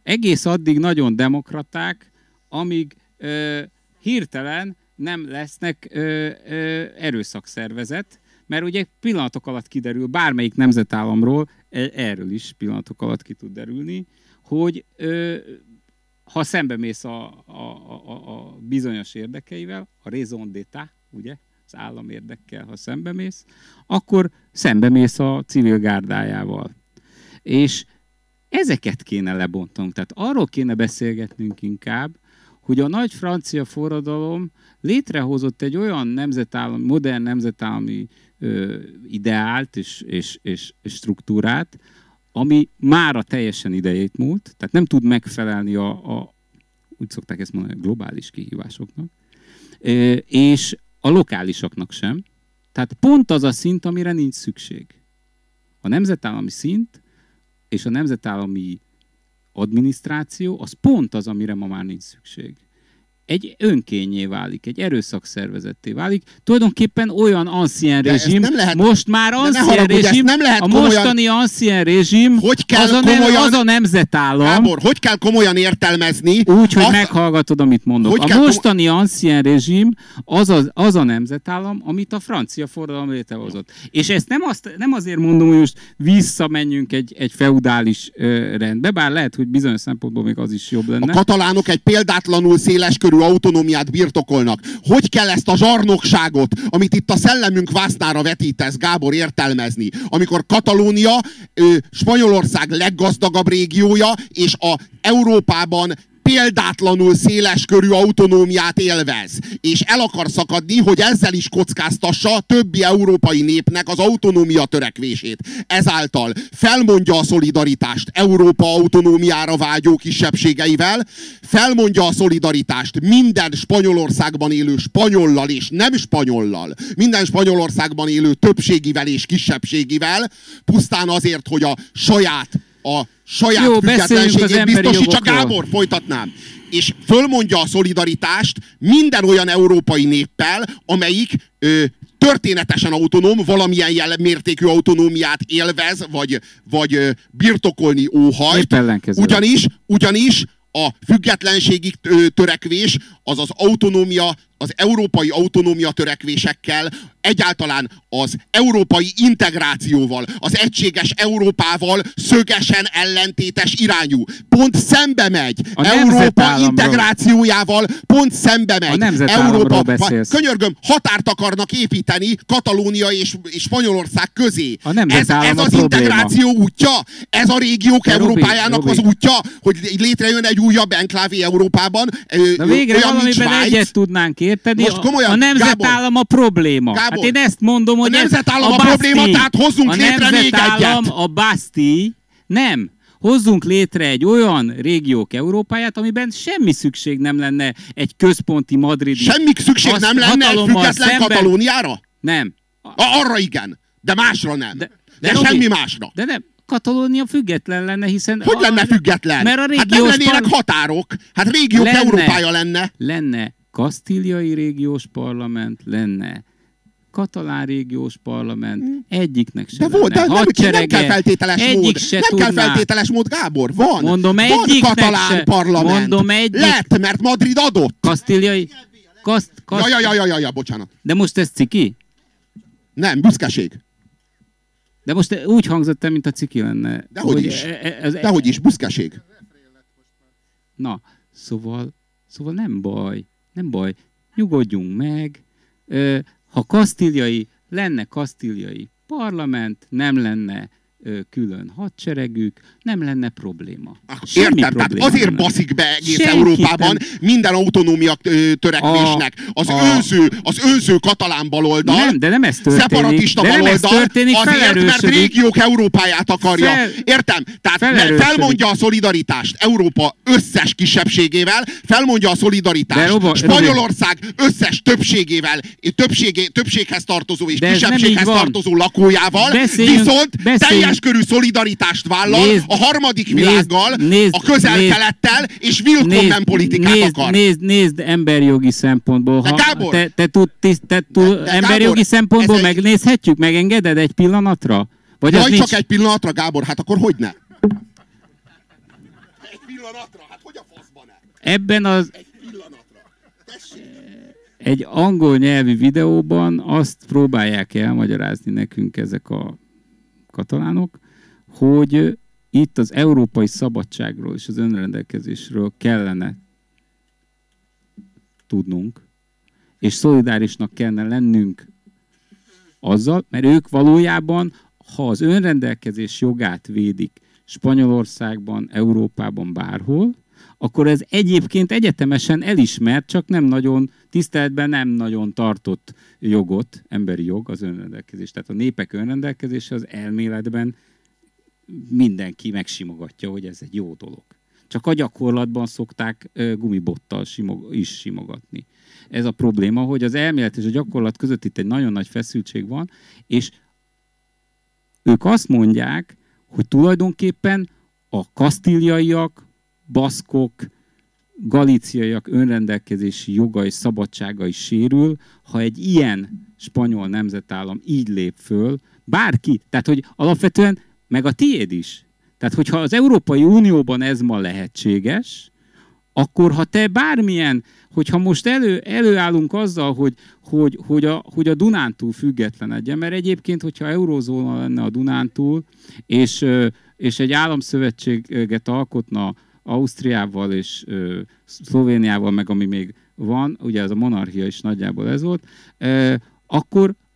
egész addig nagyon demokraták, amíg hirtelen nem lesznek erőszakszervezet, mert ugye pillanatok alatt kiderül, bármelyik nemzetállamról, erről is pillanatok alatt ki tud derülni, hogy... ha szembemész a bizonyos érdekeivel, a raison d'état, ugye, az állam érdekkel, ha szembemész, akkor szembemész a civil gárdájával. És ezeket kéne lebontanunk. Tehát arról kéne beszélgetnünk inkább, hogy a nagy francia forradalom létrehozott egy olyan nemzetállami, modern nemzetállami ideált és struktúrát, ami mára teljesen idejét múlt, tehát nem tud megfelelni a úgy szokták ezt mondani, a globális kihívásoknak, és a lokálisaknak sem. Tehát pont az a szint, amire nincs szükség. A nemzetállami szint és a nemzetállami adminisztráció, az pont az, amire ma már nincs szükség. Egy önkényé válik, egy erőszakszervezetté válik. Tulajdonképpen olyan ancien rezsim, most már ancien rezsim, a mostani ancien rezsim, az a nemzetállam. Gábor, hogy kell komolyan értelmezni? Úgy, hogy meghallgatod, amit mondok. A mostani ancien rezsim az a nemzetállam, amit a francia forradalom létrehozott. És ezt nem azért mondom, hogy most visszamenjünk egy feudális rendbe, bár lehet, hogy bizonyos szempontból még az is jobb lenne. A katalánok egy példátlanul széles körű autonómiát birtokolnak. Hogy kell ezt a zsarnokságot, amit itt a szellemünk vásznára vetítesz, Gábor, értelmezni? Amikor Katalónia Spanyolország leggazdagabb régiója, és a Európában példátlanul széleskörű autonómiát élvez, és el akar szakadni, hogy ezzel is kockáztassa a többi európai népnek az autonómia törekvését. Ezáltal felmondja a szolidaritást Európa autonómiára vágyó kisebbségeivel, felmondja a szolidaritást minden Spanyolországban élő spanyollal és nem spanyollal, minden Spanyolországban élő többségivel és kisebbségivel, pusztán azért, hogy a saját függetlenségét biztosítsa. Gábor, folytatnám. És fölmondja a szolidaritást minden olyan európai néppel, amelyik történetesen autonóm, valamilyen mértékű autonómiát élvez, vagy birtokolni óhajt. Ugyanis a függetlenségi törekvés, az az autonómia, az európai autonómia törekvésekkel, egyáltalán az európai integrációval, az egységes Európával szögesen ellentétes irányú. Pont szembe megy. Európa integrációjával pont szembe megy. A nemzetállamról beszélsz. Könyörgöm, határt akarnak építeni Katalónia és Spanyolország közé. Ez az integráció útja? Ez a régiók Európájának az útja? Hogy létrejön egy újabb enklávé Európában? Na végre valamiben egyet tudnánk érteni. Most komolyan, a nemzetállam a probléma. Gábor, hát én ezt mondom, hogy a nemzetállam a probléma, tehát hozzunk létre még egyet. A nemzetállam a Bastille, nem. Hozzunk létre egy olyan régiók Európáját, amiben semmi szükség nem lenne egy központi madridi. Semmi szükség nem lenne egy független Katalóniára? Nem. Arra igen, de másra nem. De semmi másra. De nem. Katalónia független lenne, hiszen... Hogy lenne független? Mert a régiós... Hát nem lennének határok. Hát régiók Európája lenne. Lenne kasztíliai régiós parlament, lenne katalán régiós parlament, egyiknek sem. De nem kell feltételes mód. Nem kell feltételes mód, Gábor. Van. Mondom, van katalán parlament. Mondom, lett, mert Madrid adott. Kasztíliai... Ja, bocsánat. De most ez ciki? Nem, büszkeség. De most úgy hangzott, mint a ciki lenne. Dehogy is, büszkeség. Na, szóval nem baj. Nem baj, nyugodjunk meg. Ha kasztíliai, lenne kasztíliai parlament, nem lenne külön hadseregük, nem lenne probléma. Semmi értem, probléma tehát azért baszik be egész Európában minden autonómia törekvésnek. Az önző katalán baloldal, szeparatista baloldal azért, mert régiók Európáját akarja. Értem? Tehát felmondja a szolidaritást Európa összes kisebbségével, felmondja a szolidaritást Spanyolország összes többségével, többséghez tartozó és kisebbséghez tartozó lakójával, viszont teljes körű szolidaritást vállal a harmadik világgal, a Közel-Kelettel, és Willkommen politikát akar. Nézd emberjogi szempontból. De Gábor! Emberjogi szempontból megnézhetjük? Megengeded egy pillanatra? Vagy csak egy pillanatra, Gábor, hát akkor hogy ne? Egy pillanatra? Hát hogy a faszba ne? Ebben az... Egy pillanatra. Tessék! Egy angol nyelvi videóban azt próbálják elmagyarázni nekünk ezek a katalánok, hogy itt az európai szabadságról és az önrendelkezésről kellene tudnunk, és szolidárisnak kellene lennünk azzal, mert ők valójában, ha az önrendelkezés jogát védik Spanyolországban, Európában, bárhol, akkor ez egyébként egyetemesen elismert, csak nem nagyon tiszteletben nem nagyon tartott jogot, emberi jog, az önrendelkezés. Tehát a népek önrendelkezése az elméletben mindenki megsimogatja, hogy ez egy jó dolog. Csak a gyakorlatban szokták gumibottal is simogatni. Ez a probléma, hogy az elmélet és a gyakorlat között itt egy nagyon nagy feszültség van, és ők azt mondják, hogy tulajdonképpen a kasztíliaiak, baszkok, galíciaiak önrendelkezési joga és szabadsága is sérül, ha egy ilyen spanyol nemzetállam így lép föl, bárki, tehát hogy alapvetően meg a tiéd is. Tehát hogyha az Európai Unióban ez ma lehetséges, akkor ha te bármilyen, hogyha most előállunk azzal, hogy a Dunántúl függetlenedjen, mert egyébként, hogyha eurózóna lenne a Dunántúl, és egy államszövetséget alkotna Ausztriával és Szlovéniával, meg ami még van, ugye ez a monarchia is nagyjából ez volt,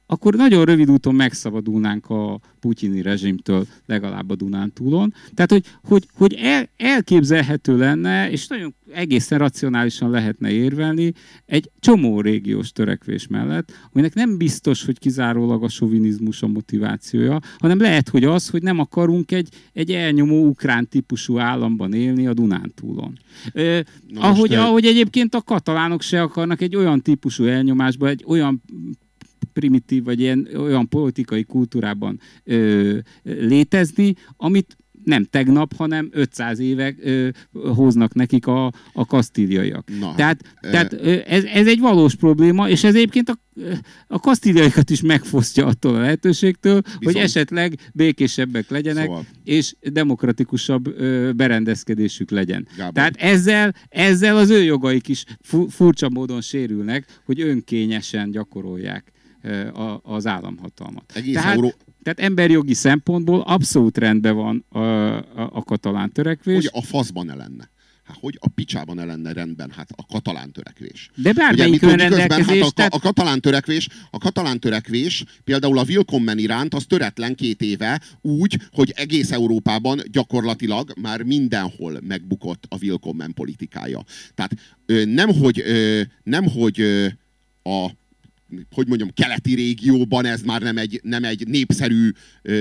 akkor nagyon rövid úton megszabadulnánk a putyini rezsimtől, legalább a Dunántúlon. Tehát, hogy elképzelhető lenne, és nagyon egészen racionálisan lehetne érvelni egy csomó régiós törekvés mellett, aminek nem biztos, hogy kizárólag a sovinizmus a motivációja, hanem lehet, hogy az, hogy nem akarunk egy elnyomó ukrán típusú államban élni a Dunántúlon. Ahogy egyébként a katalánok se akarnak egy olyan típusú elnyomásba, egy olyan primitív, vagy olyan politikai kultúrában létezni, amit nem tegnap, hanem 500 éve hoznak nekik a kasztíliaiak. Tehát ez egy valós probléma, és ez egyébként a kasztíliaikat is megfosztja attól a lehetőségtől, viszont, hogy esetleg békésebbek legyenek, szóval, és demokratikusabb berendezkedésük legyen. Gábor. Tehát ezzel az ő jogaik is furcsa módon sérülnek, hogy önkényesen gyakorolják az államhatalmat. Tehát emberjogi szempontból abszolút rendben van a katalán törekvés. Hogy a faszban ne lenne. Hát, hogy a picsában ne lenne rendben, hát a katalán törekvés. De bármelyik önrendelkezés. Hát a katalán törekvés például a Willkommen iránt az töretlen 2 éve úgy, hogy egész Európában gyakorlatilag már mindenhol megbukott a Willkommen politikája. Tehát keleti régióban ez már nem egy népszerű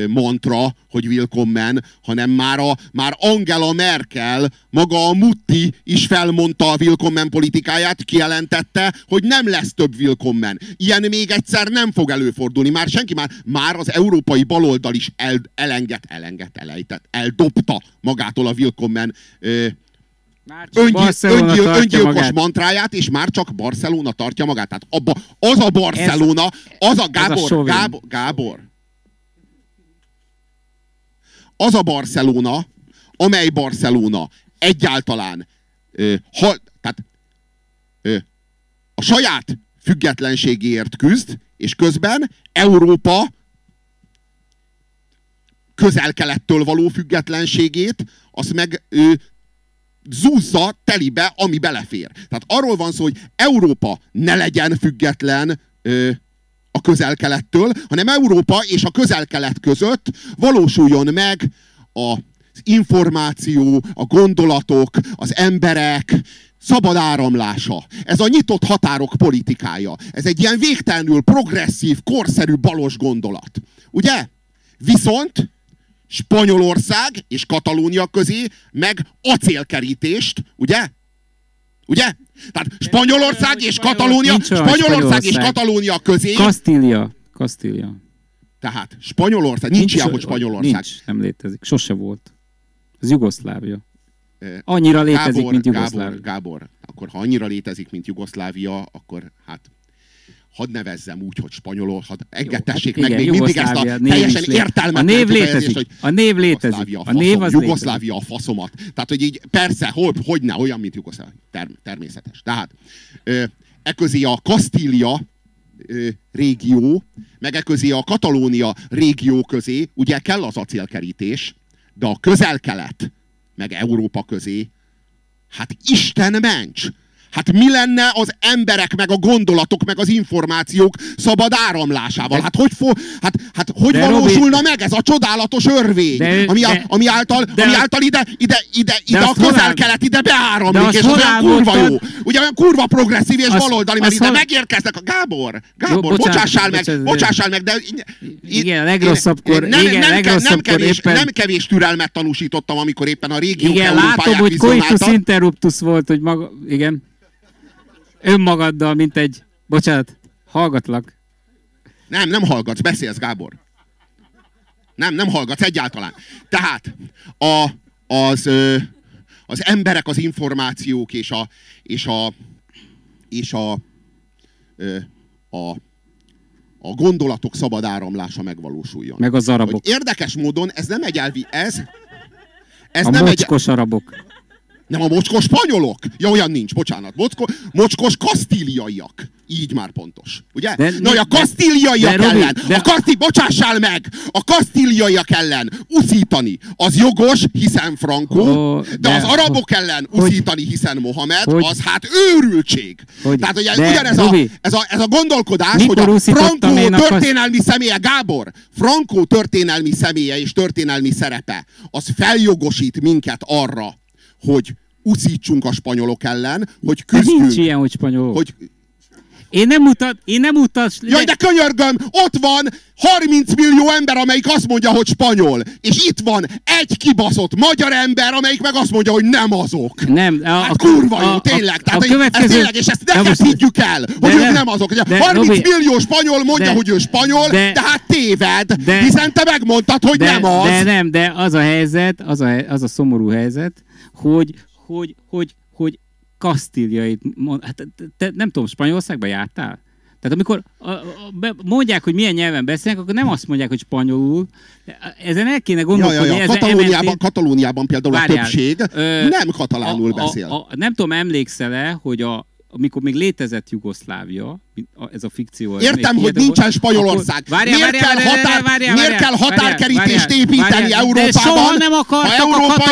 mantra, hogy willkommen, hanem már Angela Merkel, maga a Mutti is felmondta a willkommen politikáját, kijelentette, hogy nem lesz több willkommen. Ilyen még egyszer nem fog előfordulni. Már senki, már az európai baloldal is eldobta magától a willkommen öngyilkos mantráját, és már csak Barcelona tartja magát. Tehát az a Barcelona, az a Barcelona, amely Barcelona egyáltalán a saját függetlenségéért küzd, és közben Európa közel-kelettől való függetlenségét, azt meg zúzza telibe, ami belefér. Tehát arról van szó, hogy Európa ne legyen független a közel-kelettől, hanem Európa és a közel-kelet között valósuljon meg az információ, a gondolatok, az emberek szabad áramlása. Ez a nyitott határok politikája. Ez egy ilyen végtelenül progresszív, korszerű balos gondolat. Ugye? Viszont Spanyolország és Katalónia közé meg acélkerítést, ugye? Ugye? Tehát Spanyolország és Katalónia közé... Kasztília. Tehát Spanyolország, nincs ilyen, hogy Spanyolország. Nincs, nem létezik, sose volt. Ez Jugoszlávia. Annyira létezik, mint Jugoszlávia. Gábor, akkor ha annyira létezik, mint Jugoszlávia, akkor hát... Hadd nevezzem úgy, hogy spanyolor, engedtessék meg igen, még mindig ezt a teljesen értelmetlen kifejezést, hogy a név létezik, Jugoszlávia a faszomat. Tehát, hogy így persze, hogyne, olyan, mint Jugoszlávia. Természetes. Tehát eközé a Kasztília régió, meg eközé a Katalónia régió közé, ugye kell az acélkerítés, de a közel-kelet, meg Európa közé, hát Isten ments! Hát mi lenne az emberek, meg a gondolatok, meg az információk szabad áramlásával? Hát hogy valósulna Robi, meg ez a csodálatos örvény, ami által ide a Közel-Kelet ide beáramlik, és olyan kurva jó. Ugye olyan kurva progresszív és baloldali, mert ide megérkeztek a Gábor, bocsássál meg, de... Igen, legrosszabbkor éppen... Nem kevés türelmet tanúsítottam, amikor éppen a régiók Európáját vizionáltak. Igen, látom, hogy coitus interruptus volt, hogy maga... Igen. Önmagaddal, mint egy... Bocsánat, hallgatlak. Nem hallgatsz, beszélsz, Gábor. Nem hallgatsz egyáltalán. Tehát az emberek, az információk és a gondolatok szabad áramlása megvalósuljon. Meg az arabok. Hogy érdekes módon ez nem egy elvi, ez a nem mocskos egy... arabok. Nem a mocskos spanyolok? Ja, olyan nincs, bocsánat. Mocskos kasztíliaiak. Így már pontos. Ugye? A kasztíliaiak ellen, bocsássál meg, a kasztíliaiak ellen uszítani, az jogos, hiszen Franco, de az arabok ellen uszítani, hiszen Mohamed, az hát őrültség. Tehát ugye ez a gondolkodás, hogy a Franco történelmi személye, Gábor, Franco történelmi személye és történelmi szerepe, az feljogosít minket arra, hogy uszítsunk a spanyolok ellen, hogy küzdjünk. Nincs ilyen, hogy spanyolok. Jaj, de könyörgöm, ott van 30 millió ember, amelyik azt mondja, hogy spanyol. És itt van egy kibaszott magyar ember, amelyik meg azt mondja, hogy nem azok. Nem. Hát kurva jó, tényleg. És ezt neked higgyük el, hogy ők nem azok. 30 millió spanyol mondja, hogy ő spanyol, de hát téved. Hiszen te megmondtad, hogy nem az. De az a helyzet, az a szomorú helyzet, hogy kasztíliait, hát te nem tudom, Spanyolországban jártál? Tehát amikor mondják, hogy milyen nyelven beszélnek, akkor nem azt mondják, hogy spanyolul. Ezen el kéne gondolkodni. Katalóniában például a többség nem katalánul beszél. Nem tudom, emlékszel-e, hogy amikor még létezett Jugoszlávia, ez a fikció... Értem, hogy nincsen Spanyolország. Miért kell határkerítést építeni Európában, ha Európa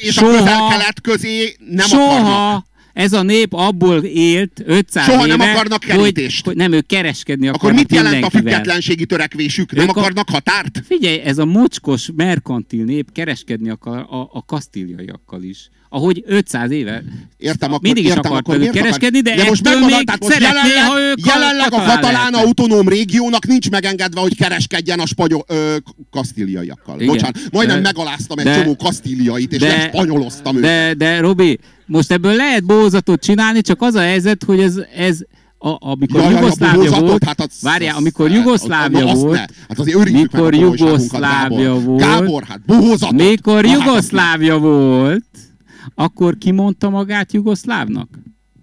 és a Közel-Kelet közé nem akarnak? Ez a nép abból élt 500 éve, nem akarnak kerítést. Nem, ők kereskedni akarnak. Akkor mit jelent a függetlenségi törekvésük? Nem akarnak határt? Figyelj, ez a mocskos, merkantil nép kereskedni akar a kasztíliaiakkal is. Ahogy 500 éve mindig is akartak ők kereskedni, de most megmaradták, hogy jelenleg a katalán autonóm régiónak nincs megengedve, hogy kereskedjen a spanyol kasztíliaiakkal. Bocsánat, majdnem megaláztam egy csomó kasztíliait, és nem spanyoloztam őket. De Robi, most ebből lehet bózatot csinálni, csak az a helyzet, hogy ez amikor Jugoszlávia volt, várjál, amikor Jugoszlávia volt, mikor Jugoszlávia volt, Gábor, hát bózatot! Mikor Jugoszlávia volt, akkor ki mondta magát jugoszlávnak?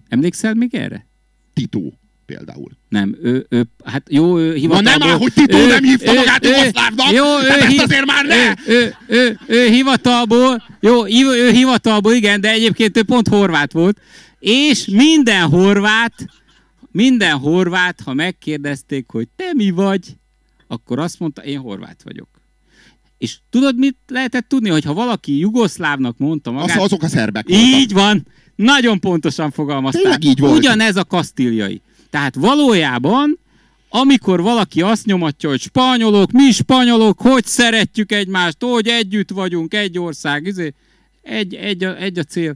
Emlékszel még erre? Tito például. Nem, hát jó, ő hivatalosan... Na nem áll, hogy Tito nem hívta magát jugoszlávnak, de ezt azért már ne! Ő hivatalból, igen, de egyébként ő pont horvát volt, és minden horvát, ha megkérdezték, hogy te mi vagy, akkor azt mondta, én horvát vagyok. És tudod, mit lehetett tudni, hogy ha valaki jugoszlávnak mondta magát... Azok a szerbek voltak. Így van. Nagyon pontosan fogalmazták. Tényleg így volt. Ugyanez a kasztíliai. Tehát valójában, amikor valaki azt nyomatja, hogy spanyolok, mi spanyolok, hogy szeretjük egymást, hogy együtt vagyunk, egy ország, egy a cél.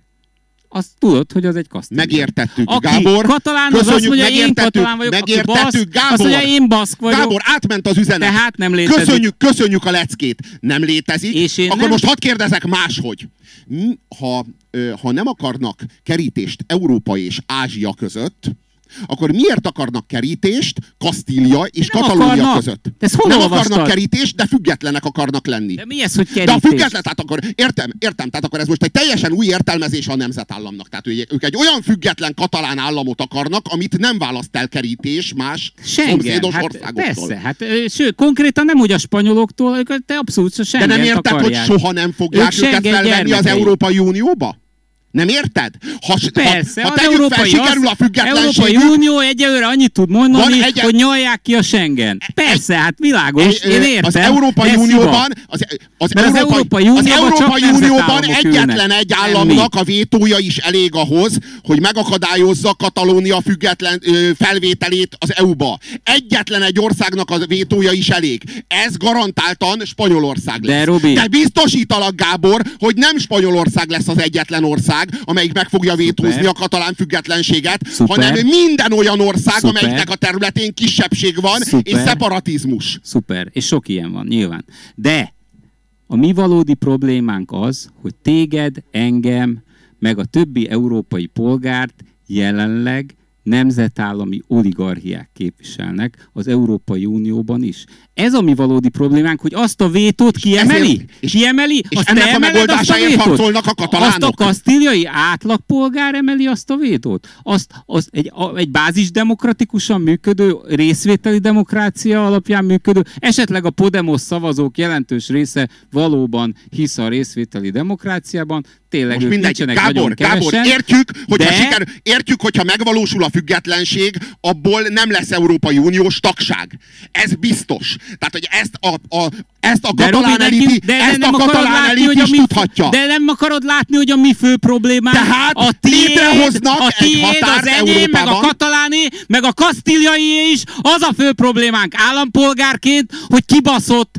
Azt tudod, hogy az egy kasztíliai. Megértettük, aki Gábor. Katalán, az azt mondja, én katalán vagyok. Megértettük, Gábor. Azt mondja, én baszk vagyok. Gábor, átment az üzenet. Tehát nem létezik. Köszönjük a leckét. Nem létezik. És akkor nem... most hadd kérdezek máshogy. Ha nem akarnak kerítést Európa és Ázsia között, akkor miért akarnak kerítést Kasztília és Katalónia között? Nem akarnak kerítést, de függetlenek akarnak lenni. De mi ez, hogy kerítés? De a független, tehát akkor értem, tehát akkor ez most egy teljesen új értelmezés a nemzetállamnak. Tehát ők egy olyan független katalán államot akarnak, amit nem választ el kerítés más szomszédos országoktól. Persze, hát sőt, konkrétan nem úgy a spanyoloktól, őket abszolút Schengent akarják. De nem érted, hogy soha nem fogják őket felvenni az Európai Unióba? Nem érted? Persze, ha tegyük fel, sikerül a függetlenségük. Európai Unió egyelőre annyit tud mondani, hogy nyolják ki a Schengen. Persze, hát világos, én értem. Az Európai Unióban egyetlen egy államnak a vétója is elég ahhoz, hogy megakadályozza Katalónia független felvételét az EU-ba. Egyetlen egy országnak a vétója is elég. Ez garantáltan Spanyolország lesz. De Robi... De biztosítalak, Gábor, hogy nem Spanyolország lesz az egyetlen ország, amelyik meg fogja vétózni a katalán függetlenséget, hanem minden olyan ország, amelyiknek a területén kisebbség van, és szeparatizmus. Szuper, és sok ilyen van, nyilván. De a mi valódi problémánk az, hogy téged, engem, meg a többi európai polgárt jelenleg nemzetállami oligarchiák képviselnek az Európai Unióban is. Ez a mi valódi problémánk, hogy azt a vétót kiemeli. És ennek a megoldásáért harcolnak a katalánok. Azt a kasztíliai átlagpolgár emeli azt a vétót. Azt egy bázisdemokratikusan működő, részvételi demokrácia alapján működő, esetleg a Podemos szavazók jelentős része valóban hisz a részvételi demokráciában. Tényleg most mindegy, Gábor, értjük, hogyha hogyha megvalósul a függetlenség, abból nem lesz Európai Uniós tagság. Ez biztos. Tehát, hogy ezt a katalán elit is tudhatja. De nem akarod látni, hogy a mi fő problémánk. Tehát a tiéd, az enyém, meg a kataláné, meg a kasztíliaié is, az a fő problémánk állampolgárként, hogy kibaszott,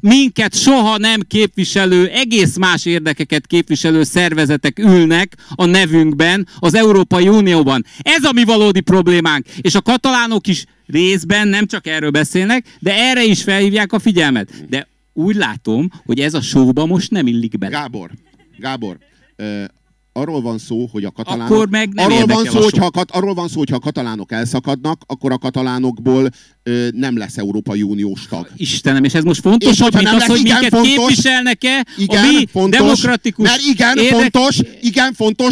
minket soha nem képviselő, egész más érdekeket képviselő szervezetek ülnek a nevünkben az Európai Unióban. Ez a mi valódi problémánk. És a katalánok is részben nem csak erről beszélnek, de erre is felhívják a figyelmet. De úgy látom, hogy ez a showba most nem illik bele. Gábor, arról van szó, hogy a katalánok... Akkor meg nem érdekel a sok. Arról van szó, hogyha a katalánok elszakadnak, akkor a katalánokból nem lesz Európai Uniós tag. Istenem, és ez most fontos, és hogy az, hogy minket képviselnek-e a mi demokratikus érdek,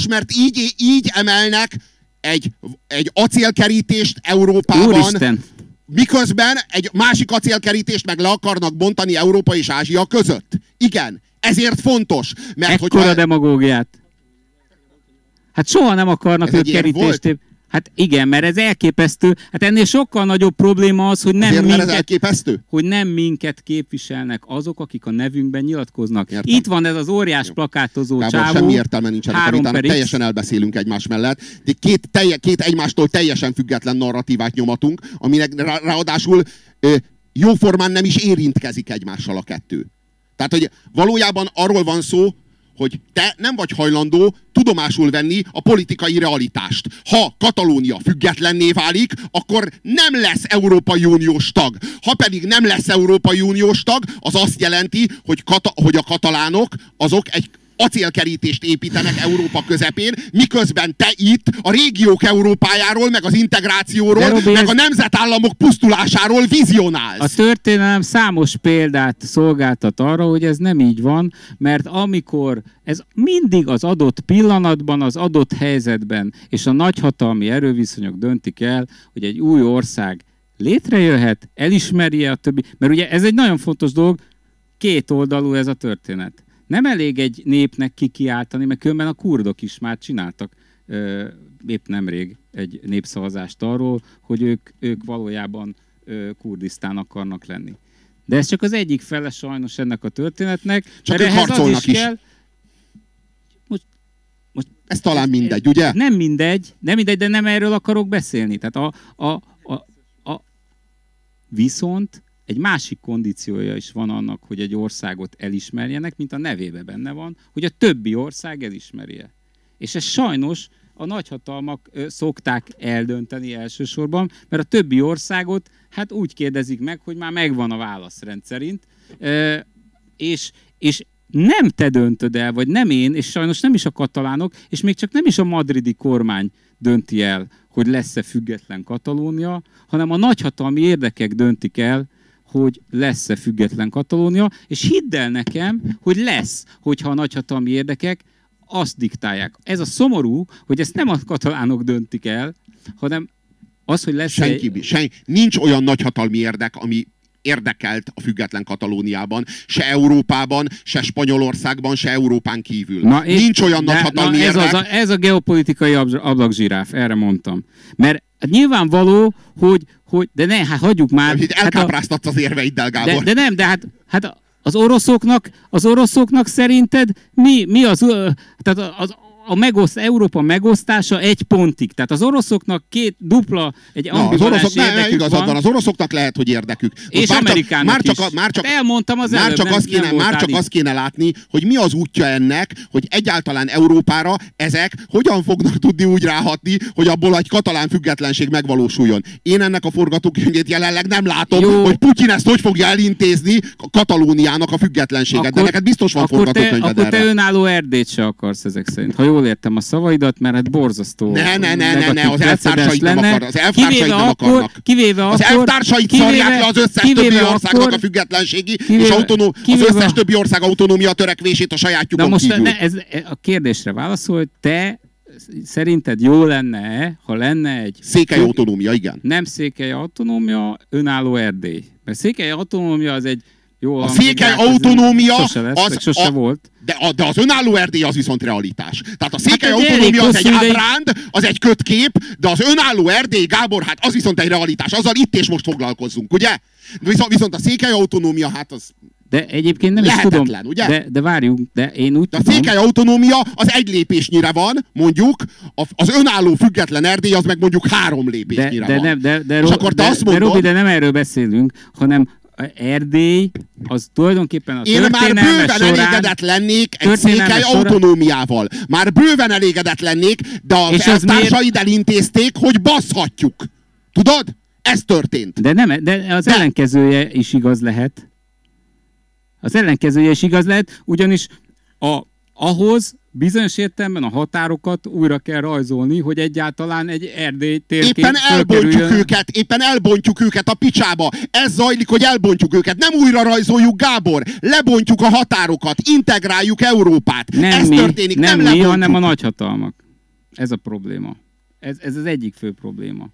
mert így emelnek egy acélkerítést Európában. Úristen. Miközben egy másik acélkerítést meg le akarnak bontani Európa és Ázsia között. Igen, ezért fontos. Mert ekkora demagógiát. Hát soha nem akarnak ők kerítést. Hát igen, mert ez elképesztő. Hát ennél sokkal nagyobb probléma az, hogy nem minket képviselnek azok, akik a nevünkben nyilatkoznak. Értem. Itt van ez az óriás plakátozó csávó. Semmi értelme nincs ennek, teljesen elbeszélünk egymás mellett. De két egymástól teljesen független narratívát nyomatunk, aminek ráadásul jóformán nem is érintkezik egymással a kettő. Tehát, hogy valójában arról van szó, hogy te nem vagy hajlandó tudomásul venni a politikai realitást. Ha Katalónia függetlenné válik, akkor nem lesz Európai Uniós tag. Ha pedig nem lesz Európai Uniós tag, az azt jelenti, hogy a katalánok azok egy acélkerítést építenek Európa közepén, miközben te itt a régiók Európájáról, meg az integrációról, Robi, meg a nemzetállamok pusztulásáról vizionálsz. A történelem számos példát szolgáltat arra, hogy ez nem így van, mert amikor ez mindig az adott pillanatban, az adott helyzetben, és a nagyhatalmi erőviszonyok döntik el, hogy egy új ország létrejöhet, elismerje a többi, mert ugye ez egy nagyon fontos dolog, két oldalú ez a történet. Nem elég egy népnek kikiáltani, mert különben a kurdok is már csináltak épp nemrég egy népszavazást arról, hogy ők valójában Kurdisztán akarnak lenni. De ez csak az egyik fele sajnos ennek a történetnek. Csak ők harcolnak is. Ez talán mindegy, ugye? Nem mindegy, de nem erről akarok beszélni. Tehát viszont egy másik kondíciója is van annak, hogy egy országot elismerjenek, mint a nevébe benne van, hogy a többi ország elismerje. És ez sajnos a nagyhatalmak szokták eldönteni elsősorban, mert a többi országot hát úgy kérdezik meg, hogy már megvan a válasz rendszerint, és nem te döntöd el, vagy nem én, és sajnos nem is a katalánok, és még csak nem is a madridi kormány dönti el, hogy lesz-e független Katalónia, hanem a nagyhatalmi érdekek döntik el, hogy lesz-e független Katalónia, és hidd el nekem, hogy lesz, hogyha a nagyhatalmi érdekek azt diktálják. Ez a szomorú, hogy ezt nem a katalánok döntik el, hanem az, hogy lesz-e... Senki, nincs olyan nagyhatalmi érdek, ami érdekelt a független Katalóniában, se Európában, se Spanyolországban, se Európán kívül. Na és, nincs olyan nagyhatalmi érdek. Ez a geopolitikai ablakzsiráf, erre mondtam. Mert nyilvánvaló, hogy de ne, hát hagyjuk már. Hát elkápráztatsz az érveiddel, Gábor. De nem, de hát az oroszoknak szerinted mi az... Tehát Európa megosztása egy pontig. Tehát az oroszoknak két dupla, egy ambivalens érdekük igazad van. Az oroszoknak lehet, hogy érdekük. És Amerikának is. Már csak azt kéne látni, hogy mi az útja ennek, hogy egyáltalán Európára ezek hogyan fognak tudni úgy ráhatni, hogy abból egy katalán függetlenség megvalósuljon. Én ennek a forgatókönyvét jelenleg nem látom, hogy Putyin ezt hogy fogja elintézni a Katalóniának a függetlenséget. De neked biztos van forgatókönyved erre. Akkor te önálló Erdélyt se akarsz ezek szerint. Jól értem a szavaidat, mert hát borzasztó. Ne, az elvtársait nem akarnak. Az elvtársait szarják le az összes többi országnak a függetlenségi, és az összes többi ország autonómia törekvését a sajátjukon kívül. Na most a kérdésre válaszol, te szerinted jó lenne, ha lenne egy... Székely autonómia, igen. Nem székely autonómia, önálló Erdély. Mert székely autonómia az egy... Jó, a székely autonómia sose volt. De az önálló Erdély az viszont realitás. Tehát a székely autonómia az egy ábránd, az egy kötkép, de az önálló Erdély, Gábor, hát az viszont egy realitás. Azzal itt és most foglalkozzunk, ugye? Viszont a székely autonómia, hát az... De egyébként nem is tudom, ugye? De várjunk, de én úgy tudom. A székely autonómia az egy lépésnyire van, mondjuk, az önálló független Erdély az meg mondjuk 3 lépésnyire van. De Robi, de nem erről beszélünk, hanem Erdély az tulajdonképpen a történelme során... Én már bőven elégedett lennék egy székely autonómiával. Már bőven elégedett lennék, de az elvtársaid elintézték, hogy baszhatjuk. Tudod? Ez történt. De az ellenkezője is igaz lehet. Az ellenkezője is igaz lehet, ugyanis ahhoz bizonyos értelemben a határokat újra kell rajzolni, hogy egyáltalán egy Erdély térkép éppen elbontjuk őket a picsába. Ez zajlik, hogy elbontjuk őket. Nem újra rajzoljuk, Gábor. Lebontjuk a határokat, integráljuk Európát. Ez történik, nem mi, hanem a nagyhatalmak. Ez a probléma. Ez az egyik fő probléma.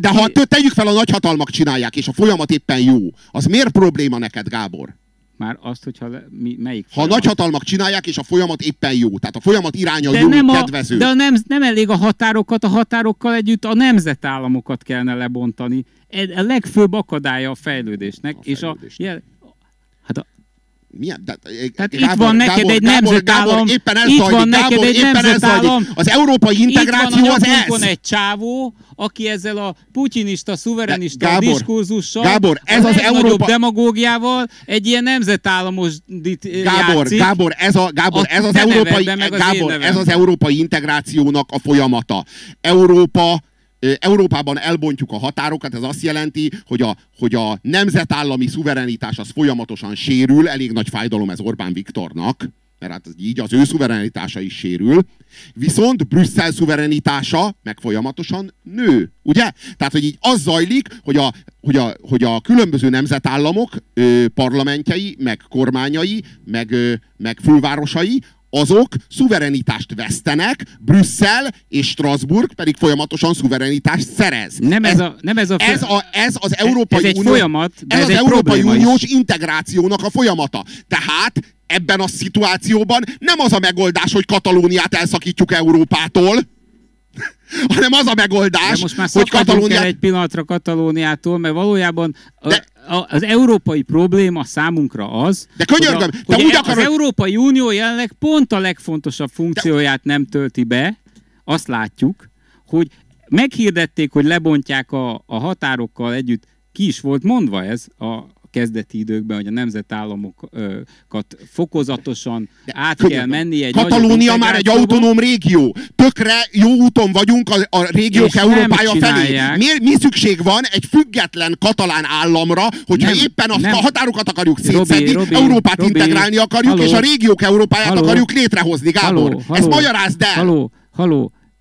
De ha tegyük fel, a nagyhatalmak csinálják, és a folyamat éppen jó, az miért probléma neked, Gábor? Már azt, hogyha melyik folyamat? Ha a nagyhatalmak csinálják, és a folyamat éppen jó. Tehát a folyamat iránya de jó, kedvező. De nem elég a határokat, a határokkal együtt a nemzetállamokat kellene lebontani. Ez a legfőbb akadálya a fejlődésnek. Hát itt van neked egy nemzetállam, az európai integráció az ez. Itt van egy csávó, aki ezzel a putyinista, szuverenista diskurzussal, Gábor, ez az legnagyobb demagógiával egy ilyen nemzetállamos játszik. Gábor, ez az európai integrációnak a folyamata. Európában elbontjuk a határokat, ez azt jelenti, hogy a nemzetállami szuverenitás az folyamatosan sérül, elég nagy fájdalom ez Orbán Viktornak, mert hát így az ő szuverenitása is sérül, viszont Brüsszel szuverenitása meg folyamatosan nő, ugye? Tehát, hogy így az zajlik, hogy a különböző nemzetállamok parlamentjei, meg kormányai, meg fővárosai, azok szuverenitást vesztenek, Brüsszel és Strasbourg pedig folyamatosan szuverenitást szerez. Ez az Európai Uniós integrációnak a folyamata. Tehát ebben a szituációban nem az a megoldás, hogy Katalóniát elszakítjuk Európától, hanem az a megoldás, most már hogy Katalóniát... egy pillanatra Katalóniától, mert valójában... Az európai probléma számunkra az, de könyörgöm, hogy az Európai Unió jelenleg pont a legfontosabb funkcióját nem tölti be, azt látjuk, hogy meghirdették, hogy lebontják a határokkal együtt, ki is volt mondva ez a kezdeti időkben, hogy a nemzetállamokat fokozatosan át kell menni. Katalónia már egy autonóm régió. Tökre jó úton vagyunk a régiók Európája felé. Mi szükség van egy független katalán államra, hogyha éppen a határokat akarjuk szétszedni, Európát integrálni akarjuk, és a régiók Európáját akarjuk létrehozni, Gábor. Ezt magyarázd el!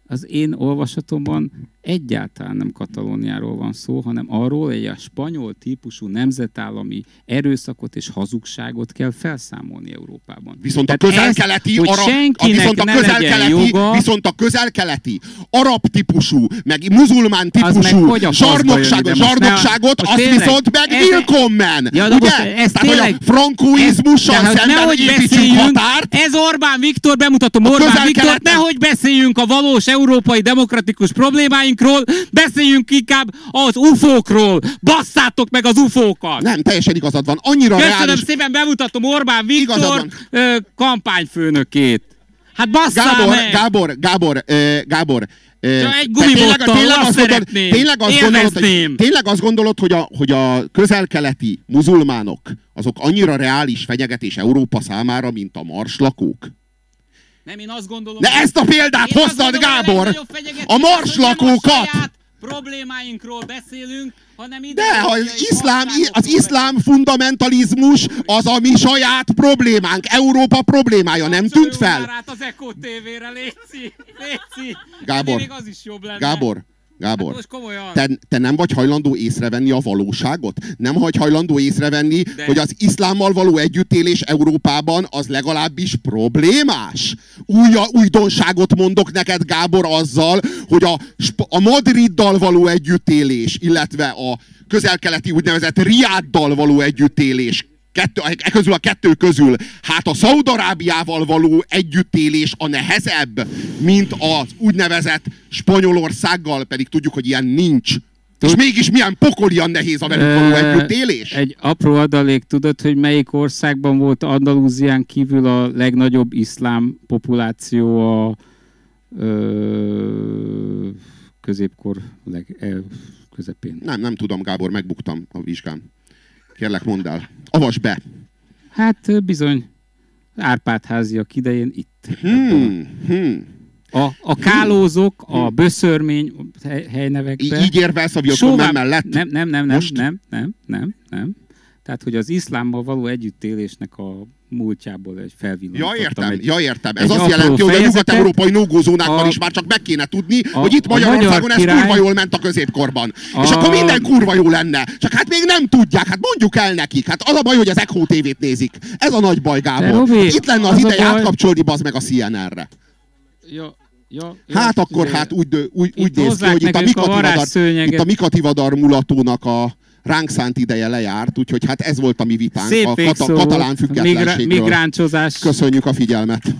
Az én olvasatomban egyáltalán nem Katalóniáról van szó, hanem arról, hogy a spanyol típusú nemzetállami erőszakot és hazugságot kell felszámolni Európában. Viszont a közel-keleti arab típusú, meg muzulmán típusú zsarnokságot, azt viszont meg willkommen! Ugye? Ez tényleg... A frankoizmussal szemben építsünk határt. Ez Orbán Viktor, bemutatom Orbán Viktort, nehogy beszéljünk a valós európai demokratikus problémáinkról, beszéljünk inkább az ufókról. Basszátok meg az ufókat! Nem, teljesen igazad van. Annyira reális... szépen, bemutatom Orbán Viktor kampányfőnökét. Hát basszál meg! Gábor. Tényleg azt gondolod, hogy a közel-keleti muzulmánok azok annyira reális fenyegetés Európa számára, mint a marslakók? Nem, én azt gondolom... De ezt a példát hoztad, Gábor! A marslakókat! Problémáinkról beszélünk, hanem az iszlám fundamentalizmus az a mi saját problémánk, Európa problémája, nem tűnt fel? Hát az Eko TV-re, léci. Gábor, hát te nem vagy hajlandó észrevenni a valóságot? Nem vagy hajlandó észrevenni, hogy az iszlámmal való együttélés Európában az legalábbis problémás? Újdonságot mondok neked, Gábor, azzal, hogy a Madriddal való együttélés, illetve a közel-keleti úgynevezett Riáddal való együttélés, a kettő közül, hát a Szaúd-Arábiával való együttélés a nehezebb, mint az úgynevezett Spanyolországgal, pedig tudjuk, hogy ilyen nincs. És mégis milyen pokolian nehéz a velük való együttélés? Egy apró adalék, tudod, hogy melyik országban volt Andalúzián kívül a legnagyobb iszlám populáció a középkor közepén? Nem tudom, Gábor, megbuktam a vizsgám. Kérlek, mondd el. Avasd be! Hát bizony, Árpád-háziak idején itt. A kálózok, a böszörmény helynevekben. Így érvelsz a Vietnám mellett? Nem. Tehát, hogy az iszlámmal való együttélésnek a múltjából egy felvillantottam. Ja, értem. Ez azt jelenti, hogy a nyugat-európai nógózónákban is már csak meg kéne tudni, hogy itt Magyarországon ez kurva jól ment a középkorban. És akkor minden kurva jó lenne. Csak hát még nem tudják, hát mondjuk el nekik. Hát az a baj, hogy az Echo TV-t nézik. Ez a nagy baj, Gábor. Itt lenne az ideje átkapcsolni, bazd meg, a CNN-re. Hát akkor hát úgy néz ki, hogy itt a Mikativadar mulatónak a ránk szánt ideje lejárt, úgyhogy hát ez volt a mi vitánk. Szép a katalán függetlenségről. Migráncsozás. Köszönjük a figyelmet.